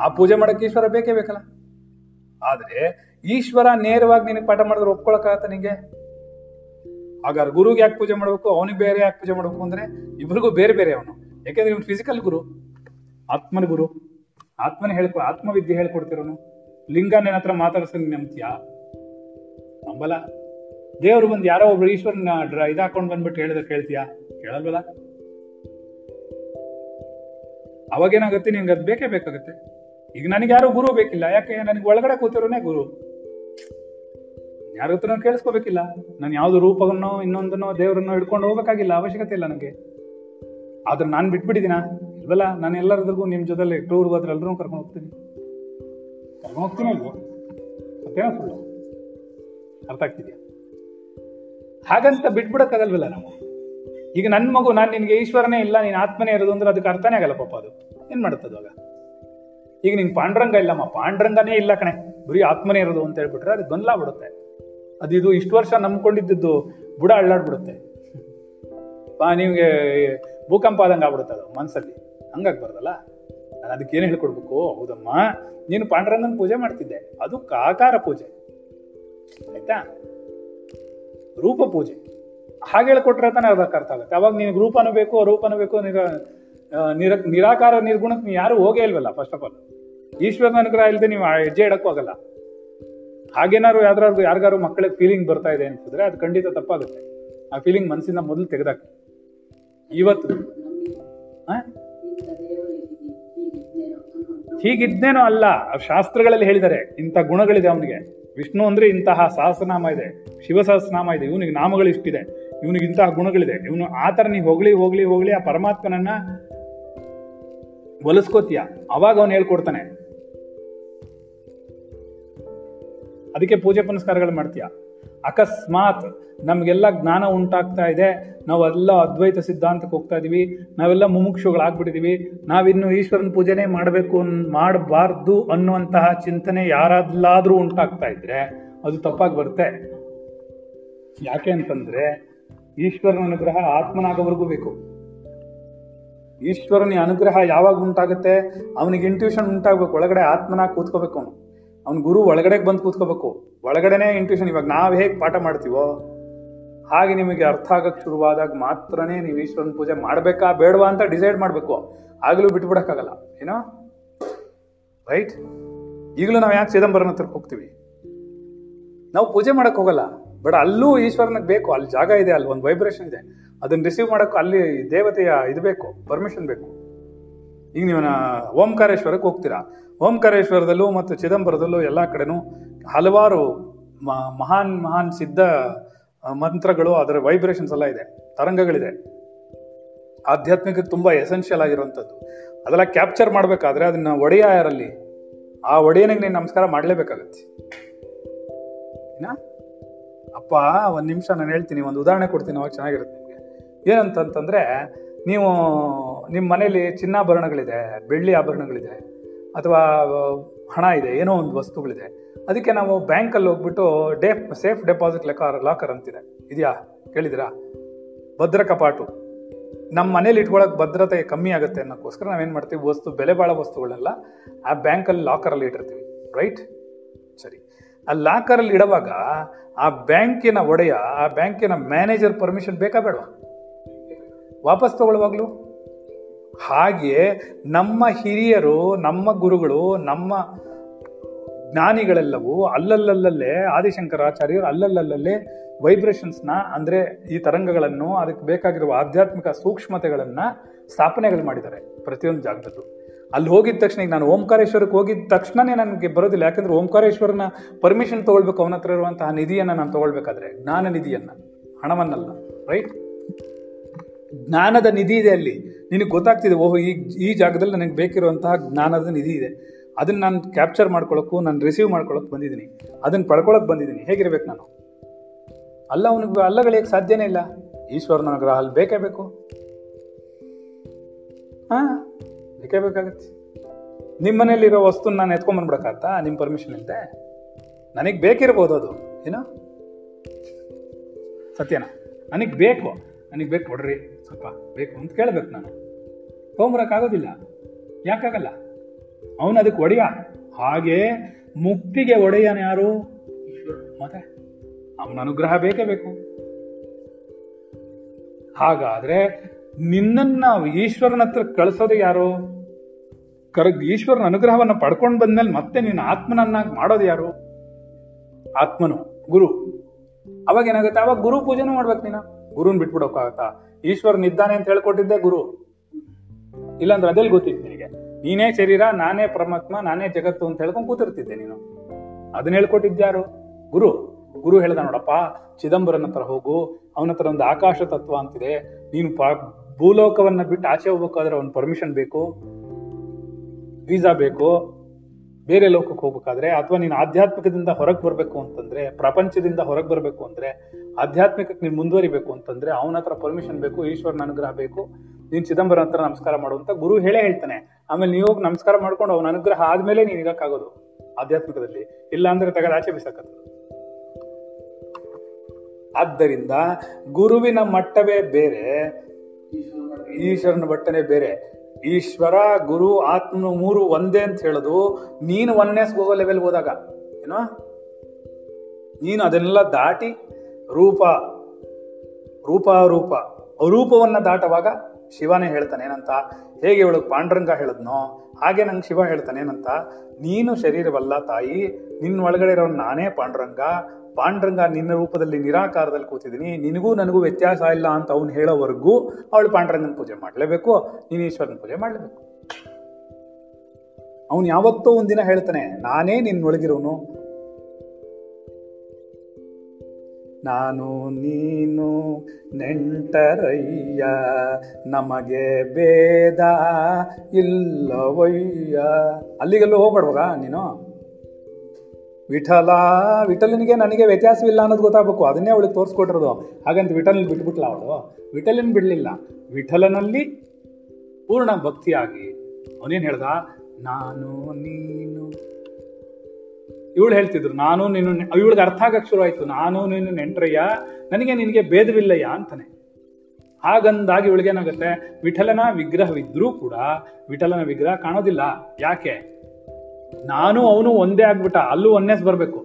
ಆ ಪೂಜೆ ಮಾಡಕ್ಕೆ ಈಶ್ವರ ಬೇಕೇ ಬೇಕಲ್ಲ. ಆದ್ರೆ ಈಶ್ವರ ನೇರವಾಗಿ ನಿನಗೆ ಪಾಠ ಮಾಡಿದ್ರೆ ಒಪ್ಕೊಳಕ್ಕಾಗತ್ತ ನಿಂಗೆ? ಹಾಗಾದ್ರೆ ಗುರುಗೆ ಯಾಕೆ ಪೂಜೆ ಮಾಡ್ಬೇಕು, ಅವನಿಗೆ ಬೇರೆ ಯಾಕೆ ಪೂಜೆ ಮಾಡ್ಬೇಕು ಅಂದ್ರೆ ಇಬ್ಬರಿಗೂ ಬೇರೆ ಬೇರೆ ಅವನು. ಯಾಕೆಂದ್ರೆ ಇವನು ಫಿಸಿಕಲ್ ಗುರು, ಆತ್ಮನ ಗುರು. ಆತ್ಮನ ಹೇಳ್ಕೊ ಆತ್ಮವಿದ್ಯೆ ಹೇಳ್ಕೊಡ್ತಿರೋನು. ಲಿಂಗ ನನ್ನ ಹತ್ರ ಮಾತಾಡ್ಸೋ ನಂಬ್ತೀಯಾ? ನಂಬಲ್ಲ. ದೇವ್ರು ಬಂದು ಯಾರೋ ಒಬ್ರು ಈಶ್ವರನ ಇದಾಕೊಂಡು ಬಂದ್ಬಿಟ್ಟು ಹೇಳಿದ್ರೆ ಕೇಳ್ತೀಯಾ? ಕೇಳಲ್ವಲ್ಲ. ಅವಾಗೇನಾಗುತ್ತೆ, ನಿನ್ಗೆ ಅದು ಬೇಕೇ ಬೇಕಾಗುತ್ತೆ. ಈಗ ನನಗೆ ಯಾರೋ ಗುರು ಬೇಕಿಲ್ಲ. ಯಾಕೆ? ನನಗೆ ಒಳಗಡೆ ಕೂತಿರೋನೇ ಗುರು. ಯಾರ ಹತ್ರನೂ ಕೇಳಿಸ್ಕೋಬೇಕಿಲ್ಲ. ನಾನು ಯಾವ್ದು ರೂಪವನ್ನೋ ಇನ್ನೊಂದನ್ನೋ ದೇವರನ್ನೋ ಹಿಡ್ಕೊಂಡು ಹೋಗ್ಬೇಕಾಗಿಲ್ಲ, ಅವಶ್ಯಕತೆ ಇಲ್ಲ ನನಗೆ. ಆದ್ರೆ ನಾನು ಬಿಟ್ಬಿಟ್ಟಿದ್ದೀನ ಇಲ್ವಲ್ಲ. ನಾನು ಎಲ್ಲರದ್ರಿಗೂ ನಿಮ್ಮ ಜೊತೆಲಿ ಟೂರ್ ಹೋದ್ರೆ ಎಲ್ಲರೂ ಕರ್ಕೊಂಡು ಹೋಗ್ತೀನಿ, ಕರ್ಕೊಂಡು ಹೋಗ್ತೀನಿ ಅಲ್ವ? ಮತ್ತೇನೋ ಸುಳ್ಳು ಅರ್ಥ ಆಗ್ತಿದ್ಯಾ? ಹಾಗಂತ ಬಿಟ್ಬಿಡಕ್ಕಾಗಲ್ವಲ್ಲ ನಾವು. ಈಗ ನನ್ನ ಮಗು ನಾನು ನಿನಗೆ ಈಶ್ವರನೇ ಇಲ್ಲ, ನೀನು ಆತ್ಮನೇ ಇರೋದು ಅಂದ್ರೆ ಅದಕ್ಕೆ ಅರ್ಥನೇ ಆಗಲ್ಲ ಪಾಪ. ಅದು ಏನ್ ಮಾಡುತ್ತದು ಆಗ? ಈಗ ನಿಂಗೆ ಪಾಂಡುರಂಗ ಇಲ್ಲಮ್ಮ, ಪಾಂಡುರಂಗನೇ ಇಲ್ಲ ಕಣೆ, ಬರೀ ಆತ್ಮನೇ ಇರೋದು ಅಂತ ಹೇಳ್ಬಿಟ್ರೆ ಅದು ಗೊಂದಲ ಬಿಡುತ್ತೆ. ಅದು ಇದು ಇಷ್ಟು ವರ್ಷ ನಂಬ್ಕೊಂಡಿದ್ದು ಬುಡ ಅಳ್ಳಾಡ್ಬಿಡುತ್ತೆ. ನಿಮ್ಗೆ ಭೂಕಂಪ ಆದಂಗೆ ಆಗ್ಬಿಡುತ್ತೆ ಅದು ಮನಸ್ಸಲ್ಲಿ. ಹಂಗಾಗ್ಬಾರ್ದಲ್ಲ. ನಾನು ಅದಕ್ಕೇನು ಹೇಳ್ಕೊಡ್ಬೇಕು? ಹೌದಮ್ಮ, ನೀನು ಪಾಂಡುರಂಗನ ಪೂಜೆ ಮಾಡ್ತಿದ್ದೆ, ಅದು ಕಾಕಾರ ಪೂಜೆ ಆಯ್ತಾ, ರೂಪ ಪೂಜೆ. ಹಾಗೆ ಹೇಳ್ಕೊಟ್ರೆ ತಾನೇ ಅದಕ್ಕೆ ಅರ್ಥ ಆಗುತ್ತೆ. ಅವಾಗ ನಿನಗೆ ರೂಪನೂ ಬೇಕು ಅರೂಪನೂ ಬೇಕು. ನಿರ ನಿರ ನಿರಾಕಾರ ನಿರ್ಗುಣಕ್ಕೆ ನೀವು ಯಾರು ಹೋಗೇ ಇಲ್ವಲ್ಲ. ಫಸ್ಟ್ ಆಫ್ ಆಲ್ ಈಶ್ವರನ ಅನುಗ್ರಹ ಇಲ್ಲದೆ ನೀವು ಹೆಜ್ಜೆ ಇಡಕ್ಕೂ ಆಗಲ್ಲ. ಹಾಗೇನಾದ್ರು ಯಾವ್ದಾದ್ರು ಯಾರಿಗಾರು ಮಕ್ಕಳಿಗೆ ಫೀಲಿಂಗ್ ಬರ್ತಾ ಇದೆ ಅನ್ಸಿದ್ರೆ ಅದು ಖಂಡಿತ ತಪ್ಪಾಗುತ್ತೆ. ಆ ಫೀಲಿಂಗ್ ಮನಸ್ಸಿಂದ ಮೊದಲು ತೆಗೆದಾಕಿ. ಇವತ್ತು ಹೀಗಿದ್ನೇನೋ ಅಲ್ಲ, ಶಾಸ್ತ್ರಗಳಲ್ಲಿ ಹೇಳಿದ್ದಾರೆ ಇಂಥ ಗುಣಗಳಿದೆ ಅವನಿಗೆ. ವಿಷ್ಣು ಅಂದ್ರೆ ಇಂತಹ ಸಹಸ್ರನಾಮ ಇದೆ, ಶಿವ ಸಹಸ್ರನಾಮ ಇದೆ, ಇವನಿಗೆ ನಾಮಗಳು ಇಷ್ಟಿದೆ, ಇವನಿಗೆ ಇಂತಹ ಗುಣಗಳಿದೆ, ಇವನು ಆ ಥರ ನೀವು ಹೋಗ್ಲಿ ಹೋಗ್ಲಿ ಹೋಗ್ಲಿ ಆ ಪರಮಾತ್ಮನನ್ನ ಒಲಿಸ್ಕೋತೀಯ. ಅವಾಗ ಅವನು ಹೇಳ್ಕೊಡ್ತಾನೆ. ಅದಕ್ಕೆ ಪೂಜೆ ಪುನಸ್ಕಾರಗಳು ಮಾಡ್ತೀಯ. ಅಕಸ್ಮಾತ್ ನಮಗೆಲ್ಲ ಜ್ಞಾನ ಉಂಟಾಗ್ತಾ ಇದೆ, ನಾವೆಲ್ಲ ಅದ್ವೈತ ಸಿದ್ಧಾಂತಕ್ಕೆ ಹೋಗ್ತಾ ಇದೀವಿ, ನಾವೆಲ್ಲ ಮುಮುಕ್ಷುಗಳಾಗ್ಬಿಟ್ಟಿದೀವಿ, ನಾವಿನ್ನು ಈಶ್ವರನ ಪೂಜೆನೇ ಮಾಡಬೇಕು ಮಾಡಬಾರ್ದು ಅನ್ನುವಂತಹ ಚಿಂತನೆ ಯಾರಾದ್ಲಾದ್ರೂ ಉಂಟಾಗ್ತಾ ಇದ್ರೆ ಅದು ತಪ್ಪಾಗಿ ಬರುತ್ತೆ. ಯಾಕೆ ಅಂತಂದ್ರೆ ಈಶ್ವರನ ಅನುಗ್ರಹ ಆತ್ಮನಾಗೋವರೆಗೂ ಬೇಕು. ಈಶ್ವರನ ಅನುಗ್ರಹ ಯಾವಾಗ ಉಂಟಾಗುತ್ತೆ? ಅವನಿಗೆ ಇಂಟ್ಯೂಷನ್ ಉಂಟಾಗ್ಬೇಕು, ಒಳಗಡೆ ಆತ್ಮನಾಗಿ ಕೂತ್ಕೋಬೇಕು ಅವನು. ಅವ್ನ ಗುರು ಒಳಗಡೆಗೆ ಬಂದು ಕೂತ್ಕೋಬೇಕು, ಒಳಗಡೆನೇ ಇಂಟ್ಯೂಷನ್. ಇವಾಗ ನಾವು ಹೇಗೆ ಪಾಠ ಮಾಡ್ತೀವೋ ಹಾಗೆ ನಿಮಗೆ ಅರ್ಥ ಆಗಕ್ಕೆ ಶುರುವಾದಾಗ ಮಾತ್ರನೇ ನೀವು ಈಶ್ವರನ ಪೂಜೆ ಮಾಡಬೇಕಾ ಬೇಡವಾ ಅಂತ ಡಿಸೈಡ್ ಮಾಡಬೇಕು. ಆಗಲೂ ಬಿಟ್ಬಿಡಕ್ಕಾಗಲ್ಲ ಏನೋ, ರೈಟ್? ಈಗಲೂ ನಾವು ಯಾಕೆ ಚಿದಂಬರನ ಹತ್ರಕ್ಕೆ ಹೋಗ್ತೀವಿ? ನಾವು ಪೂಜೆ ಮಾಡಕ್ಕೆ ಹೋಗಲ್ಲ, ಬಟ್ ಅಲ್ಲೂ ಈಶ್ವರನಿಗೆ ಬೇಕು. ಅಲ್ಲಿ ಜಾಗ ಇದೆ, ಅಲ್ಲಿ ಒಂದು ವೈಬ್ರೇಷನ್ ಇದೆ, ಅದನ್ನ ರಿಸೀವ್ ಮಾಡೋಕ್ಕೂ ಅಲ್ಲಿ ದೇವತೆಯ ಇದು ಬೇಕು, ಪರ್ಮಿಷನ್ ಬೇಕು. ಈಗ ನೀವು ಓಂಕಾರೇಶ್ವರಕ್ಕೆ ಹೋಗ್ತೀರಾ, ಓಂಕಾರೇಶ್ವರದಲ್ಲೂ ಮತ್ತು ಚಿದಂಬರದಲ್ಲೂ ಎಲ್ಲ ಕಡೆನೂ ಹಲವಾರು ಮಹಾನ್ ಮಹಾನ್ ಸಿದ್ಧ ಮಂತ್ರಗಳು, ಅದರ ವೈಬ್ರೇಷನ್ಸ್ ಎಲ್ಲ ಇದೆ, ತರಂಗಗಳಿದೆ. ಆಧ್ಯಾತ್ಮಿಕಕ್ಕೆ ತುಂಬ ಎಸೆನ್ಷಿಯಲ್ ಆಗಿರುವಂಥದ್ದು. ಅದೆಲ್ಲ ಕ್ಯಾಪ್ಚರ್ ಮಾಡಬೇಕಾದ್ರೆ ಅದನ್ನು ಒಡೆಯ ಯಾರಲ್ಲಿ, ಆ ಒಡೆಯನಿಗೆ ನೀನು ನಮಸ್ಕಾರ ಮಾಡಲೇಬೇಕಾಗತ್ತೆ. ಅಪ್ಪ ಒಂದು ನಿಮಿಷ ನಾನು ಹೇಳ್ತೀನಿ, ಒಂದು ಉದಾಹರಣೆ ಕೊಡ್ತೀನಿ, ಅವಾಗ ಚೆನ್ನಾಗಿರುತ್ತೆ ನಿಮಗೆ. ಏನಂತಂತಂದರೆ, ನೀವು ನಿಮ್ಮ ಮನೇಲಿ ಚಿನ್ನಾಭರಣಗಳಿದೆ, ಬೆಳ್ಳಿ ಆಭರಣಗಳಿದೆ, ಅಥವಾ ಹಣ ಇದೆ, ಏನೋ ಒಂದು ವಸ್ತುಗಳಿದೆ, ಅದಕ್ಕೆ ನಾವು ಬ್ಯಾಂಕಲ್ಲಿ ಹೋಗ್ಬಿಟ್ಟು the safe deposit locker locker ಅಂತಿದೆ, ಇದೆಯಾ? ಕೇಳಿದಿರಾ? ಭದ್ರ ಕಪಾಟು. ನಮ್ಮ ಮನೇಲಿ ಇಟ್ಕೊಳ್ಳೋಕೆ ಭದ್ರತೆ ಕಮ್ಮಿ ಆಗುತ್ತೆ ಅನ್ನೋಕ್ಕೋಸ್ಕರ ನಾವೇನು ಮಾಡ್ತೀವಿ, ವಸ್ತು ಬೆಲೆ ಬಾಳೋ ವಸ್ತುಗಳನ್ನೆಲ್ಲ ಆ ಬ್ಯಾಂಕಲ್ಲಿ ಲಾಕರಲ್ಲಿ ಇಟ್ಟಿರ್ತೀವಿ, ರೈಟ್? ಸರಿ, ಆ ಲಾಕರಲ್ಲಿ ಇಡುವಾಗ ಆ ಬ್ಯಾಂಕಿನ ಒಡೆಯ, ಆ ಬ್ಯಾಂಕಿನ ಮ್ಯಾನೇಜರ್ ಪರ್ಮಿಷನ್ ಬೇಕಾ ಬೇಡವಾ ವಾಪಸ್ ತಗೊಳ್ಳುವಾಗ್ಲೂ? ಹಾಗೆಯೇ ನಮ್ಮ ಹಿರಿಯರು, ನಮ್ಮ ಗುರುಗಳು, ನಮ್ಮ ಜ್ಞಾನಿಗಳೆಲ್ಲವೂ ಅಲ್ಲಲ್ಲಲ್ಲೇ ಆದಿಶಂಕರಾಚಾರ್ಯರು ಅಲ್ಲಲ್ಲಲ್ಲೇ ವೈಬ್ರೇಷನ್ಸ್ನ, ಅಂದರೆ ಈ ತರಂಗಗಳನ್ನು, ಅದಕ್ಕೆ ಬೇಕಾಗಿರುವ ಆಧ್ಯಾತ್ಮಿಕ ಸೂಕ್ಷ್ಮತೆಗಳನ್ನು ಸ್ಥಾಪನೆಗಳು ಮಾಡಿದ್ದಾರೆ ಪ್ರತಿಯೊಂದು ಜಾಗದಲ್ಲೂ. ಅಲ್ಲಿ ಹೋಗಿದ ತಕ್ಷಣ, ಈಗ ನಾನು ಓಂಕಾರೇಶ್ವರಕ್ಕೆ ಹೋಗಿದ ತಕ್ಷಣನೇ ನನಗೆ ಬರೋದಿಲ್ಲ, ಯಾಕಂದರೆ ಓಂಕಾರೇಶ್ವರನ ಪರ್ಮಿಷನ್ ತೊಗೊಳ್ಬೇಕು, ಅವನ ಹತ್ರ ಇರುವಂತಹ ನಿಧಿಯನ್ನು ನಾನು ತೊಗೊಳ್ಬೇಕಾದ್ರೆ, ಜ್ಞಾನ ನಿಧಿಯನ್ನು, ಹಣವನ್ನಲ್ಲ, ರೈಟ್? ಜ್ಞಾನದ ನಿಧಿ ಇದೆ ಅಲ್ಲಿ, ನಿನಗೆ ಗೊತ್ತಾಗ್ತಿದೆ, ಓಹೋ ಈ ಈ ಜಾಗದಲ್ಲಿ ನನಗೆ ಬೇಕಿರುವಂತಹ ಜ್ಞಾನದ ನಿಧಿ ಇದೆ, ಅದನ್ನು ನಾನು ಕ್ಯಾಪ್ಚರ್ ಮಾಡ್ಕೊಳ್ಳೋಕ್ಕೂ ನಾನು ರಿಸೀವ್ ಮಾಡ್ಕೊಳ್ಳೋಕೆ ಬಂದಿದ್ದೀನಿ, ಅದನ್ನು ಪಡ್ಕೊಳ್ಳೋಕೆ ಬಂದಿದ್ದೀನಿ, ಹೇಗಿರ್ಬೇಕು ನಾನು? ಅಲ್ಲ, ಅವನಿಗೆ ಅಲ್ಲಗಳಿಗೆ ಸಾಧ್ಯನೇ ಇಲ್ಲ, ಈಶ್ವರನ ಗ್ರಹ ಅಲ್ಲಿ ಬೇಕೇ ಬೇಕು, ಹಾಂ ಬೇಕೇ ಬೇಕಾಗತ್ತೆ. ನಿಮ್ಮ ಮನೇಲಿರೋ ವಸ್ತುನ ನಾನು ಎತ್ಕೊಂಡ್ಬಂದ್ಬಿಡಕ್ಕಾಗತ್ತಾ ನಿಮ್ಮ ಪರ್ಮಿಷನ್ ಇಲ್ಲದೆ? ನನಗೆ ಬೇಕಿರ್ಬೋದು ಅದು, ಏನೋ ಸತ್ಯನಾ, ನನಗೆ ಬೇಕು, ನನಗೆ ಬೇಕು ಕೊಡ್ರಿ ಸ್ವಲ್ಪ ಬೇಕು ಅಂತ ಕೇಳಬೇಕು ನಾನು, ತೊಗೊಂಬರಕ್ಕಾಗೋದಿಲ್ಲ. ಯಾಕಾಗಲ್ಲ? ಅವನು ಅದಕ್ಕೆ ಒಡೆಯ. ಹಾಗೆ ಮುಕ್ತಿಗೆ ಒಡೆಯನ ಯಾರು? ಮತ್ತೆ ಅವನ ಅನುಗ್ರಹ ಬೇಕೇ ಬೇಕು. ಹಾಗಾದ್ರೆ ನಿನ್ನನ್ನ ಈಶ್ವರನ ಹತ್ರ ಕಳಿಸೋದು ಯಾರು? ಕರ ಈಶ್ವರನ ಅನುಗ್ರಹವನ್ನ ಪಡ್ಕೊಂಡು ಬಂದ್ಮೇಲೆ ಮತ್ತೆ ನಿನ್ನ ಆತ್ಮನನ್ನಾಗಿ ಮಾಡೋದು ಯಾರು? ಆತ್ಮನು ಗುರು. ಅವಾಗ ಏನಾಗುತ್ತೆ? ಅವಾಗ ಗುರು ಪೂಜೆನೂ ಮಾಡ್ಬೇಕು. ನೀನು ಗುರುನ್ ಬಿಟ್ಬಿಡೋಕ್ಕಾಗತ್ತಾ? ಈಶ್ವರನ್ ಇದ್ದಾನೆ ಅಂತ ಹೇಳ್ಕೊಟ್ಟಿದ್ದೆ ಗುರು, ಇಲ್ಲಾಂದ್ರೆ ಅದೆಲ್ಲಿ ಗೊತ್ತಿತ್ತು ನಿನಗೆ? ನೀನೇ ಶರೀರ, ನಾನೇ ಪರಮಾತ್ಮ, ನಾನೇ ಜಗತ್ತು ಅಂತ ಹೇಳ್ಕೊಂಡು ಕೂತಿರ್ತಿದ್ದೆ ನೀನು. ಅದನ್ನ ಹೇಳ್ಕೊಟ್ಟಿದ್ಯಾರು? ಗುರು. ಗುರು ಹೇಳ್ದ, ನೋಡಪ್ಪ ಚಿದಂಬರನ ಹತ್ರ ಹೋಗು, ಅವನ ಹತ್ರ ಒಂದು ಆಕಾಶ ತತ್ವ ಅಂತಿದೆ, ನೀನು ಪ ಭೂಲೋಕವನ್ನ ಬಿಟ್ಟು ಆಚೆ ಹೋಗ್ಬೇಕಾದ್ರೆ ಅವನ ಪರ್ಮಿಷನ್ ಬೇಕು, ವೀಸಾ ಬೇಕು, ಬೇರೆ ಲೋಕಕ್ಕೆ ಹೋಗ್ಬೇಕಾದ್ರೆ, ಅಥವಾ ನೀನು ಆಧ್ಯಾತ್ಮಿಕದಿಂದ ಹೊರಗೆ ಬರಬೇಕು ಅಂತಂದ್ರೆ, ಪ್ರಪಂಚದಿಂದ ಹೊರಗೆ ಬರಬೇಕು ಅಂದ್ರೆ, ಆಧ್ಯಾತ್ಮಿಕಕ್ಕೆ ನೀನು ಮುಂದುವರಿಬೇಕು ಅಂತಂದ್ರೆ ಅವನ ಹತ್ರ ಪರ್ಮಿಷನ್ ಬೇಕು, ಈಶ್ವರನ ಅನುಗ್ರಹ ಬೇಕು, ನೀನು ಚಿದಂಬರನ ಹತ್ರ ನಮಸ್ಕಾರ ಮಾಡುವಂತ ಗುರು ಹೇಳೇ ಹೇಳ್ತಾನೆ. ಆಮೇಲೆ ನೀವು ಹೋಗಿ ನಮಸ್ಕಾರ ಮಾಡ್ಕೊಂಡು ಅವನ ಅನುಗ್ರಹ ಆದ್ಮೇಲೆ ನೀನು ಇರಕ್ಕಾಗೋದು ಆಧ್ಯಾತ್ಮಿಕದಲ್ಲಿ, ಇಲ್ಲ ಅಂದ್ರೆ ತೆಗೆದು ಆಚೆ ಬಿಸಾಕದು. ಆದ್ದರಿಂದ ಗುರುವಿನ ಮಟ್ಟವೇ ಬೇರೆ, ಈಶ್ವರನ ಮಟ್ಟನೇ ಬೇರೆ. ಈಶ್ವರ, ಗುರು, ಆತ್ಮ ಮೂರು ಒಂದೇ ಅಂತ ಹೇಳೋದು ನೀನು ಒನ್ನೆಸ್ ಹೋಗೋ ಲೆವೆಲ್ ಹೋದಾಗ ಏನೋ, ನೀನು ಅದನ್ನೆಲ್ಲ ದಾಟಿ ರೂಪ ರೂಪಾರೂಪ ಅರೂಪವನ್ನ ದಾಟುವಾಗ ಶಿವನೇ ಹೇಳ್ತಾನೆ ಏನಂತ, ಹೇಗೆ ಇವಳಿಗೆ ಪಾಂಡುರಂಗ ಹೇಳಿದ್ನೋ ಹಾಗೆ ನಂಗೆ ಶಿವ ಹೇಳ್ತಾನೆ ಏನಂತ, ನೀನು ಶರೀರವಲ್ಲ ತಾಯಿ, ನಿನ್ನ ಒಳಗಡೆ ಇರೋನು ನಾನೇ ಪಾಂಡುರಂಗ, ಪಾಂಡುರಂಗ ನಿನ್ನ ರೂಪದಲ್ಲಿ ನಿರಾಕಾರದಲ್ಲಿ ಕೂತಿದ್ದೀನಿ, ನಿನಗೂ ನನಗೂ ವ್ಯತ್ಯಾಸ ಇಲ್ಲ ಅಂತ ಅವ್ನು ಹೇಳೋವರೆಗೂ ಅವಳು ಪಾಂಡುರಂಗನ ಪೂಜೆ ಮಾಡಲೇಬೇಕು, ನೀನು ಈಶ್ವರನ ಪೂಜೆ ಮಾಡಲೇಬೇಕು. ಅವನು ಯಾವತ್ತೋ ಒಂದಿನ ಹೇಳ್ತಾನೆ, ನಾನೇ ನಿನ್ನೊಳಗಿರೋನು, ನಾನು ನೀನು ನೆಂಟರಯ್ಯ, ನಮಗೆ ಭೇದ ಇಲ್ಲವಯ್ಯ. ಅಲ್ಲಿಗೆಲ್ಲೂ ಹೋಗ್ಬೇಡುವಾಗ ನೀನು ವಿಠಲ, ವಿಠಲನಿಗೆ ನನಗೆ ವ್ಯತ್ಯಾಸವಿಲ್ಲ ಅನ್ನೋದು ಗೊತ್ತಾಗಬೇಕು, ಅದನ್ನೇ ಅವಳಿಗೆ ತೋರಿಸ್ಕೊಟ್ಟಿರೋದು. ಹಾಗಂತ ವಿಠಲನ ಬಿಟ್ಬಿಟ್ಲಾ ಅವಳು? ವಿಠಲನ ಬಿಡಲಿಲ್ಲ, ವಿಠಲನಲ್ಲಿ ಪೂರ್ಣ ಭಕ್ತಿಯಾಗಿ ಅವನೇನು ಹೇಳ್ದ, ನಾನು ನೀನು. ಇವಳು ಹೇಳ್ತಿದ್ರು ನಾನು ನೀನು, ಇವಳಿಗೆ ಅರ್ಥ ಆಗಕ್ಕೆ ಶುರು ಆಯ್ತು, ನಾನು ನೀನು ನೆಂಟ್ರಯ್ಯ, ನನಗೆ ನಿನಗೆ ಭೇದವಿಲ್ಲಯ್ಯ ಅಂತಾನೆ. ಹಾಗಂದಾಗಿ ಇವಳಿಗೆ ಏನಾಗುತ್ತೆ, ವಿಠಲನ ವಿಗ್ರಹವಿದ್ರೂ ಕೂಡ ವಿಠಲನ ವಿಗ್ರಹ ಕಾಣೋದಿಲ್ಲ. ಯಾಕೆ? ನಾನು ಅವನು ಒಂದೇ ಆಗ್ಬಿಟ್ಟ, ಅಲ್ಲೂ ಒನ್ನೆಸ್ ಬರ್ಬೇಕು,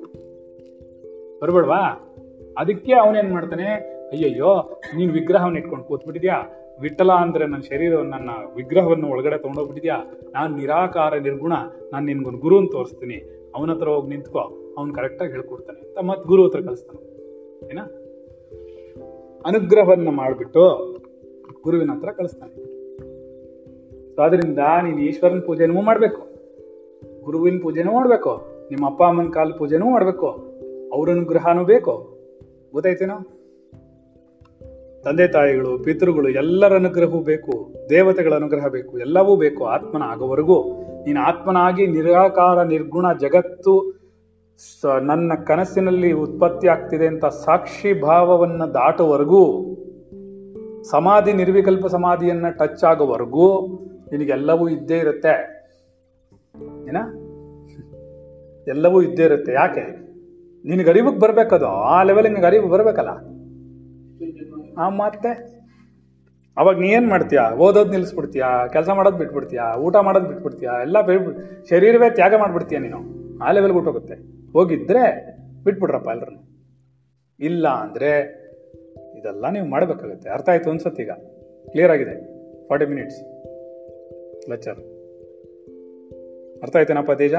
ಬರ್ಬೇಡ್ವಾ? ಅದಕ್ಕೆ ಅವನೇನ್ ಮಾಡ್ತಾನೆ, ಅಯ್ಯಯ್ಯೋ ನೀನ್ ವಿಗ್ರಹವನ್ನು ಇಟ್ಕೊಂಡು ಕೂತ್ಬಿಟ್ಟಿದ್ಯಾ, ವಿಠಲ ಅಂದ್ರೆ ನನ್ನ ಶರೀರವನ್ನು, ನನ್ನ ವಿಗ್ರಹವನ್ನು ಒಳಗಡೆ ತಗೊಂಡೋಗ್ಬಿಟ್ಟಿದ್ಯಾ, ನಾನು ನಿರಾಕಾರ ನಿರ್ಗುಣ, ನಾನು ನಿನ್ಗೊಂದು ಗುರುನ್ ತೋರಿಸ್ತೀನಿ, ಅವನ ಹತ್ರ ಹೋಗಿ ನಿಂತ್ಕೋ, ಅವ್ನು ಕರೆಕ್ಟಾಗಿ ಹೇಳ್ಕೊಡ್ತಾನೆ ಅಂತ ಮತ್ ಗುರು ಹತ್ರ ಕಳಿಸ್ತಾನೆ. ಏನ ಅನುಗ್ರಹವನ್ನ ಮಾಡ್ಬಿಟ್ಟು ಗುರುವಿನ ಹತ್ರ ಕಳಿಸ್ತಾನೆ. ಆದ್ರಿಂದ ನೀನ್ ಈಶ್ವರನ ಪೂಜೆನೂ ಮಾಡ್ಬೇಕು, ಗುರುವಿನ ಪೂಜೆನೂ ಮಾಡ್ಬೇಕು, ನಿಮ್ಮ ಅಪ್ಪ ಅಮ್ಮನ ಕಾಲ ಪೂಜೆನೂ ಮಾಡ್ಬೇಕು, ಅವ್ರ ಅನುಗ್ರಹನೂ ಬೇಕು. ಗೊತ್ತಾಯ್ತೇನೋ? ತಂದೆ ತಾಯಿಗಳು, ಪಿತೃಗಳು, ಎಲ್ಲರ ಅನುಗ್ರಹವೂ ಬೇಕು, ದೇವತೆಗಳ ಅನುಗ್ರಹ ಬೇಕು, ಎಲ್ಲವೂ ಬೇಕು. ಆತ್ಮನ ಆಗೋವರೆಗೂ ನೀನು ಆತ್ಮನಾಗಿ ನಿರಾಕಾರ ನಿರ್ಗುಣ ಜಗತ್ತು ನನ್ನ ಕನಸಿನಲ್ಲಿ ಉತ್ಪತ್ತಿ ಆಗ್ತಿದೆ ಅಂತ ಸಾಕ್ಷಿ ಭಾವವನ್ನು ದಾಟುವರೆಗೂ ಸಮಾಧಿ ನಿರ್ವಿಕಲ್ಪ ಸಮಾಧಿಯನ್ನ ಟಚ್ ಆಗೋವರೆಗೂ ನಿನಗೆಲ್ಲವೂ ಇದ್ದೇ ಇರುತ್ತೆ, ಏನ ಎಲ್ಲವೂ ಇದ್ದೇ ಇರುತ್ತೆ. ಯಾಕೆ ನಿನಗೆ ಅರಿವಿಗೆ ಬರ್ಬೇಕದು, ಆ ಲೆವೆಲ್ ನಿನಗೆ ಅರಿವು ಬರ್ಬೇಕಲ್ಲ. ಆ ಮತ್ತೆ ಅವಾಗ ನೀ ಏನ್ ಮಾಡ್ತೀಯಾ? ಓದೋದು ನಿಲ್ಲಿಸ್ಬಿಡ್ತೀಯಾ, ಕೆಲಸ ಮಾಡೋದು ಬಿಟ್ಬಿಡ್ತೀಯಾ, ಊಟ ಮಾಡೋದು ಬಿಟ್ಬಿಡ್ತೀಯಾ, ಎಲ್ಲ ಶರೀರವೇ ತ್ಯಾಗ ಮಾಡ್ಬಿಡ್ತೀಯ ನೀನು. ಆ ಲೆವೆಲ್ಗೆ ಹೊಟ್ಟೋಗುತ್ತೆ. ಹೋಗಿದ್ರೆ ಬಿಟ್ಬಿಡ್ರಪ್ಪ ಎಲ್ಲರನ್ನು. ಇಲ್ಲ ಅಂದ್ರೆ ಇದೆಲ್ಲ ನೀವು ಮಾಡಬೇಕಾಗುತ್ತೆ. ಅರ್ಥ ಆಯ್ತು ಅನ್ಸತ್ತೆ? ಈಗ ಕ್ಲಿಯರ್ ಆಗಿದೆ. ಫಾರ್ಟಿ ಮಿನಿಟ್ಸ್ ಲೆಕ್ಚರ್ ಅರ್ಥ ಆಯ್ತೇನಪ್ಪ ತೇಜ?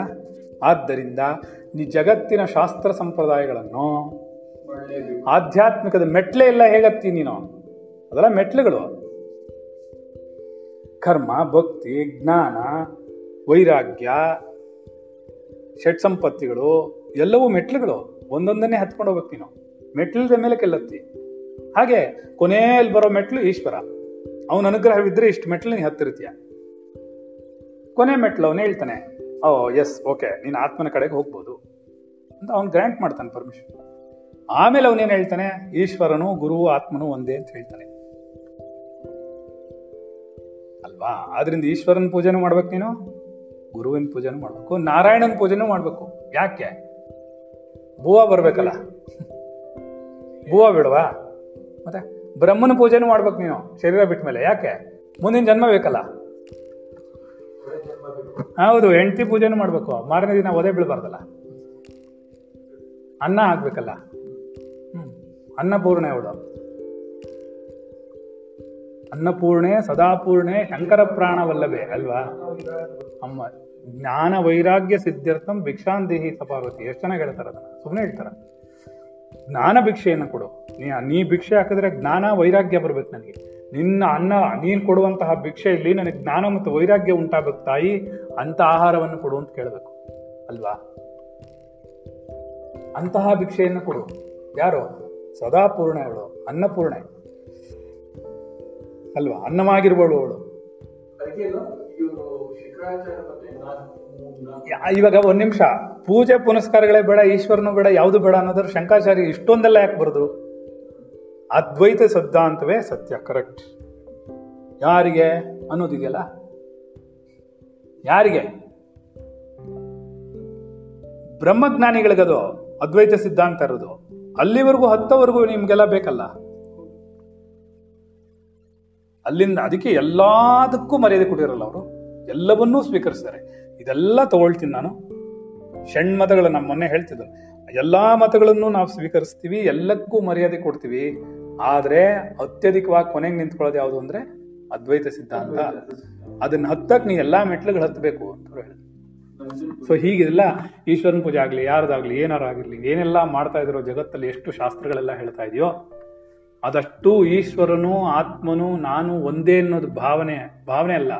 ಆದ್ದರಿಂದ ಈ ಜಗತ್ತಿನ ಶಾಸ್ತ್ರ ಸಂಪ್ರದಾಯಗಳನ್ನು ಆಧ್ಯಾತ್ಮಿಕದ ಮೆಟ್ಲೆ ಎಲ್ಲ ಹೇಗತ್ತಿ ನೀನು? ಅದೆಲ್ಲ ಮೆಟ್ಲುಗಳು. ಕರ್ಮ, ಭಕ್ತಿ, ಜ್ಞಾನ, ವೈರಾಗ್ಯ, ಷಟ್ ಸಂಪತ್ತಿಗಳು ಎಲ್ಲವೂ ಮೆಟ್ಲುಗಳು. ಒಂದೊಂದನ್ನೇ ಹತ್ಕೊಂಡು ಹೋಗ್ಬೇಕು ನೀನು. ಮೆಟ್ಲಿದ ಮೇಲೆ ಕೆಲ್ಲತ್ತಿ. ಹಾಗೆ ಕೊನೆಯಲ್ಲಿ ಬರೋ ಮೆಟ್ಲು ಈಶ್ವರ. ಅವನ ಅನುಗ್ರಹವಿದ್ರೆ ಇಷ್ಟು ಮೆಟ್ಲು ನೀನು ಹತ್ತಿರ್ತೀಯ. ಕೊನೆ ಮೆಟ್ಲು ಅವನು ಹೇಳ್ತಾನೆ, ಓ ಎಸ್ ಓಕೆ ನೀನು ಆತ್ಮನ ಕಡೆಗೆ ಹೋಗ್ಬೋದು ಅಂತ ಅವ್ನು ಗ್ರ್ಯಾಂಟ್ ಮಾಡ್ತಾನೆ ಪರ್ಮಿಷನ್. ಆಮೇಲೆ ಅವನೇನು ಹೇಳ್ತಾನೆ, ಈಶ್ವರನು ಗುರುವು ಆತ್ಮನು ಒಂದೇ ಅಂತ ಹೇಳ್ತಾನೆ ಅಲ್ವಾ. ಆದ್ರಿಂದ ಈಶ್ವರನ ಪೂಜೆನೂ ಮಾಡ್ಬೇಕು ನೀನು, ಗುರುವಿನ ಪೂಜೆನೂ ಮಾಡ್ಬೇಕು, ನಾರಾಯಣನ ಪೂಜೆನೂ ಮಾಡ್ಬೇಕು. ಯಾಕೆ? ಭೂವ ಬರ್ಬೇಕಲ್ಲ, ಭೂವ ಬಿಡುವಾ? ಮತ್ತೆ ಬ್ರಹ್ಮನ ಪೂಜೆನೂ ಮಾಡ್ಬೇಕು ನೀನು ಶರೀರ ಬಿಟ್ಟ ಮೇಲೆ. ಯಾಕೆ? ಮುಂದಿನ ಜನ್ಮ ಬೇಕಲ್ಲ. ಹೌದು, ಹೆಂಡತಿ ಪೂಜೆನೂ ಮಾಡ್ಬೇಕು, ಮಾರನೇ ದಿನ ಒದೆ ಬೀಳ್ಬಾರ್ದಲ್ಲ, ಅನ್ನ ಆಗ್ಬೇಕಲ್ಲ, ಹ್ಮ್ ಅನ್ನಪೂರ್ಣೆ ಅವಳು, ಅನ್ನಪೂರ್ಣೆ ಸದಾಪೂರ್ಣೆ ಶಂಕರ ಪ್ರಾಣವಲ್ಲವೇ ಅಲ್ವಾ ಅಮ್ಮ. ಜ್ಞಾನ ವೈರಾಗ್ಯ ಸಿದ್ಧಾರ್ಥಂ ಭಿಕ್ಷಾಂದೇಹಿ ಸಪಾರ್ವತಿ. ಎಷ್ಟು ಚೆನ್ನಾಗಿ ಹೇಳ್ತಾರ ಅದನ್ನ, ಸುಮ್ಮನೆ ಹೇಳ್ತಾರ. ಜ್ಞಾನ ಭಿಕ್ಷೆಯನ್ನು ಕೊಡು, ನೀ ನೀ ಭಿಕ್ಷೆ ಹಾಕಿದ್ರೆ ಜ್ಞಾನ ವೈರಾಗ್ಯ ಬರ್ಬೇಕು ನನಗೆ. ನಿನ್ನ ಅನ್ನ ನೀನು ಕೊಡುವಂತಹ ಭಿಕ್ಷೆಯಲ್ಲಿ ನನಗೆ ಜ್ಞಾನ ಮತ್ತು ವೈರಾಗ್ಯ ಉಂಟಾಗಬೇಕು ತಾಯಿ, ಅಂಥ ಆಹಾರವನ್ನು ಕೊಡು ಅಂತ ಕೇಳಬೇಕು ಅಲ್ವಾ. ಅಂತಹ ಭಿಕ್ಷೆಯನ್ನು ಕೊಡು. ಯಾರು? ಸದಾಪೂರ್ಣ ಅವಳು, ಅನ್ನಪೂರ್ಣೆ ಅಲ್ವಾ, ಅನ್ನವಾಗಿರ್ಬೋಳು ಅವಳು. ಇವಾಗ ಒಂದ್ ನಿಮಿಷ, ಪೂಜೆ ಪುನಸ್ಕಾರಗಳೇ ಬೇಡ, ಈಶ್ವರನು ಬೇಡ, ಯಾವುದು ಬೇಡ ಅನ್ನೋದ್ರ ಶಂಕರಾಚಾರ್ಯ ಇಷ್ಟೊಂದೆಲ್ಲ ಯಾಕೆ ಬರೆದ್ರು? ಅದ್ವೈತ ಸಿದ್ಧಾಂತವೇ ಸತ್ಯ, ಕರೆಕ್ಟ್. ಯಾರಿಗೆ ಅನ್ನೋದಿದೆಯಲ್ಲ, ಯಾರಿಗೆ? ಬ್ರಹ್ಮಜ್ಞಾನಿಗಳಿಗದು ಅದ್ವೈತ ಸಿದ್ಧಾಂತ ಇರೋದು. ಅಲ್ಲಿವರೆಗೂ ಹತ್ತವರೆಗೂ ನಿಮ್ಗೆಲ್ಲ ಬೇಕಲ್ಲ, ಅಲ್ಲಿಂದ ಅದಕ್ಕೆ ಎಲ್ಲದಕ್ಕೂ ಮರ್ಯಾದೆ ಕೊಟ್ಟಿರಲ್ಲ ಅವರು, ಎಲ್ಲವನ್ನೂ ಸ್ವೀಕರಿಸ್ತಾರೆ. ಇದೆಲ್ಲ ತಗೊಳ್ತೀನಿ ನಾನು. ಷಣ್ಮತಗಳು ನಮ್ಮ ಮೊನ್ನೆ ಹೇಳ್ತಿದ್ರು, ಎಲ್ಲಾ ಮತಗಳನ್ನು ನಾವು ಸ್ವೀಕರಿಸ್ತೀವಿ, ಎಲ್ಲಕ್ಕೂ ಮರ್ಯಾದೆ ಕೊಡ್ತೀವಿ. ಆದ್ರೆ ಅತ್ಯಧಿಕವಾಗಿ ಕೊನೆಗೆ ನಿಂತ್ಕೊಳ್ಳೋದು ಯಾವುದು ಅಂದ್ರೆ ಅದ್ವೈತ ಸಿದ್ಧಾಂತ. ಅದನ್ನ ಹತ್ತಕ್ ನೀ ಎಲ್ಲಾ ಮೆಟ್ಲುಗಳು ಹತ್ತಬೇಕು ಅಂತ ಹೇಳಿದ್ರು. ಸೊ ಹೀಗಿಲ್ಲ, ಈಶ್ವರನ ಪೂಜೆ ಆಗ್ಲಿ, ಯಾರದಾಗ್ಲಿ, ಏನಾರಾಗಿರ್ಲಿ, ಏನೆಲ್ಲಾ ಮಾಡ್ತಾ ಇದ್ರು ಜಗತ್ತಲ್ಲಿ, ಎಷ್ಟು ಶಾಸ್ತ್ರಗಳೆಲ್ಲ ಹೇಳ್ತಾ ಇದೆಯೋ ಅದಷ್ಟು ಈಶ್ವರನು ಆತ್ಮನು ನಾನು ಒಂದೇ ಅನ್ನೋದು ಭಾವನೆ ಭಾವನೆ ಅಲ್ಲ,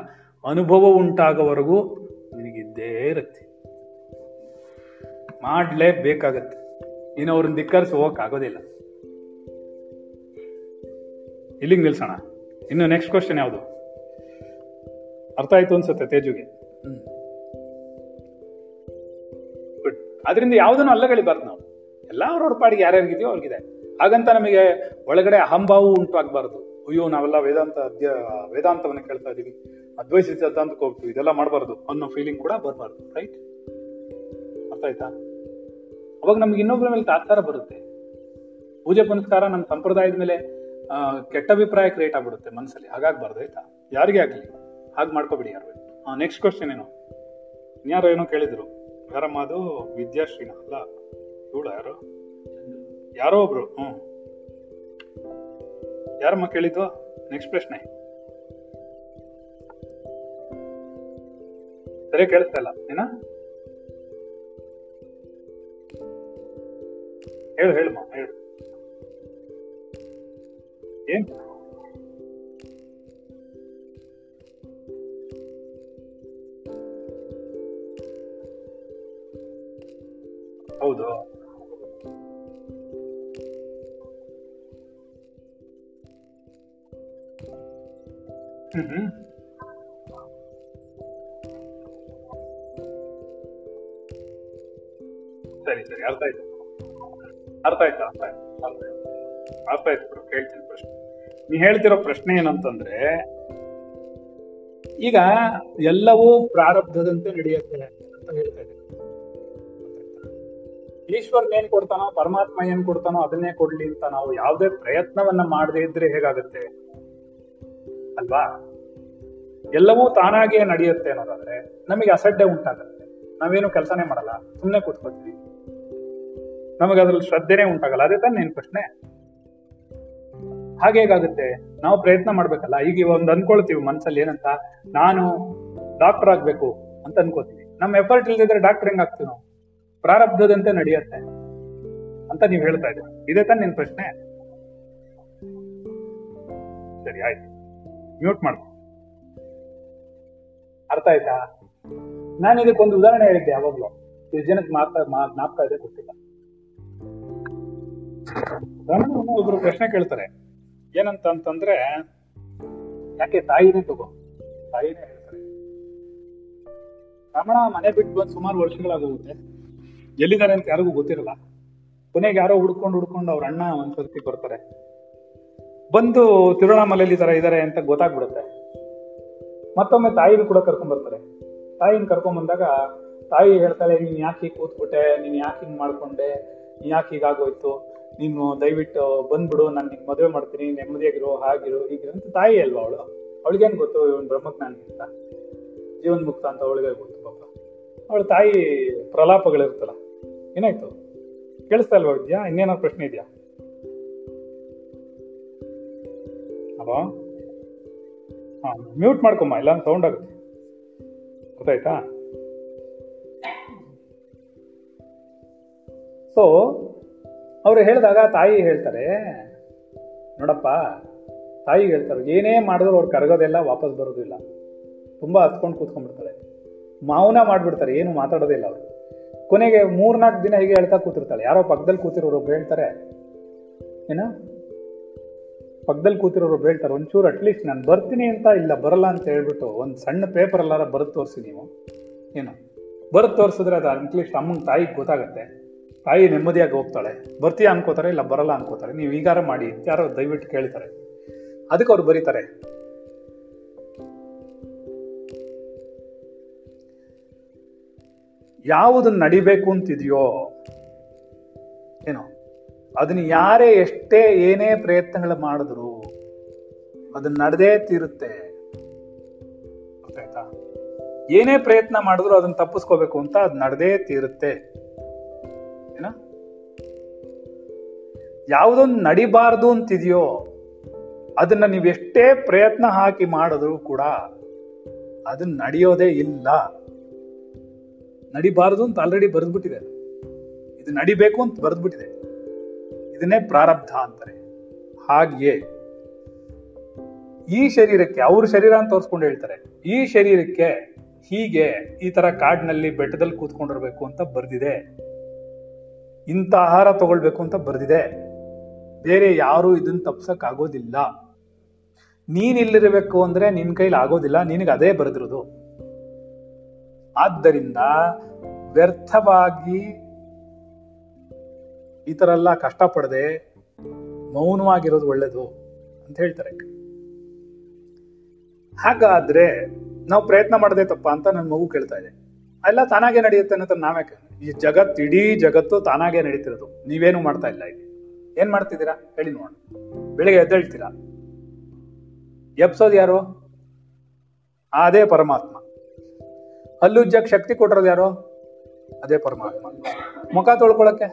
ಅನುಭವ ಉಂಟಾಗೋವರೆಗೂ ನಿನಗಿದ್ದೇ ಇರುತ್ತೆ, ಮಾಡಲೇಬೇಕಾಗತ್ತೆ. ಇನ್ನು ಅವ್ರನ್ನ ಧಿಕ್ಕರಿಸಿ ಹೋಗಕ್ ಆಗೋದಿಲ್ಲ. ಇಲ್ಲಿಗೆ ನಿಲ್ಸೋಣ. ಇನ್ನು ನೆಕ್ಸ್ಟ್ ಕ್ವಶನ್ ಯಾವುದು? ಅರ್ಥ ಆಯ್ತು ಅನ್ಸುತ್ತೆ ತೇಜುಗೆ? Hmm good. ಅದರಿಂದ ಯಾವುದನ್ನು ಅಲ್ಲಗಳಿಬಾರ್ದು ನಾವು. ಎಲ್ಲ ಅವ್ರವ್ರ ಪಾಡಿಗೆ ಯಾರ್ಯಾರಿಗಿದೆಯೋ ಅವ್ರಿಗಿದೆ. ಹಾಗಂತ ನಮಗೆ ಒಳಗಡೆ ಅಹಂಭಾವ ಉಂಟು ಆಗ್ಬಾರ್ದು. ಅಯ್ಯೋ ನಾವೆಲ್ಲ ವೇದಾಂತ ವೇದಾಂತವನ್ನು ಕೇಳ್ತಾ ಇದೀವಿ, ಅದ್ವೈತ ಸಿದ್ಧಾಂತಕ್ಕೆ ಹೋಗ್ತೀವಿ, ಇದೆಲ್ಲ ಮಾಡಬಾರ್ದು ಅನ್ನೋ ಫೀಲಿಂಗ್ ಕೂಡ ಬರಬಾರ್ದು, ರೈಟ್? ಅರ್ಥ ಆಯ್ತಾ? ಅವಾಗ ನಮ್ಗೆ ಇನ್ನೊಬ್ಬರ ಮೇಲೆ ತಾತ್ಸಾರ ಬರುತ್ತೆ. ಪೂಜೆ ಪುನಸ್ಕಾರ ನಮ್ಮ ಸಂಪ್ರದಾಯದ ಮೇಲೆ ಆ ಕೆಟ್ಟ ಅಭಿಪ್ರಾಯ ಕ್ರಿಯೇಟ್ ಆಗ್ಬಿಡುತ್ತೆ ಮನಸ್ಸಲ್ಲಿ. ಹಾಗಾಗ್ಬಾರ್ದು, ಆಯ್ತಾ? ಯಾರಿಗೆ ಆಗ್ಲಿ ಹಾಗೆ ಮಾಡ್ಕೋಬಿಡಿ ಯಾರು. ಹಾ, ನೆಕ್ಸ್ಟ್ ಕ್ವಶನ್ ಏನು? ಇನ್ಯಾರೋ ಏನೋ ಕೇಳಿದ್ರು, ಯಾರಮ್ಮ ಅದು? ವಿದ್ಯಾಶ್ರೀನ ಅಲ್ಲ, ಇವಳು ಯಾರು, ಯಾರೋ ಒಬ್ರು. ಹ್ಮ್ ಯಾರಮ್ಮ ಕೇಳಿದ್ದು? ನೆಕ್ಸ್ಟ್ ಪ್ರಶ್ನೆ. ಸರಿ ಕೇಳಿಸ್ತಾ ಇಲ್ಲ ಏನ? ಹೇಳು ಹೇಳಮ್ಮ, ಹೇಳು ಏನ್? ಹೌದು ಹ್ಮ್ ಹ್ಮ್ ಸರಿ ಸರಿ ಅರ್ಥ ಆಯ್ತು ಅರ್ಥ ಆಯ್ತು ಅರ್ಥ ಆಯ್ತು ಅರ್ಥ ಆಯ್ತು ಅರ್ಥ ಆಯ್ತು ಕೇಳ್ತೀನಿ ಪ್ರಶ್ನೆ. ನೀ ಹೇಳ್ತಿರೋ ಪ್ರಶ್ನೆ ಏನಂತಂದ್ರೆ, ಈಗ ಎಲ್ಲವೂ ಪ್ರಾರಬ್ಧದಂತೆ ನಡೆಯುತ್ತೆ ಅಂತ ಹೇಳ್ತಾ ಇದ್ದಾರೆ. ಈಶ್ವರ್ನ ಏನ್ ಕೊಡ್ತಾನೋ, ಪರಮಾತ್ಮ ಏನ್ ಕೊಡ್ತಾನೋ ಅದನ್ನೇ ಕೊಡ್ಲಿ ಅಂತ ನಾವು ಯಾವುದೇ ಪ್ರಯತ್ನವನ್ನ ಮಾಡದೇ ಇದ್ರೆ ಹೇಗಾಗುತ್ತೆ ಅಲ್ವಾ? ಎಲ್ಲವೂ ತಾನಾಗಿಯೇ ನಡೆಯುತ್ತೆ ಅನ್ನೋದಾದ್ರೆ ನಮಗೆ ಅಸಡ್ಡೆ ಉಂಟಾಗತ್ತೆ, ನಾವೇನು ಕೆಲಸನೇ ಮಾಡಲ್ಲ, ಸುಮ್ಮನೆ ಕೂತ್ಕೊಳ್ತೀವಿ, ನಮಗೆ ಅದ್ರಲ್ಲಿ ಶ್ರದ್ಧೆನೇ ಉಂಟಾಗಲ್ಲ. ಅದೇ ತಾನೇ ಏನ್ ಪ್ರಶ್ನೆ? ಹಾಗೆ ಹೇಗಾಗುತ್ತೆ, ನಾವು ಪ್ರಯತ್ನ ಮಾಡ್ಬೇಕಲ್ಲ. ಈಗ ಒಂದು ಅನ್ಕೊಳ್ತೀವಿ ಮನ್ಸಲ್ಲಿ, ಏನಂತ, ನಾನು ಡಾಕ್ಟರ್ ಆಗ್ಬೇಕು ಅಂತ ಅನ್ಕೋತೀವಿ. ನಮ್ಮ ಎಫರ್ಟ್ ಇಲ್ದಿದ್ರೆ ಡಾಕ್ಟರ್ ಹೆಂಗ್ ಆಗ್ತೀವಿ ನಾವು? ಪ್ರಾರಬ್ಧದಂತೆ ನಡೆಯುತ್ತೆ ಅಂತ ನೀವ್ ಹೇಳ್ತಾ ಇದ್ದೀವಿ. ಇದೇ ತಾನೇ ನಿನ್ ಪ್ರಶ್ನೆ? ಸರಿ, ಆಯ್ತು, ಮ್ಯೂಟ್ ಮಾಡ್ಕೊ. ಅರ್ಥ ಆಯ್ತಾ? ನಾನು ಇದಕ್ಕೊಂದು ಉದಾಹರಣೆ ಹೇಳಿದ್ದೆ ಯಾವಾಗ್ಲೂ, ಇಷ್ಟು ಜನಕ್ಕೆ ಮಾತಾ ಜ್ಞಾಪಕ ಇದೆ ಗೊತ್ತಿಲ್ಲ. ಒಬ್ರು ಪ್ರಶ್ನೆ ಕೇಳ್ತಾರೆ, ಏನಂತ ಅಂತಂದ್ರೆ, ಯಾಕೆ ತಾಯಿನೇ ತಗೋ, ತಾಯಿನೇ ಹೇಳ್ತಾರೆ, ರಮಣ ಮನೆ ಬಿಟ್ಟು ಬಂದು ಸುಮಾರು ವರ್ಷಗಳಾಗೋಗುತ್ತೆ, ಎಲ್ಲಿದ್ದಾರೆ ಅಂತ ಯಾರಿಗೂ ಗೊತ್ತಿರಲ್ಲ. ಕೊನೆಗೆ ಯಾರೋ ಹುಡ್ಕೊಂಡು ಹುಡ್ಕೊಂಡು ಅವ್ರ ಅಣ್ಣ ಒಂದ್ಸರ್ತಿ ಬರ್ತಾರೆ, ಬಂದು ತಿರುವಣಾಮಲೆಯಲ್ಲಿ ಈ ತರ ಇದಾರೆ ಅಂತ ಗೊತ್ತಾಗ್ಬಿಡುತ್ತೆ. ಮತ್ತೊಮ್ಮೆ ತಾಯಿನ ಕೂಡ ಕರ್ಕೊಂಡ್ಬರ್ತಾರೆ. ತಾಯಿನ ಕರ್ಕೊಂಡ್ಬಂದಾಗ ತಾಯಿ ಹೇಳ್ತಾಳೆ, ನೀನ್ ಯಾಕೆ ಹೀಗೆ ಕೂತ್ಬಿಟ್ಟೆ, ನೀನ್ ಯಾಕೆ ಹಿಂಗ್ ಮಾಡ್ಕೊಂಡೆ, ನೀನ್ ಯಾಕೆ ಹೀಗಾಗೋಯ್ತು, ನೀನು ದಯವಿಟ್ಟು ಬಂದ್ಬಿಡು, ನಾನು ನಿನ್ ಮದುವೆ ಮಾಡ್ತೀನಿ, ನೆಮ್ಮದಿಯಾಗಿರೋ, ಹಾಗಿರೋ, ಹೀಗಿರೋ ಅಂತ. ತಾಯಿ ಅಲ್ವಾ ಅವಳು, ಅವಳಿಗೇನು ಗೊತ್ತು ಇವನ್ ಬ್ರಹ್ಮಜ್ಞಾನಿ ಅಂತ, ಜೀವನ್ ಮುಕ್ತ ಅಂತ ಅವಳಿಗೆ ಗೊತ್ತು. ಪಾಪ ಅವಳ ತಾಯಿ ಪ್ರಲಾಪಗಳಿರುತ್ತಲ್ಲ. ಏನಾಯ್ತು, ಕೇಳಿಸ್ತಾ ಇಲ್ವಾ? ವಿದ್ಯಾ, ಇನ್ನೇನೋ ಪ್ರಶ್ನೆ ಇದೆಯಾ? ಅಲ್ವಾ? ಹಾ, ಮ್ಯೂಟ್ ಮಾಡ್ಕೊಮ್ಮ, ಇಲ್ಲ ಸೌಂಡ್ ಆಗುತ್ತೆ. ಗೊತ್ತಾಯ್ತಾ? ಸೊ ಅವ್ರು ಹೇಳಿದಾಗ ತಾಯಿ ಹೇಳ್ತಾರೆ, ನೋಡಪ್ಪ, ತಾಯಿ ಹೇಳ್ತಾರೆ, ಏನೇ ಮಾಡಿದ್ರು ಅವ್ರು ಕರಗೋದಿಲ್ಲ, ವಾಪಸ್ ಬರೋದಿಲ್ಲ, ತುಂಬ ಹತ್ಕೊಂಡು ಕೂತ್ಕೊಂಡ್ಬಿಡ್ತಾರೆ, ಮೌನ ಮಾಡಿಬಿಡ್ತಾರೆ, ಏನು ಮಾತಾಡೋದಿಲ್ಲ ಅವರು. ಕೊನೆಗೆ ಮೂರ್ನಾಲ್ಕು ದಿನ ಹೀಗೆ ಹೇಳ್ತಾ ಕೂತಿರ್ತಾಳೆ. ಯಾರೋ ಪಕ್ಕದಲ್ಲಿ ಕೂತಿರೋರು ಒಬ್ರು ಹೇಳ್ತಾರೆ, ಏನ ಪಕ್ಕದಲ್ಲಿ ಕೂತಿರೋರು ಒಬ್ರು ಹೇಳ್ತಾರೆ, ಒಂಚೂರು ಅಟ್ಲೀಸ್ಟ್ ನಾನು ಬರ್ತೀನಿ ಅಂತ ಇಲ್ಲ ಬರಲ್ಲ ಅಂತ ಹೇಳ್ಬಿಟ್ಟು ಒಂದು ಸಣ್ಣ ಪೇಪರ್ ಎಲ್ಲಾರ ಬರೆದು ತೋರಿಸಿ ನೀವು. ಏನು ಬರೆದು ತೋರಿಸಿದ್ರೆ ಅದು ಅಟ್ಲೀಸ್ಟ್ ಅಮ್ಮಂಗೆ ತಾಯಿಗೆ ಗೊತ್ತಾಗತ್ತೆ, ತಾಯಿ ನೆಮ್ಮದಿಯಾಗಿ ಹೋಗ್ತಾಳೆ. ಬರ್ತೀಯಾ ಅನ್ಕೋತಾರೆ, ಇಲ್ಲ ಬರಲ್ಲ ಅನ್ಕೋತಾರೆ, ನೀವು ಈಗಾರ ಮಾಡಿ ಯಾರೋ ದಯವಿಟ್ಟು ಕೇಳ್ತಾರೆ. ಅದಕ್ಕೆ ಅವ್ರು ಬರೀತಾರೆ, ಯಾವುದನ್ನ ನಡಿಬೇಕು ಅಂತಿದೆಯೋ ಏನೋ ಅದನ್ನ ಯಾರೇ ಎಷ್ಟೇ ಏನೇ ಪ್ರಯತ್ನಗಳು ಮಾಡಿದ್ರು ಅದನ್ನ ನಡೆದೇ ತೀರುತ್ತೆ. ಗೊತ್ತಾಯ್ತಾ? ಏನೇ ಪ್ರಯತ್ನ ಮಾಡಿದ್ರು ಅದನ್ನ ತಪ್ಪಿಸ್ಕೋಬೇಕು ಅಂತ ಅದು ನಡೆದೇ ತೀರುತ್ತೆ. ಯಾವುದೊಂದು ನಡಿಬಾರ್ದು ಅಂತಿದೆಯೋ ಅದನ್ನ ನೀವೆಷ್ಟೇ ಪ್ರಯತ್ನ ಹಾಕಿ ಮಾಡಿದ್ರು ಕೂಡ ಅದನ್ನ ನಡೆಯೋದೇ ಇಲ್ಲ. ನಡಿಬಾರ್ದು ಅಂತ ಆಲ್ರೆಡಿ ಬರೆದ್ಬಿಟ್ಟಿದೆ, ಇದು ನಡಿಬೇಕು ಅಂತ ಬರೆದ್ಬಿಟ್ಟಿದೆ. ಇದನ್ನೇ ಪ್ರಾರಬ್ಧ ಅಂತಾರೆ. ಹಾಗೆಯೇ ಈ ಶರೀರಕ್ಕೆ, ಅವ್ರ ಶರೀರ ಅಂತ ತೋರಿಸ್ಕೊಂಡು ಹೇಳ್ತಾರೆ, ಈ ಶರೀರಕ್ಕೆ ಹೀಗೆ ಈ ತರ ಕಾಡಿನಲ್ಲಿ ಬೆಟ್ಟದಲ್ಲಿ ಕೂತ್ಕೊಂಡಿರ್ಬೇಕು ಅಂತ ಬರೆದಿದೆ, ಇಂಥ ಆಹಾರ ತಗೊಳ್ಬೇಕು ಅಂತ ಬರೆದಿದೆ, ಬೇರೆ ಯಾರು ಇದನ್ನ ತಪ್ಸಕ್ ಆಗೋದಿಲ್ಲ, ನೀನ್ ಇಲ್ಲಿರಬೇಕು ಅಂದ್ರೆ ನಿನ್ ಕೈಲಿ ಆಗೋದಿಲ್ಲ, ನಿನಗೆ ಅದೇ ಬರೆದಿರೋದು. ಆದ್ದರಿಂದ ವ್ಯರ್ಥವಾಗಿ ಈ ತರ ಎಲ್ಲ ಕಷ್ಟ ಪಡದೆ ಮೌನವಾಗಿರೋದು ಒಳ್ಳೇದು ಅಂತ ಹೇಳ್ತಾರೆ. ಹಾಗಾದ್ರೆ ನಾವು ಪ್ರಯತ್ನ ಮಾಡದೆ ತಪ್ಪ ಅಂತ ನನ್ನ ಮಗು ಕೇಳ್ತಾ ಇದೆ. ಎಲ್ಲ ತಾನಾಗೆ ನಡೆಯುತ್ತೆ ಅನ್ನೋ ನಾವೇ, ಈ ಜಗತ್ತು ಇಡೀ ಜಗತ್ತು ತಾನಾಗೆ ನಡೀತಿರೋದು, ನೀವೇನು ಮಾಡ್ತಾ ಇಲ್ಲ. ಇಲ್ಲಿ ಏನ್ ಮಾಡ್ತಿದ್ದೀರಾ ಹೇಳಿ ನೋಡೋಣ. ಬೆಳಿಗ್ಗೆ ಎದ್ದೇಳ್ತೀರಾ, ಎಬ್ಸೋದು ಯಾರು? ಅದೇ ಪರಮಾತ್ಮ. ಹಲ್ಲುಜ್ಜಕ್ಕೆ ಶಕ್ತಿ ಕೊಟ್ಟಿರೋದು ಯಾರು? ಅದೇ ಪರಮಾತ್ಮ. ಮುಖ ತೊಳ್ಕೊಳಕ್ಕೆ,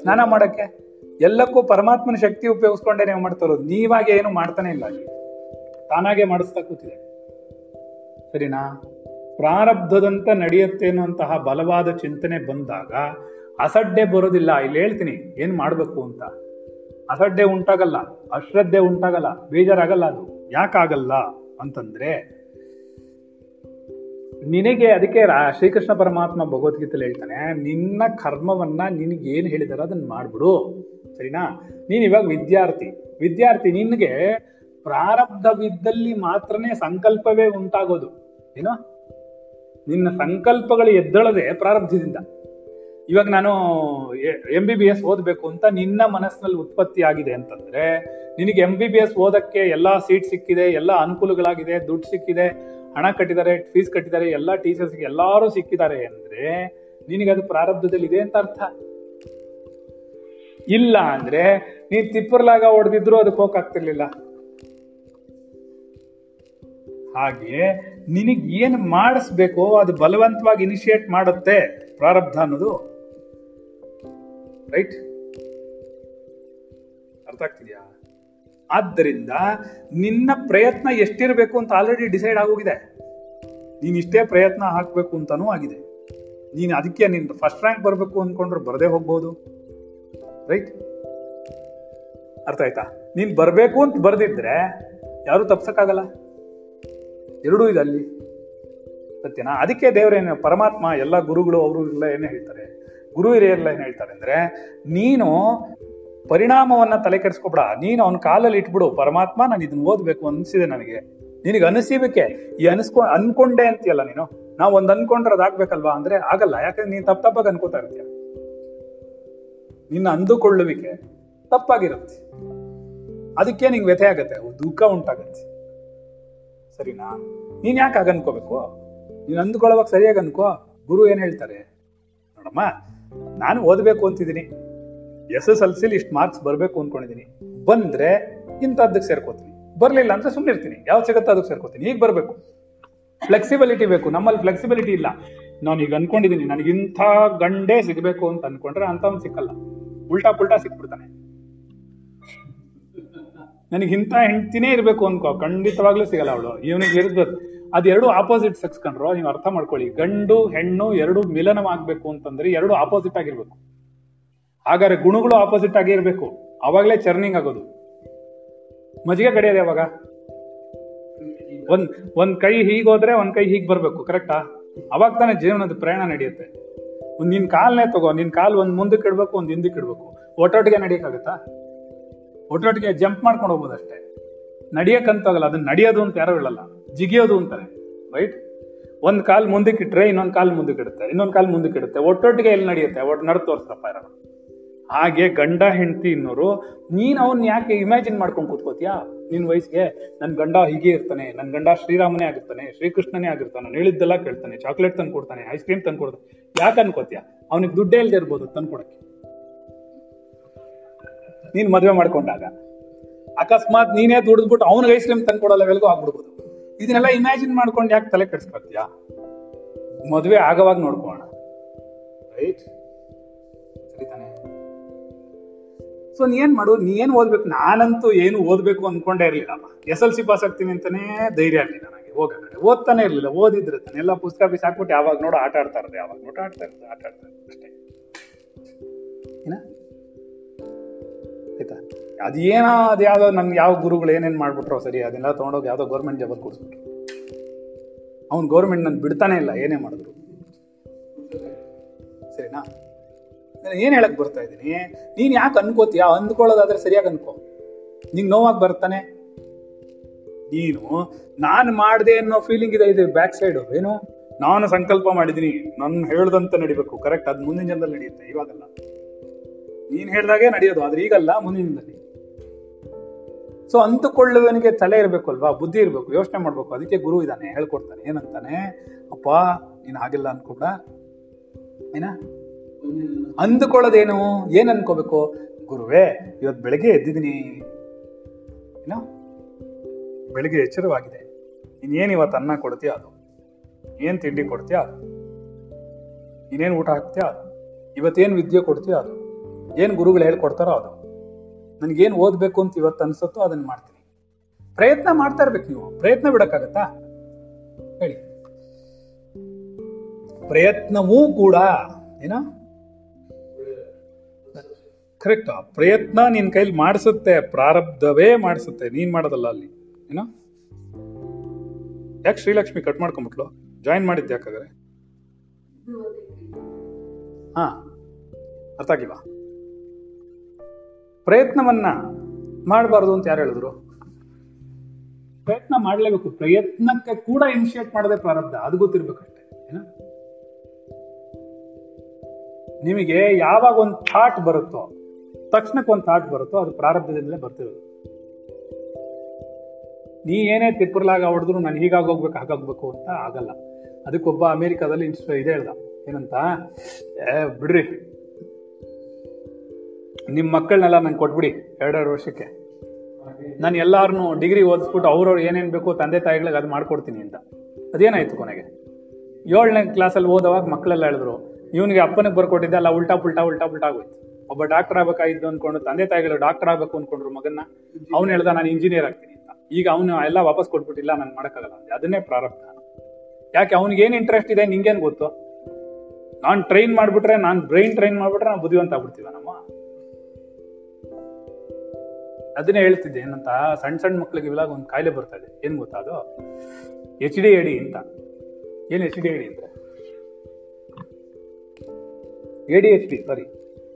ಸ್ನಾನ ಮಾಡಕ್ಕೆ, ಎಲ್ಲಕ್ಕೂ ಪರಮಾತ್ಮನ ಶಕ್ತಿ ಉಪಯೋಗಿಸ್ಕೊಂಡೇ ನೀವು ಮಾಡ್ತಿರೋದು, ನೀವಾಗೆ ಏನು ಮಾಡ್ತಾನೆ ಇಲ್ಲ, ತಾನಾಗೆ ಮಾಡಿಸ್ತಾ ಕೂತಿದೆ. ಸರಿನಾ? ಪ್ರಾರಬ್ಧದಂತ ನಡೆಯುತ್ತೆ ಅನ್ನುವಂತಹ ಬಲವಾದ ಚಿಂತನೆ ಬಂದಾಗ ಅಸಡ್ಡೆ ಬರೋದಿಲ್ಲ. ಇಲ್ಲಿ ಹೇಳ್ತೀನಿ ಏನ್ ಮಾಡ್ಬೇಕು ಅಂತ. ಅಸಡ್ಡೆ ಉಂಟಾಗಲ್ಲ, ಅಶ್ರದ್ಧೆ ಉಂಟಾಗಲ್ಲ, ಬೇಜಾರಾಗಲ್ಲ. ಅದು ಯಾಕಾಗಲ್ಲ ಅಂತಂದ್ರೆ, ನಿನಗೆ ಅದಕ್ಕೆ ಶ್ರೀಕೃಷ್ಣ ಪರಮಾತ್ಮ ಭಗವದ್ಗೀತೆಯಲ್ಲಿ ಹೇಳ್ತಾನೆ, ನಿನ್ನ ಕರ್ಮವನ್ನ ನಿನಗೆ ಏನ್ ಹೇಳಿದಾರ ಅದನ್ನ ಮಾಡ್ಬಿಡು. ಸರಿನಾ? ನೀನ್ ಇವಾಗ ವಿದ್ಯಾರ್ಥಿ, ವಿದ್ಯಾರ್ಥಿ ನಿನ್ಗೆ ಪ್ರಾರಬ್ಧವಿದ್ದಲ್ಲಿ ಮಾತ್ರನೇ ಸಂಕಲ್ಪವೇ ಉಂಟಾಗೋದು. ಏನೋ ನಿನ್ನ ಸಂಕಲ್ಪಗಳು ಎದ್ದಳದೆ ಪ್ರಾರಬ್ಧದಿಂದ. ಇವಾಗ ನಾನು ಎಂ ಬಿ ಬಿ ಎಸ್ ಓದಬೇಕು ಅಂತ ನಿನ್ನ ಮನಸ್ಸಿನಲ್ಲಿ ಉತ್ಪತ್ತಿ ಆಗಿದೆ ಅಂತಂದ್ರೆ, ನಿನಗೆ ಎಂ ಬಿ ಬಿ ಎಸ್ ಓದಕ್ಕೆ ಎಲ್ಲ ಸೀಟ್ ಸಿಕ್ಕಿದೆ, ಎಲ್ಲ ಅನುಕೂಲಗಳಾಗಿದೆ, ದುಡ್ಡು ಸಿಕ್ಕಿದೆ, ಹಣ ಕಟ್ಟಿದ್ದಾರೆ, ಫೀಸ್ ಕಟ್ಟಿದ್ದಾರೆ, ಎಲ್ಲ ಟೀಚರ್ಸ್ಗೆ ಎಲ್ಲರೂ ಸಿಕ್ಕಿದ್ದಾರೆ ಅಂದ್ರೆ ನಿನಗದು ಪ್ರಾರಬ್ಧದಲ್ಲಿ ಇದೆ ಅಂತ ಅರ್ಥ. ಇಲ್ಲ ಅಂದ್ರೆ ನೀನ್ ತಿಪ್ಪರ್ಲಾಗ ಹೊಡೆದಿದ್ರು ಅದಕ್ಕೆ ಹೋಗಾಗ್ತಿರ್ಲಿಲ್ಲ. ಹಾಗೆ ನಿನಗ್ ಏನ್ ಮಾಡಿಸ್ಬೇಕು ಅದು ಬಲವಂತವಾಗಿ ಇನಿಶಿಯೇಟ್ ಮಾಡುತ್ತೆ ಪ್ರಾರಬ್ಧ ಅನ್ನೋದು. ರೈಟ್, ಅರ್ಥ ಆಗ್ತಿದ್ಯಾ? ಆದ್ದರಿಂದ ನಿನ್ನ ಪ್ರಯತ್ನ ಎಷ್ಟಿರಬೇಕು ಅಂತ ಆಲ್ರೆಡಿ ಡಿಸೈಡ್ ಆಗೋಗಿದೆ. ನೀನ್ ಇಷ್ಟೇ ಪ್ರಯತ್ನ ಹಾಕ್ಬೇಕು ಅಂತಾನೂ ಆಗಿದೆ. ನೀನ್ ಅದಕ್ಕೆ ನೀನ್ ಫಸ್ಟ್ ರ್ಯಾಂಕ್ ಬರ್ಬೇಕು ಅನ್ಕೊಂಡ್ರೆ ಬರದೇ ಹೋಗ್ಬಹುದು. ರೈಟ್, ಅರ್ಥ ಆಯ್ತಾ? ನೀನ್ ಬರ್ಬೇಕು ಅಂತ ಬರ್ದಿದ್ರೆ ಯಾರು ತಪ್ಸಕ್ಕಾಗಲ್ಲ. ಎರಡೂ ಇದೆ ಅಲ್ಲಿ, ಸತ್ಯನಾ? ಅದಕ್ಕೆ ದೇವರೇನು, ಪರಮಾತ್ಮ, ಎಲ್ಲ ಗುರುಗಳು ಅವರು ಎಲ್ಲ ಏನೇ ಹೇಳ್ತಾರೆ, ಗುರು ಹಿರಿಯರೆಲ್ಲ ಏನ್ ಹೇಳ್ತಾರೆ ಅಂದ್ರೆ, ನೀನು ಪರಿಣಾಮವನ್ನ ತಲೆ ಕೆಡಿಸ್ಕೊಬೇಡ, ನೀನು ಅವನ ಕಾಲಲ್ಲಿ ಇಟ್ಬಿಡು. ಪರಮಾತ್ಮ, ನಾನು ಇದನ್ನ ಓದ್ಬೇಕು ಅನ್ಸಿದೆ ನನಗೆ, ನಿನಗೆ ಅನಿಸಿಬೇಕೆ, ಈ ಅನಿಸ್ಕೊ ಅನ್ಕೊಂಡೆ ಅಂತೀಯಲ್ಲ ನೀನು, ನಾವು ಒಂದ್ ಅನ್ಕೊಂಡ್ರೆ ಅದಾಗ್ಬೇಕಲ್ವಾ ಅಂದ್ರೆ ಆಗಲ್ಲ. ಯಾಕಂದ್ರೆ ನೀನ್ ತಪ್ಪ ತಪ್ಪಾಗಿ ಅನ್ಕೋತಾ ಇರ್ತೀಯ. ನಿನ್ನ ಅಂದುಕೊಳ್ಳುವಿಕೆ ತಪ್ಪಾಗಿರುತ್ತೆ, ಅದಕ್ಕೆ ನಿಂಗೆ ವ್ಯಥೆ ಆಗತ್ತೆ, ದುಃಖ ಉಂಟಾಗತ್ತೆ. ಸರಿನಾ? ನೀನ್ ಯಾಕೆ ಹಾಗೆ ಅನ್ಕೋಬೇಕು? ನೀನ್ ಅಂದ್ಕೊಳ್ಳುವಾಗ ಸರಿಯಾಗಿ ಅನ್ಕೋ. ಗುರು ಏನ್ ಹೇಳ್ತಾರೆ, ನೋಡಮ್ಮ, ನಾನು ಓದ್ಬೇಕು ಅಂತಿದ್ದೀನಿ, ಎಸ್ ಎಸ್ ಎಲ್ ಸಿಲಿ ಇಷ್ಟು ಮಾರ್ಕ್ಸ್ ಬರ್ಬೇಕು ಅನ್ಕೊಂಡಿದೀನಿ, ಬಂದ್ರೆ ಇಂಥದ್ದಕ್ಕೆ ಸೇರ್ಕೋತೀನಿ, ಬರ್ಲಿಲ್ಲ ಅಂದ್ರೆ ಸುಮ್ಮನೆ ಇರ್ತೀನಿ, ಯಾವ್ದು ಸಿಗತ್ತೋ ಅದಕ್ಕೆ ಸೇರ್ಕೋತೀನಿ. ಈಗ ಬರ್ಬೇಕು, ಫ್ಲೆಕ್ಸಿಬಿಲಿಟಿ ಬೇಕು. ನಮ್ಮಲ್ಲಿ ಫ್ಲೆಕ್ಸಿಬಿಲಿಟಿ ಇಲ್ಲ. ನಾನು ಈಗ ಅನ್ಕೊಂಡಿದೀನಿ ನನಗಿಂಥ ಗಂಡೇ ಸಿಗ್ಬೇಕು ಅಂತ ಅನ್ಕೊಂಡ್ರೆ ಅಂತವನ್ ಸಿಕ್ಕಲ್ಲ, ಉಲ್ಟಾ ಪುಲ್ಟಾ ಸಿಕ್ಬಿಡ್ತಾನೆ. ನನಗಿಂತ ಹೆಂಡ್ತಿನೇ ಇರ್ಬೇಕು ಅನ್ಕೋ, ಖಂಡಿತವಾಗ್ಲೂ ಸಿಗಲ್ಲ ಅವಳು, ಇವನಿಗೆ ಇರ್ಬೇಕು. ಅದೆರಡು ಆಪೋಸಿಟ್ ಸೆಕ್ಸ್ ಕಂಡ್ರೋ ನೀವು ಅರ್ಥ ಮಾಡ್ಕೊಳ್ಳಿ, ಗಂಡು ಹೆಣ್ಣು ಎರಡು ಮಿಲನವಾಗ್ಬೇಕು ಅಂತಂದ್ರೆ ಎರಡು ಆಪೋಸಿಟ್ ಆಗಿರ್ಬೇಕು. ಹಾಗಾದ್ರೆ ಗುಣಗಳು ಆಪೋಸಿಟ್ ಆಗಿ ಇರ್ಬೇಕು, ಅವಾಗ್ಲೇ ಚರ್ನಿಂಗ್ ಆಗೋದು. ಮಜ್ಜಿಗೆ ಕಡಿಯೋದು ಯಾವಾಗ? ಒಂದ್ ಒಂದ್ ಕೈ ಹೀಗೋದ್ರೆ ಒಂದ್ ಕೈ ಹೀಗ್ ಬರ್ಬೇಕು, ಕರೆಕ್ಟಾ? ಅವಾಗ ತಾನೇ ಜೀವನದ ಪ್ರಯಾಣ ನಡೆಯುತ್ತೆ. ಒಂದ್ ನಿನ್ ಕಾಲ್ನೇ ತಗೋ, ನಿನ್ ಕಾಲ್ ಒಂದ್ ಮುಂದಕ್ಕೆ ಇಡ್ಬೇಕು, ಒಂದ್ ಹಿಂದಕ್ಕೆ ಇಡ್ಬೇಕು, ಒಟ್ಟೊಟ್ಟಿಗೆ ನಡೆಯಕ್ಕಾಗತ್ತಾ? ಒಟ್ಟೊಟ್ಟಿಗೆ ಜಂಪ್ ಮಾಡ್ಕೊಂಡು ಹೋಗ್ಬೋದಷ್ಟೇ, ನಡಿಯಕ್ಕಂತಾಗಲ್ಲ. ಅದನ್ನ ನಡೆಯೋದು ಅಂತ ಯಾರು ಹೇಳಲ್ಲ, ಜಿಗಿಯೋದು ಅಂತಾರೆ. ರೈಟ್? ಒಂದ್ ಕಾಲ್ ಮುಂದಕ್ಕೆ ಇಟ್ರೆ ಇನ್ನೊಂದ್ ಕಾಲ್ ಮುಂದಕ್ಕೆ ಇಡುತ್ತೆ, ಇನ್ನೊಂದ್ ಕಾಲ್ ಮುಂದಕ್ಕೆ ಇಡುತ್ತೆ, ಒಟ್ಟೊಟ್ಟಿಗೆ ಎಲ್ಲಿ ನಡೆಯುತ್ತೆ? ಒಟ್ಟು ನಡ್ ತೋರಿಸ್ತಪ್ಪ ಯಾರು. ಹಾಗೆ ಗಂಡ ಹೆಂಡತಿ ಇನ್ನೋರು, ನೀನ್ ಅವನ್ ಯಾಕೆ ಇಮ್ಯಾಜಿನ್ ಮಾಡ್ಕೊಂಡು ಕೂತ್ಕೋತಿಯಾ? ನಿನ್ ವಯಸ್ಸಿಗೆ ನನ್ ಗಂಡ ಹೀಗೆ ಇರ್ತಾನೆ, ನನ್ ಗಂಡ ಶ್ರೀರಾಮನೇ ಆಗಿರ್ತಾನೆ, ಶ್ರೀಕೃಷ್ಣನೇ ಆಗಿರ್ತಾನೆ, ನಾನು ಹೇಳಿದ್ದೆಲ್ಲ ಕೇಳ್ತಾನೆ, ಚಾಕ್ಲೇಟ್ ತಂದು ಕೊಡ್ತಾನೆ, ಐಸ್ ಕ್ರೀಮ್ ತಂದು ಕೊಡ್ತಾನೆ. ಯಾಕೆ ಅನ್ಕೋತಿಯಾ? ಅವನಿಗೆ ದುಡ್ಡೇ ಇಲ್ಲದೆ ಇರ್ಬೋದು ತಂದ್ಕೊಡಕ್ಕೆ. ನೀನ್ ಮದ್ವೆ ಮಾಡ್ಕೊಂಡಾಗ ಅಕಸ್ಮಾತ್ ನೀನೇ ದುಡಿದ್ಬಿಟ್ಟು ಅವ್ನಿಗೆ ಐಸ್ ಕ್ರೀಮ್ ತಂದು ಕೊಡೋ ಲೆವೆಲ್ಗೂ ಆಗ್ಬಿಡ್ಬೋದು. ಇದನ್ನೆಲ್ಲ ಇಮ್ಯಾಜಿನ್ ಮಾಡ್ಕೊಂಡು ಯಾಕೆ ತಲೆ ಕೆಡಿಸ್ಕೊತಿಯಾ? ಮದ್ವೆ ಆಗವಾಗ ನೋಡ್ಕೋಣ. ರೈಟ್, ಸರಿತಾನೆ? ಸೊ ನೀ ಏನ್ ಮಾಡು, ನೀ ಏನ್ ಓದ್ಬೇಕು? ನಾನಂತೂ ಏನು ಓದ್ಬೇಕು ಅನ್ಕೊಂಡೇ ಇರ್ಲಿಲ್ಲಮ್ಮ. ಎಸ್ ಎಲ್ ಸಿ ಪಾಸ್ ಆಗ್ತೀನಿ ಅಂತಾನೆ ಧೈರ್ಯ ಇರಲಿಲ್ಲ ನನಗೆ. ಹೋಗಕ್ಕೆ ಓದ್ತಾನೆ ಇರ್ಲಿಲ್ಲ, ಓದಿದ್ರೆ ತಾನೆ ಎಲ್ಲ ಪುಸ್ತಕ ಪೀಸ್ ಹಾಕ್ಬಿಟ್ಟು ಯಾವಾಗ ನೋಡು ಆಟ ಆಡ್ತಾ ಇರೋದು, ಯಾವಾಗ ನೋಡು ಆಟ ಆಡ್ತಾ ಆಟ ಆಡ್ತಾ ಇರೋದು ಅಷ್ಟೇ. ಏನ ಆಯ್ತಾ? ಅದೇನೋ ಅದು ಯಾವ್ದೋ ನನ್ಗೆ ಯಾವ ಗುರುಗಳು ಏನೇನ್ ಮಾಡ್ಬಿಟ್ರೋ ಸರಿ, ಅದನ್ನೆಲ್ಲ ತೊಗೊಂಡೋಗಿ ಯಾವ್ದೋ ಗೌರ್ಮೆಂಟ್ ಜಾಬಲ್ಲಿ ಕೊಡಿಸ್ಬಿಟ್ರು. ಅವ್ನು ಗೌರ್ಮೆಂಟ್ ನನ್ ಬಿಡ್ತಾನೆ ಇಲ್ಲ, ಏನೇ ಮಾಡಿದ್ರು. ಸರಿನಾ? ನಾನು ಏನ್ ಹೇಳಕ್ ಬರ್ತಾ ಇದ್ದೀನಿ, ನೀನ್ ಯಾಕೆ ಅನ್ಕೋತೀಯ? ಅಂದ್ಕೊಳ್ಳೋದಾದ್ರೆ ಸರಿಯಾಗಿ ಅನ್ಕೋ. ನಿಂಗೆ ನೋವಾಗಿ ಬರ್ತಾನೆ, ನೀನು ನಾನು ಮಾಡಿದೆ ಅನ್ನೋ ಫೀಲಿಂಗ್ ಇದೆ ಇದೆ ಬ್ಯಾಕ್ ಸೈಡು. ಏನು, ನಾನು ಸಂಕಲ್ಪ ಮಾಡಿದೀನಿ, ನಾನು ಹೇಳ್ದಂತ ನಡಿಬೇಕು, ಕರೆಕ್ಟ್? ಅದು ಮುಂದಿನ ಜನದಲ್ಲಿ ನಡೆಯುತ್ತೆ, ಇವಾಗಲ್ಲ. ನೀನ್ ಹೇಳ್ದಾಗೆ ನಡೆಯೋದು, ಆದ್ರೆ ಈಗಲ್ಲ, ಮುಂದಿನ ಜನದಲ್ಲಿ. ಸೊ ಅಂದುಕೊಳ್ಳುವನಿಗೆ ತಲೆ ಇರ್ಬೇಕು ಅಲ್ವಾ, ಬುದ್ಧಿ ಇರ್ಬೇಕು, ಯೋಚನೆ ಮಾಡ್ಬೇಕು. ಅದಕ್ಕೆ ಗುರು ಇದ್ದಾನೆ, ಹೇಳ್ಕೊಡ್ತಾನೆ. ಏನಂತಾನೆ, ಅಪ್ಪ ನೀನ್ ಹಾಗೆಲ್ಲ ಅನ್ಕೊಡ, ಏನ ಅಂದುಕೊಳ್ಳೋದೇನು, ಏನ್ ಅನ್ಕೋಬೇಕು? ಗುರುವೇ, ಇವತ್ತು ಬೆಳಿಗ್ಗೆ ಎದ್ದಿದ್ದೀನಿ, ಏನೋ ಬೆಳಿಗ್ಗೆ ಎಚ್ಚರವಾಗಿದೆ, ನೀನೇನ್ ಇವತ್ತು ಅನ್ನ ಕೊಡ್ತೀಯ ಅದು, ಏನ್ ತಿಂಡಿ ಕೊಡ್ತೀಯ ಅದು, ನೀನೇನ್ ಊಟ ಹಾಕ್ತೀಯ ಅದು, ಇವತ್ತೇನ್ ವಿದ್ಯೆ ಕೊಡ್ತೀಯ ಅದು, ಏನ್ ಗುರುಗಳು ಹೇಳ್ಕೊಡ್ತಾರೋ ಅದು, ನನ್ಗೇನ್ ಓದ್ಬೇಕು ಅಂತ ಇವತ್ತು ಅನ್ಸುತ್ತೋ ಅದನ್ನ ಮಾಡ್ತೀನಿ. ಪ್ರಯತ್ನ ಮಾಡ್ತಾ ಇರ್ಬೇಕು. ನೀವು ಪ್ರಯತ್ನ ಬಿಡಕ್ಕಾಗತ್ತಾ ಹೇಳಿ? ಪ್ರಯತ್ನವೂ ಕೂಡ ಏನೋ ಕರೆಕ್ಟ್. ಪ್ರಯತ್ನ ನಿನ್ ಕೈಲಿ ಮಾಡಿಸುತ್ತೆ, ಪ್ರಾರಬ್ಧವೇ ಮಾಡಿಸುತ್ತೆ, ನೀನ್ ಮಾಡೋದಲ್ಲ ಅಲ್ಲಿ. ಏನೋ ಯಾಕೆ ಶ್ರೀಲಕ್ಷ್ಮಿ ಕಟ್ ಮಾಡ್ಕೊಂಡ್ಬಿಟ್ಲು? ಜಾಯಿನ್ ಮಾಡಿದ್ ಯಾಕಾಗ್ರೆ? ಹಾ, ಅರ್ಥ ಆಗಿಲ್ವಾ? ಪ್ರಯತ್ನವನ್ನ ಮಾಡಬಾರ್ದು ಅಂತ ಯಾರು ಹೇಳಿದ್ರು? ಪ್ರಯತ್ನ ಮಾಡ್ಲೇಬೇಕು. ಪ್ರಯತ್ನಕ್ಕೆ ಕೂಡ ಇನಿಶಿಯೇಟ್ ಮಾಡದೆ ಪ್ರಾರಬ್ಧ, ಅದು ಗೊತ್ತಿರ್ಬೇಕಷ್ಟೇ. ಏನೋ ನಿಮಗೆ ಯಾವಾಗ ಒಂದು ಥಾಟ್ ಬರುತ್ತೋ, ತಕ್ಷಣಕ್ಕೆ ಒಂದು ಥಾಟ್ ಬರುತ್ತೋ, ಅದು ಪ್ರಾರಬ್ಧದಿಂದಲೇ ಬರ್ತಿರೋದು. ನೀ ಏನೇ ತಿಪ್ಪರ್ಲಾಗ ಹೊಡೆದ್ರು ನಾನು ಹೀಗಾಗೋಗ್ಬೇಕು ಹಾಗಾಗ್ಬೇಕು ಅಂತ ಆಗಲ್ಲ. ಅದಕ್ಕೊಬ್ಬ ಅಮೇರಿಕಾದಲ್ಲಿ ಇನ್ಸ್ ಇದು ಹೇಳ್ದ, ಏನಂತ, ಏ ಬಿಡ್ರಿ ನಿಮ್ಮ ಮಕ್ಕಳನ್ನೆಲ್ಲ ನಂಗೆ ಕೊಟ್ಬಿಡಿ ಎರಡೆರಡು ವರ್ಷಕ್ಕೆ, ನಾನು ಎಲ್ಲಾರನ್ನೂ ಡಿಗ್ರಿ ಓದಿಸ್ಬಿಟ್ಟು ಅವ್ರವ್ರು ಏನೇನು ಬೇಕು ತಂದೆ ತಾಯಿಗಳಿಗೆ ಅದು ಮಾಡ್ಕೊಡ್ತೀನಿ ಅಂತ. ಅದೇನಾಯ್ತು ಕೊನೆಗೆ? ಏಳನೇ ಕ್ಲಾಸಲ್ಲಿ ಓದೋವಾಗ ಮಕ್ಕಳೆಲ್ಲ ಹೇಳಿದ್ರು, ಇವನಿಗೆ ಅಪ್ಪನಿಗೆ ಬರ್ಕೊಟ್ಟಿದ್ದೆ ಅಲ್ಲ, ಉಲ್ಟಾ ಪುಲ್ಟಾ ಉಲ್ಟಾ ಪುಲ್ಟಾ ಆಗೋಯ್ತು. ಒಬ್ಬ ಡಾಕ್ಟರ್ ಆಗಬೇಕಾಗಿದ್ದು ಅಂದ್ಕೊಂಡು ತಂದೆ ತಾಯಿಗಳು ಡಾಕ್ಟರ್ ಆಗಬೇಕು ಅಂದ್ಕೊಂಡ್ರು ಮಗನ್ನ. ಅವ್ನು ಹೇಳ್ದ ನಾನು ಇಂಜಿನಿಯರ್ ಆಗ್ತೀನಿ ಅಂತ. ಈಗ ಅವನು ಎಲ್ಲ ವಾಪಸ್ ಕೊಟ್ಬಿಟ್ಟಿಲ್ಲ, ನಾನು ಮಾಡೋಕ್ಕಾಗಲ್ಲ ಅಂದರೆ ಅದನ್ನೇ ಪ್ರಾರಬ್ಧ. ಯಾಕೆ ಅವ್ನಿಗೆ ಏನು ಇಂಟ್ರೆಸ್ಟ್ ಇದೆ ನಿಂಗೇನು ಗೊತ್ತು? ನಾನು ಟ್ರೈನ್ ಮಾಡಿಬಿಟ್ರೆ, ನಾನು ಬ್ರೈನ್ ಟ್ರೈನ್ ಮಾಡಿಬಿಟ್ರೆ ನಾವು ಬುದ್ಧಿವಂತ ಆಗ್ಬಿಡ್ತೀವ ನಮ್ಮ. ಅದನ್ನೇ ಹೇಳ್ತಿದ್ದೆ, ಏನಂತ, ಸಣ್ಣ ಸಣ್ಣ ಮಕ್ಳಿಗೆ ಇವಾಗ ಒಂದು ಕಾಯಿಲೆ ಬರ್ತಾ ಇದೆ, ಏನ್ ಗೊತ್ತಾ? ಅದು ಎಚ್ ಡಿ ಎಡಿ ಅಂತ. ಏನ್ ಎಚ್ ಡಿ ಎಡಿ ಅಂದ್ರೆ? ಎಡಿ ಎಚ್ ಡಿ, ಸಾರಿ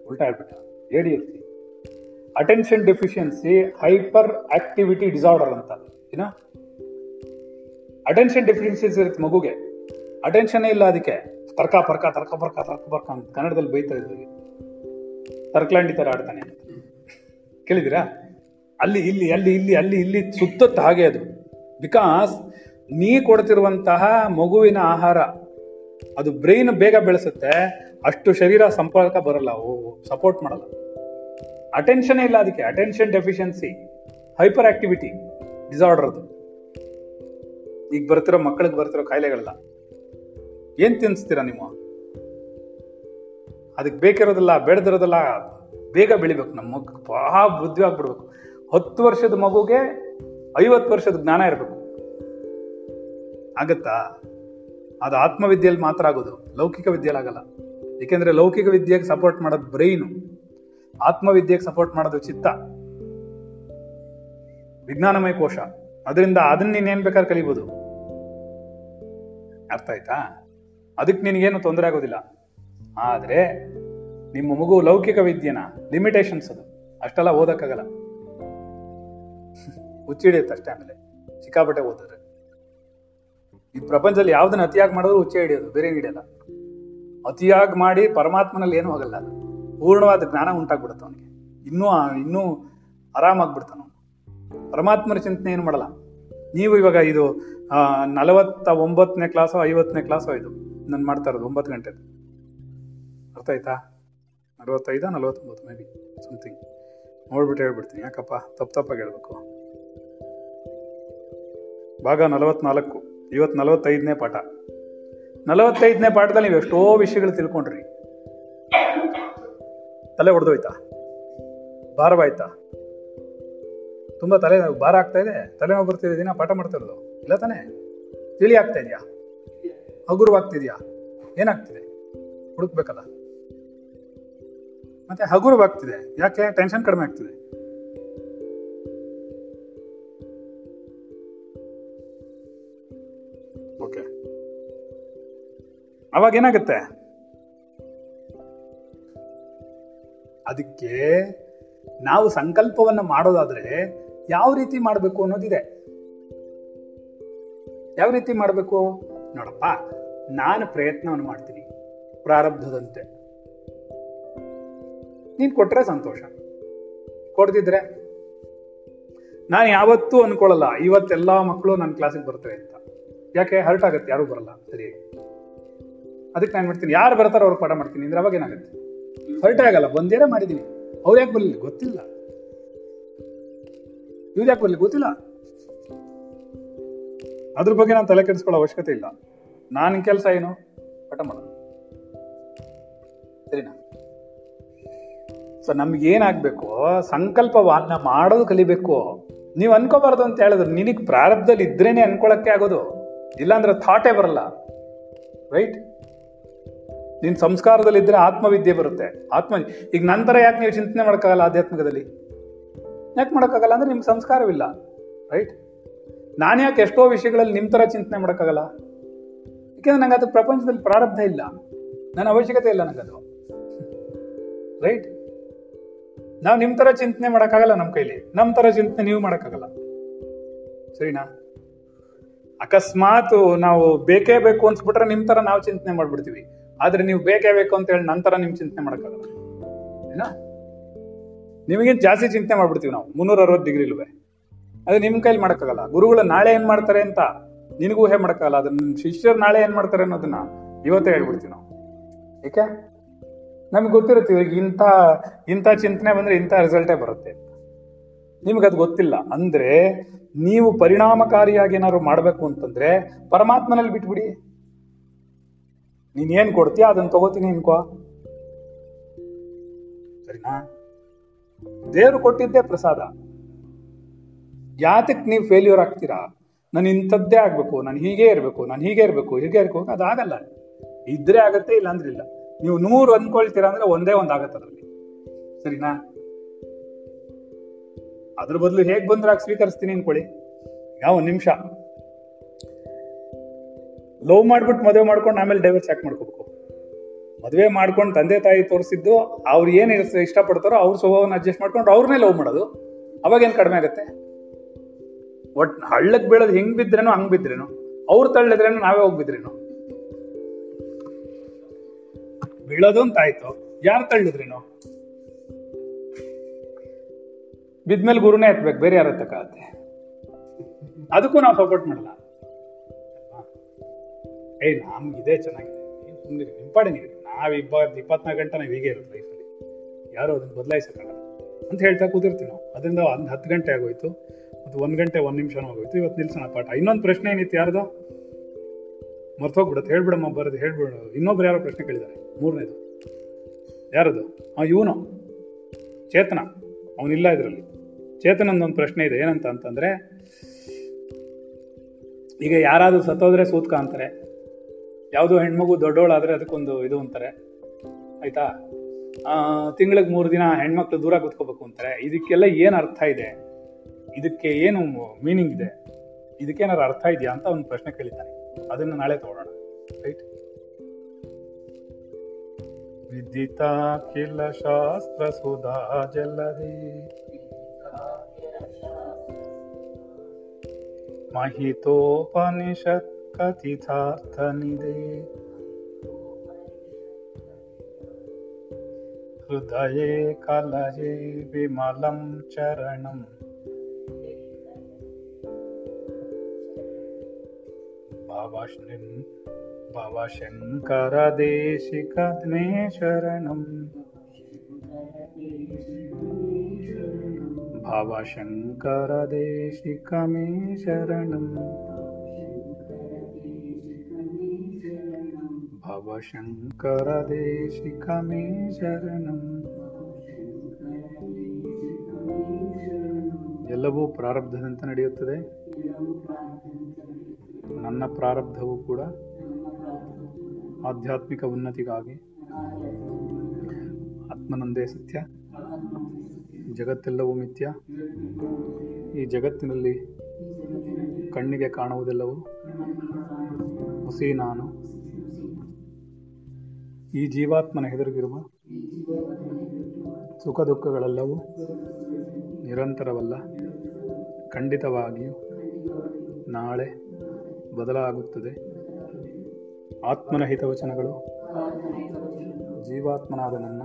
ಉಲ್ಟಾ ಹೇಳ್ಬಿಟ್ಟು A D H D, attention deficiency hyper activity disorder ಅಂತ. ಏನ ಅಟೆನ್ಷನ್ ಡೆಫಿಷಿಯನ್ಸಿ ಇರುತ್ತೆ ಮಗುಗೆ, ಅಟೆನ್ಷನ್ ಇಲ್ಲ, ಅದಕ್ಕೆ ತರ್ಕ ಪರ್ಕ ತರ್ಕ ಪರ್ಕ ತರ್ಕ ಪರ್ಕ ಅಂತ ಕನ್ನಡದಲ್ಲಿ ಬೈತಾ ಇದ್ವಿ, ತರ್ಕಲಾಂಡಿ ತರ ಆಡ್ತಾನೆ ಅಂತ ಕೇಳಿದಿರಾ? ಅಲ್ಲಿ ಇಲ್ಲಿ ಅಲ್ಲಿ ಇಲ್ಲಿ ಅಲ್ಲಿ ಇಲ್ಲಿ ಸುತ್ತತ್ತು ಹಾಗೆ ಅದು. ಬಿಕಾಸ್ ನೀ ಕೊಡ್ತಿರುವಂತಹ ಮಗುವಿನ ಆಹಾರ ಅದು ಬ್ರೈನ್ ಬೇಗ ಬೆಳೆಸುತ್ತೆ, ಅಷ್ಟು ಶರೀರ ಸಂಪರ್ಕ ಬರಲ್ಲ, ಸಪೋರ್ಟ್ ಮಾಡಲ್ಲ. ಅಟೆನ್ಷನ್ ಇಲ್ಲ ಅದಕ್ಕೆ, attention deficiency hyper activity disorder ಅದು. ಈಗ ಬರ್ತಿರೋ ಮಕ್ಕಳಿಗೆ ಬರ್ತಿರೋ ಕಾಯಿಲೆಗಳಲ್ಲ, ಏನ್ ತಿನ್ನಿಸ್ತೀರಾ ನೀವು? ಅದಕ್ಕೆ ಬೇಕಿರೋದಿಲ್ಲ, ಬೇಡದಿರೋದಿಲ್ಲ. ಬೇಗ ಬೆಳಿಬೇಕು ನಮ್ಮ ಮಗು, ಬಹಳ ಬುದ್ಧಿ ಆಗ್ಬಿಡ್ಬೇಕು. ಹತ್ತು ವರ್ಷದ ಮಗುಗೆ ಐವತ್ತು ವರ್ಷದ ಜ್ಞಾನ ಇರಬೇಕು. ಆಗತ್ತಾ? ಅದು ಆತ್ಮವಿದ್ಯೆಯಲ್ಲಿ ಮಾತ್ರ ಆಗೋದು, ಲೌಕಿಕ ವಿದ್ಯೆಯಲ್ಲಿ ಆಗಲ್ಲ. ಏಕೆಂದರೆ ಲೌಕಿಕ ವಿದ್ಯೆಗೆ ಸಪೋರ್ಟ್ ಮಾಡೋದು ಬ್ರೈನು, ಆತ್ಮವಿದ್ಯೆಗೆ ಸಪೋರ್ಟ್ ಮಾಡೋದು ಚಿತ್ತ, ವಿಜ್ಞಾನಮಯ ಕೋಶ. ಅದರಿಂದ ಅದನ್ನ ನೀನೇನ್ ಬೇಕಾದ್ರೆ ಕಲಿಬೋದು. ಅರ್ಥ ಆಯ್ತಾ? ಅದಕ್ಕೆ ನಿನಗೇನು ತೊಂದರೆ ಆಗೋದಿಲ್ಲ. ಆದರೆ ನಿಮ್ಮ ಮಗು ಲೌಕಿಕ ವಿದ್ಯೆನ, ಲಿಮಿಟೇಷನ್ಸ್ ಅದು, ಅಷ್ಟೆಲ್ಲ ಓದಕ್ಕಾಗಲ್ಲ, ಹುಚ್ಚಿಡಿಯುತ್ತೆ ಅಷ್ಟೇ. ಆಮೇಲೆ ಸಿಕ್ಕಾಪಟ್ಟೆ ಓದಿದ್ರೆ ಈ ಪ್ರಪಂಚದಲ್ಲಿ ಯಾವ್ದನ್ನ ಅತಿಯಾಗಿ ಮಾಡಿದ್ರು ಹುಚ್ಚೆ ಹಿಡಿಯೋದು, ಬೇರೆ ಹಿಡಿಯಲ್ಲ. ಅತಿಯಾಗಿ ಮಾಡಿ ಪರಮಾತ್ಮನಲ್ಲಿ ಏನೂ ಆಗಲ್ಲ, ಅದು ಪೂರ್ಣವಾದ ಜ್ಞಾನ ಉಂಟಾಗ್ಬಿಡುತ್ತೆ ಅವನಿಗೆ. ಇನ್ನೂ ಇನ್ನೂ ಆರಾಮಾಗ್ಬಿಡ್ತಾನ ಅವನು. ಪರಮಾತ್ಮನ ಚಿಂತನೆ ಏನು ಮಾಡಲ್ಲ. ನೀವು ಇವಾಗ ಇದು ನಲವತ್ತ ಒಂಬತ್ತನೇ ಕ್ಲಾಸೋ ಐವತ್ತನೇ ಕ್ಲಾಸೋ ಇದು ನಾನು ಮಾಡ್ತಾ ಇರೋದು ಒಂಬತ್ತು ಗಂಟೆದು. ಅರ್ಥ ಆಯ್ತಾ? ನಲವತ್ತೈದ ನಲವತ್ತೊಂಬತ್ತು ಮೇ ಬಿ ಸಮಥಿಂಗ್, ನೋಡ್ಬಿಟ್ಟು ಹೇಳ್ಬಿಡ್ತೀನಿ, ಯಾಕಪ್ಪ ತಪ್ಪು ತಪ್ಪಾಗಿ ಹೇಳ್ಬೇಕು. ಭಾಗ ನಲವತ್ನಾಲ್ಕು, ಇವತ್ತು ನಲವತ್ತೈದನೇ ಪಾಠ. ನಲವತ್ತೈದನೇ ಪಾಠದಲ್ಲಿ ನೀವು ಎಷ್ಟೋ ವಿಷಯಗಳು ತಿಳ್ಕೊಂಡ್ರಿ. ತಲೆ ಹೊಡೆದೋಯ್ತಾ? ಭಾರವಾಯ್ತಾ? ತುಂಬ ತಲೆ ಭಾರ ಆಗ್ತಾ ಇದೆ, ತಲೆನೋವು ಬರ್ತಿದೆ ದಿನ ಪಾಠ ಮಾಡ್ತಾ ಇರೋದು, ಇಲ್ಲ ತಾನೇ? ತಿಳಿ ಆಗ್ತಾ ಇದೆಯಾ? ಹಗುರವಾಗ್ತಿದ್ಯಾ? ಏನಾಗ್ತಿದೆ? ಹುಡುಕ್ಬೇಕಲ್ಲ. ಮತ್ತೆ ಹಗುರವಾಗ್ತಿದೆ ಯಾಕೆ? ಟೆನ್ಷನ್ ಕಡಿಮೆ ಆಗ್ತಿದೆ. ಓಕೆ, ಅವಾಗ ಏನಾಗುತ್ತೆ? ಅದಕ್ಕೆ ನಾವು ಸಂಕಲ್ಪವನ್ನ ಮಾಡೋದಾದ್ರೆ ಯಾವ ರೀತಿ ಮಾಡಬೇಕು ಅನ್ನೋದಿದೆ. ಯಾವ ರೀತಿ ಮಾಡಬೇಕು? ನೋಡಪ್ಪ, ನಾನು ಪ್ರಯತ್ನವನ್ನು ಮಾಡ್ತೀನಿ ಪ್ರಾರಬ್ಧದಂತೆ. ನೀನು ಕೊಟ್ರೆ ಸಂತೋಷ, ಕೊಡ್ತಿದ್ರೆ ನಾನು ಯಾವತ್ತೂ ಅನ್ಕೊಳ್ಳಲ್ಲ ಇವತ್ತೆಲ್ಲ ಮಕ್ಕಳು ನನ್ನ ಕ್ಲಾಸಿಗೆ ಬರ್ತಾರೆ ಅಂತ. ಯಾಕೆ? ಹರ್ಟ್ ಆಗುತ್ತೆ, ಯಾರು ಬರಲ್ಲ ಸರಿಯಾಗಿ. ಅದಕ್ಕೆ ನಾನು ಮಾಡ್ತೀನಿ, ಯಾರು ಬರ್ತಾರೋ ಅವ್ರು ಪಾಠ ಮಾಡ್ತೀನಿ ಅಂದ್ರೆ ಅವಾಗ ಏನಾಗುತ್ತೆ? ಹರ್ಟ್ ಆಗಲ್ಲ, ಬಂದೇನೆ ಮಾಡಿದ್ದೀನಿ. ಅವ್ರು ಯಾಕೆ ಬರಲಿ ಗೊತ್ತಿಲ್ಲ, ಇವ್ರು ಯಾಕೆ ಬರಲಿ ಗೊತ್ತಿಲ್ಲ, ಅದ್ರ ಬಗ್ಗೆ ನಾನು ತಲೆ ಕೆಡಿಸ್ಕೊಳ್ಳೋ ಅವಶ್ಯಕತೆ ಇಲ್ಲ. ನಾನು ಕೆಲಸ ಏನು? ಪಾಠ ಮಾಡೋದು, ಸರಿನಾ? ಸೊ ನಮ್ಗೆ ಏನಾಗಬೇಕು? ಸಂಕಲ್ಪವನ್ನ ಮಾಡೋದು ಕಲಿಬೇಕು. ನೀವು ಅನ್ಕೋಬಾರ್ದು ಅಂತ ಹೇಳಿದ್ರು, ನಿನಗೆ ಪ್ರಾರಬ್ಧದಲ್ಲಿ ಇದ್ರೇನೆ ಅನ್ಕೊಳಕ್ಕೆ ಆಗೋದು, ಇಲ್ಲಾಂದ್ರೆ ಥಾಟೇ ಬರಲ್ಲ, ರೈಟ್? ನಿನ್ನ ಸಂಸ್ಕಾರದಲ್ಲಿ ಇದ್ರೆ ಆತ್ಮವಿದ್ಯೆ ಬರುತ್ತೆ. ಆತ್ಮ ಈಗ ನಂತರ ಯಾಕೆ ನೀವು ಚಿಂತನೆ ಮಾಡೋಕ್ಕಾಗಲ್ಲ ಆಧ್ಯಾತ್ಮಿಕದಲ್ಲಿ? ಯಾಕೆ ಮಾಡೋಕ್ಕಾಗಲ್ಲ ಅಂದ್ರೆ ನಿಮ್ಗೆ ಸಂಸ್ಕಾರವಿಲ್ಲ, ರೈಟ್? ನಾನು ಯಾಕೆ ಎಷ್ಟೋ ವಿಷಯಗಳಲ್ಲಿ ನಿಮ್ಮ ಥರ ಚಿಂತನೆ ಮಾಡೋಕ್ಕಾಗಲ್ಲ? ಯಾಕೆಂದ್ರೆ ನಂಗೆ ಅದು ಪ್ರಪಂಚದಲ್ಲಿ ಪ್ರಾರಬ್ಧ ಇಲ್ಲ, ನನ್ನ ಅವಶ್ಯಕತೆ ಇಲ್ಲ ನನಗದು, ರೈಟ್? ನಾವು ನಿಮ್ಮ ಥರ ಚಿಂತನೆ ಮಾಡೋಕ್ಕಾಗಲ್ಲ ನಮ್ಮ ಕೈಲಿ, ನಮ್ಮ ಥರ ಚಿಂತನೆ ನೀವು ಮಾಡೋಕ್ಕಾಗಲ್ಲ, ಸರಿನಾ? ಅಕಸ್ಮಾತ್ ನಾವು ಬೇಕೇ ಬೇಕು ಅನ್ಸ್ಬಿಟ್ರೆ ನಿಮ್ಮ ಥರ ನಾವು ಚಿಂತನೆ ಮಾಡ್ಬಿಡ್ತೀವಿ. ಆದ್ರೆ ನೀವು ಬೇಕೇ ಬೇಕು ಅಂತ ಹೇಳಿ ನಂತರ ನಿಮ್ ಚಿಂತನೆ ಮಾಡಕ್ಕಾಗಲ್ಲ. ಏನಾ ನಿಮಗಿಂತ ಜಾಸ್ತಿ ಚಿಂತನೆ ಮಾಡ್ಬಿಡ್ತೀವಿ ನಾವು ಮುನ್ನೂರ ಅರವತ್ತು ಡಿಗ್ರಿಲ್ವೇ. ಅದು ನಿಮ್ ಕೈಲಿ ಮಾಡಕ್ಕಾಗಲ್ಲ. ಗುರುಗಳು ನಾಳೆ ಏನ್ ಮಾಡ್ತಾರೆ ಅಂತ ನಿನಗೂ ಊಹೆ ಮಾಡಕ್ಕಾಗಲ್ಲ. ಅದನ್ನ ನಿಮ್ ಶಿಷ್ಯರು ನಾಳೆ ಏನ್ ಮಾಡ್ತಾರೆ ಅನ್ನೋದನ್ನ ಇವತ್ತೇ ಹೇಳ್ಬಿಡ್ತೀವಿ ನಾವು. ಏಕೆ? ನಮ್ಗೆ ಗೊತ್ತಿರುತ್ತೆ ಇವ್ರಿಗೆ ಇಂಥ ಇಂಥ ಚಿಂತನೆ ಬಂದ್ರೆ ಇಂಥ ರಿಸಲ್ಟೇ ಬರುತ್ತೆ. ನಿಮ್ಗದು ಗೊತ್ತಿಲ್ಲ ಅಂದ್ರೆ ನೀವು ಪರಿಣಾಮಕಾರಿಯಾಗಿ ಏನಾದ್ರು ಮಾಡ್ಬೇಕು ಅಂತಂದ್ರೆ ಪರಮಾತ್ಮನಲ್ಲಿ ಬಿಟ್ಬಿಡಿ. ನೀನ್ ಏನ್ ಕೊಡ್ತೀಯ ಅದನ್ನ ತಗೋತೀನಿ ಅನ್ಕೋ, ಸರಿನಾ? ದೇವ್ರು ಕೊಟ್ಟಿದ್ದೇ ಪ್ರಸಾದ. ಯಾತಕ್ ನೀವು ಫೇಲ್ಯೂರ್ ಆಗ್ತೀರಾ? ನಾನು ಇಂಥದ್ದೇ ಆಗ್ಬೇಕು, ನಾನು ಹೀಗೆ ಇರ್ಬೇಕು, ನಾನು ಹೀಗೆ ಇರ್ಬೇಕು, ಹೀಗೆ ಇರ್ಬೇಕು, ಅದಾಗಲ್ಲ. ಇದ್ರೆ ಆಗತ್ತೆ, ಇಲ್ಲ ಅಂದ್ರೆ ಇಲ್ಲ. ನೀವು ನೂರು ಅಂದ್ಕೊಳ್ತೀರಾ ಅಂದ್ರೆ ಒಂದೇ ಒಂದ್ ಆಗತ್ತೆ ಅದ್ರಲ್ಲಿ, ಸರಿನಾ? ಅದ್ರ ಬದಲು ಹೇಗ್ ಬಂದ್ರಾಗ ಸ್ವೀಕರಿಸ್ತೀನಿ ಅನ್ಕೊಳ್ಳಿ. ಯಾವ ಒಂದ್ ನಿಮಿಷ ಲವ್ ಮಾಡ್ಬಿಟ್ಟು ಮದುವೆ ಮಾಡ್ಕೊಂಡು ಆಮೇಲೆ ಡೈವರ್ಸ್ ಯಾಕೆ ಮಾಡ್ಕೋಬೇಕು? ಮದುವೆ ಮಾಡ್ಕೊಂಡು ತಂದೆ ತಾಯಿ ತೋರಿಸಿದ್ದು ಅವ್ರು ಏನ್ ಇಷ್ಟಪಡ್ತಾರೋ ಅವ್ರ ಸ್ವಭಾವನ ಅಡ್ಜಸ್ಟ್ ಮಾಡ್ಕೊಂಡು ಅವ್ರನ್ನೇ ಲವ್ ಮಾಡೋದು. ಅವಾಗ ಏನ್ ಕಡಿಮೆ ಆಗತ್ತೆ? ಒಟ್ ಹಳ್ಳಕ್ ಬೀಳೋದು ಹೆಂಗ್ ಬಿದ್ರೇನು ಹಂಗ್ ಬಿದ್ರೇನು, ಅವ್ರು ತಳ್ಳಿದ್ರೇನು ನಾವೇ ಹೋಗ್ಬಿದ್ರೇನು, ಬೀಳೋದು ಅಂತ ಆಯ್ತು. ಯಾರು ತಳ್ಳಿದ್ರೇನು? ಬಿದ್ಮೇಲೆ ಗುರುನೇ ಎತ್ಬೇಕು, ಬೇರೆ ಯಾರ ಎತ್ತಕ್ಕಾಗತ್ತೆ? ಅದಕ್ಕೂ ನಾವು ಸಪೋರ್ಟ್ ಮಾಡಲ್ಲ. ಏ ನಮ್ಗಿದೆ ಚೆನ್ನಾಗಿದೆ, ಇಂಪಾರ್ಟೆಂಟ್ ಇದೆ, ನಾವ್ ಇಬ್ಬತ್ತು ಇಪ್ಪತ್ನಾಲ್ಕು ಗಂಟೆ ನಾವ್ ಹೀಗೆ ಇರೋದು ಲೈಫಲ್ಲಿ, ಯಾರು ಅದನ್ನ ಬದಲಾಯಿಸಕ್ಕಾಗಲ್ಲ ಅಂತ ಹೇಳ್ತಾ ಕೂತಿರ್ತೀವಿ ನಾವು. ಅದರಿಂದ ಒಂದು ಹತ್ತು ಗಂಟೆ ಆಗೋಯ್ತು, ಮತ್ತು ಒಂದ್ ಗಂಟೆ ಒಂದ್ ನಿಮಿಷನೂ ಆಗೋಯ್ತು. ಇವತ್ತು ನಿಲ್ಸೋಣ ಪಾಠ. ಇನ್ನೊಂದು ಪ್ರಶ್ನೆ ಏನಿತ್ತು ಯಾರ್ದು ಮರ್ತೋಗ್ಬಿಡುತ್ತೆ, ಹೇಳ್ಬಿಡಮ್ಮ ಬರೋದು, ಹೇಳ್ಬಿಡ. ಇನ್ನೊಬ್ರು ಯಾರೋ ಪ್ರಶ್ನೆ ಕೇಳಿದ್ದಾರೆ, ಮೂರನೇದು ಯಾರದು? ಆ ಇವನು ಚೇತನ, ಅವನಿಲ್ಲ ಇದರಲ್ಲಿ. ಚೇತನಂದೊಂದು ಪ್ರಶ್ನೆ ಇದೆ, ಏನಂತ ಅಂತಂದ್ರೆ ಈಗ ಯಾರಾದ್ರೂ ಸತ್ತೋದ್ರೆ ಸೂತ್ಕ ಅಂತಾರೆ, ಯಾವುದೋ ಹೆಣ್ಮಗು ದೊಡ್ಡೋಳಾದ್ರೆ ಅದಕ್ಕೊಂದು ಇದು ಅಂತಾರೆ, ಆಯ್ತಾ? ತಿಂಗಳಿಗೆ ಮೂರು ದಿನ ಹೆಣ್ಮಕ್ಳು ದೂರ ಕೂತ್ಕೋಬೇಕು ಅಂತಾರೆ. ಇದಕ್ಕೆಲ್ಲ ಏನು ಅರ್ಥ ಇದೆ, ಇದಕ್ಕೆ ಏನು ಮೀನಿಂಗ್ ಇದೆ, ಇದಕ್ಕೇನಾರು ಅರ್ಥ ಇದೆಯಾ ಅಂತ ಒಂದು ಪ್ರಶ್ನೆ ಕೇಳಿದ್ದಾನೆ. ಅದನ್ನು ನಾಳೆ ತಗೊಳ್ಳೋಣ, ರೈಟ್? ವಿದಿತಾ ಖಿಲ ಶಾಸ್ತ್ರ ಸುಧಾ ಜಲಧಿ ಮಹಿತೋಪನಿಷತ್ ಕಥಿತಾರ್ಥನಿಧಿ ಹೃದಯೇ ಕಲಯೇ ವಿಮಲಂ ಚರಣಂ ಭವ ಶಂಕರ ದೇಶಿಕಮೆ ಶರಣಂ ಭವ ಶಂಕರ ದೇಶಿಕಮೆ ಶರಣಂ ಭವ ಶಂಕರ ದೇಶಿಕಮೆ ಶರಣಂ. ಎಲ್ಲವೂ ಪ್ರಾರಬ್ಧದಂತೆ ನಡೆಯುತ್ತದೆ, ನನ್ನ ಪ್ರಾರಬ್ಧವೂ ಕೂಡ ಆಧ್ಯಾತ್ಮಿಕ ಉನ್ನತಿಗಾಗಿ. ಆತ್ಮನೊಂದೇ ಸತ್ಯ, ಜಗತ್ತೆಲ್ಲವೂ ಮಿಥ್ಯ. ಈ ಜಗತ್ತಿನಲ್ಲಿ ಕಣ್ಣಿಗೆ ಕಾಣುವುದೆಲ್ಲವೂ ಹುಸಿ ನಾನು. ಈ ಜೀವಾತ್ಮನ ಎದುರಿಗಿರುವ ಸುಖ ದುಃಖಗಳೆಲ್ಲವೂ ನಿರಂತರವಲ್ಲ, ಖಂಡಿತವಾಗಿಯೂ ನಾಳೆ ಬದಲಾಗುತ್ತದೆ. ಆತ್ಮನ ಹಿತವಚನಗಳು ಜೀವಾತ್ಮನಾದ ನನ್ನ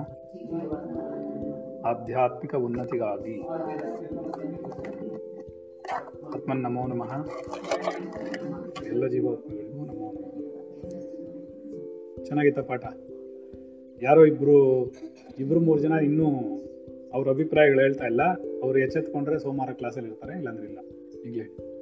ಆಧ್ಯಾತ್ಮಿಕ ಉನ್ನತಿಗಾಗಿ. ಆತ್ಮನ್ ನಮೋ ನಮಃ. ಎಲ್ಲ ಜೀವಾತ್ಮಗಳಿಗೂ ನಮೋ ನಮಃ. ಚೆನ್ನಾಗಿತ್ತ ಪಾಠ. ಯಾರೋ ಇಬ್ರು ಇಬ್ರು ಮೂರು ಜನ ಇನ್ನೂ ಅವ್ರ ಅಭಿಪ್ರಾಯಗಳು ಹೇಳ್ತಾ ಇಲ್ಲ. ಅವ್ರು ಎಚ್ಚೆತ್ಕೊಂಡ್ರೆ ಸೋಮವಾರ ಕ್ಲಾಸಲ್ಲಿ ಇರ್ತಾರೆ, ಇಲ್ಲಾಂದ್ರೆ ಇಲ್ಲ. ಈಗಲೇ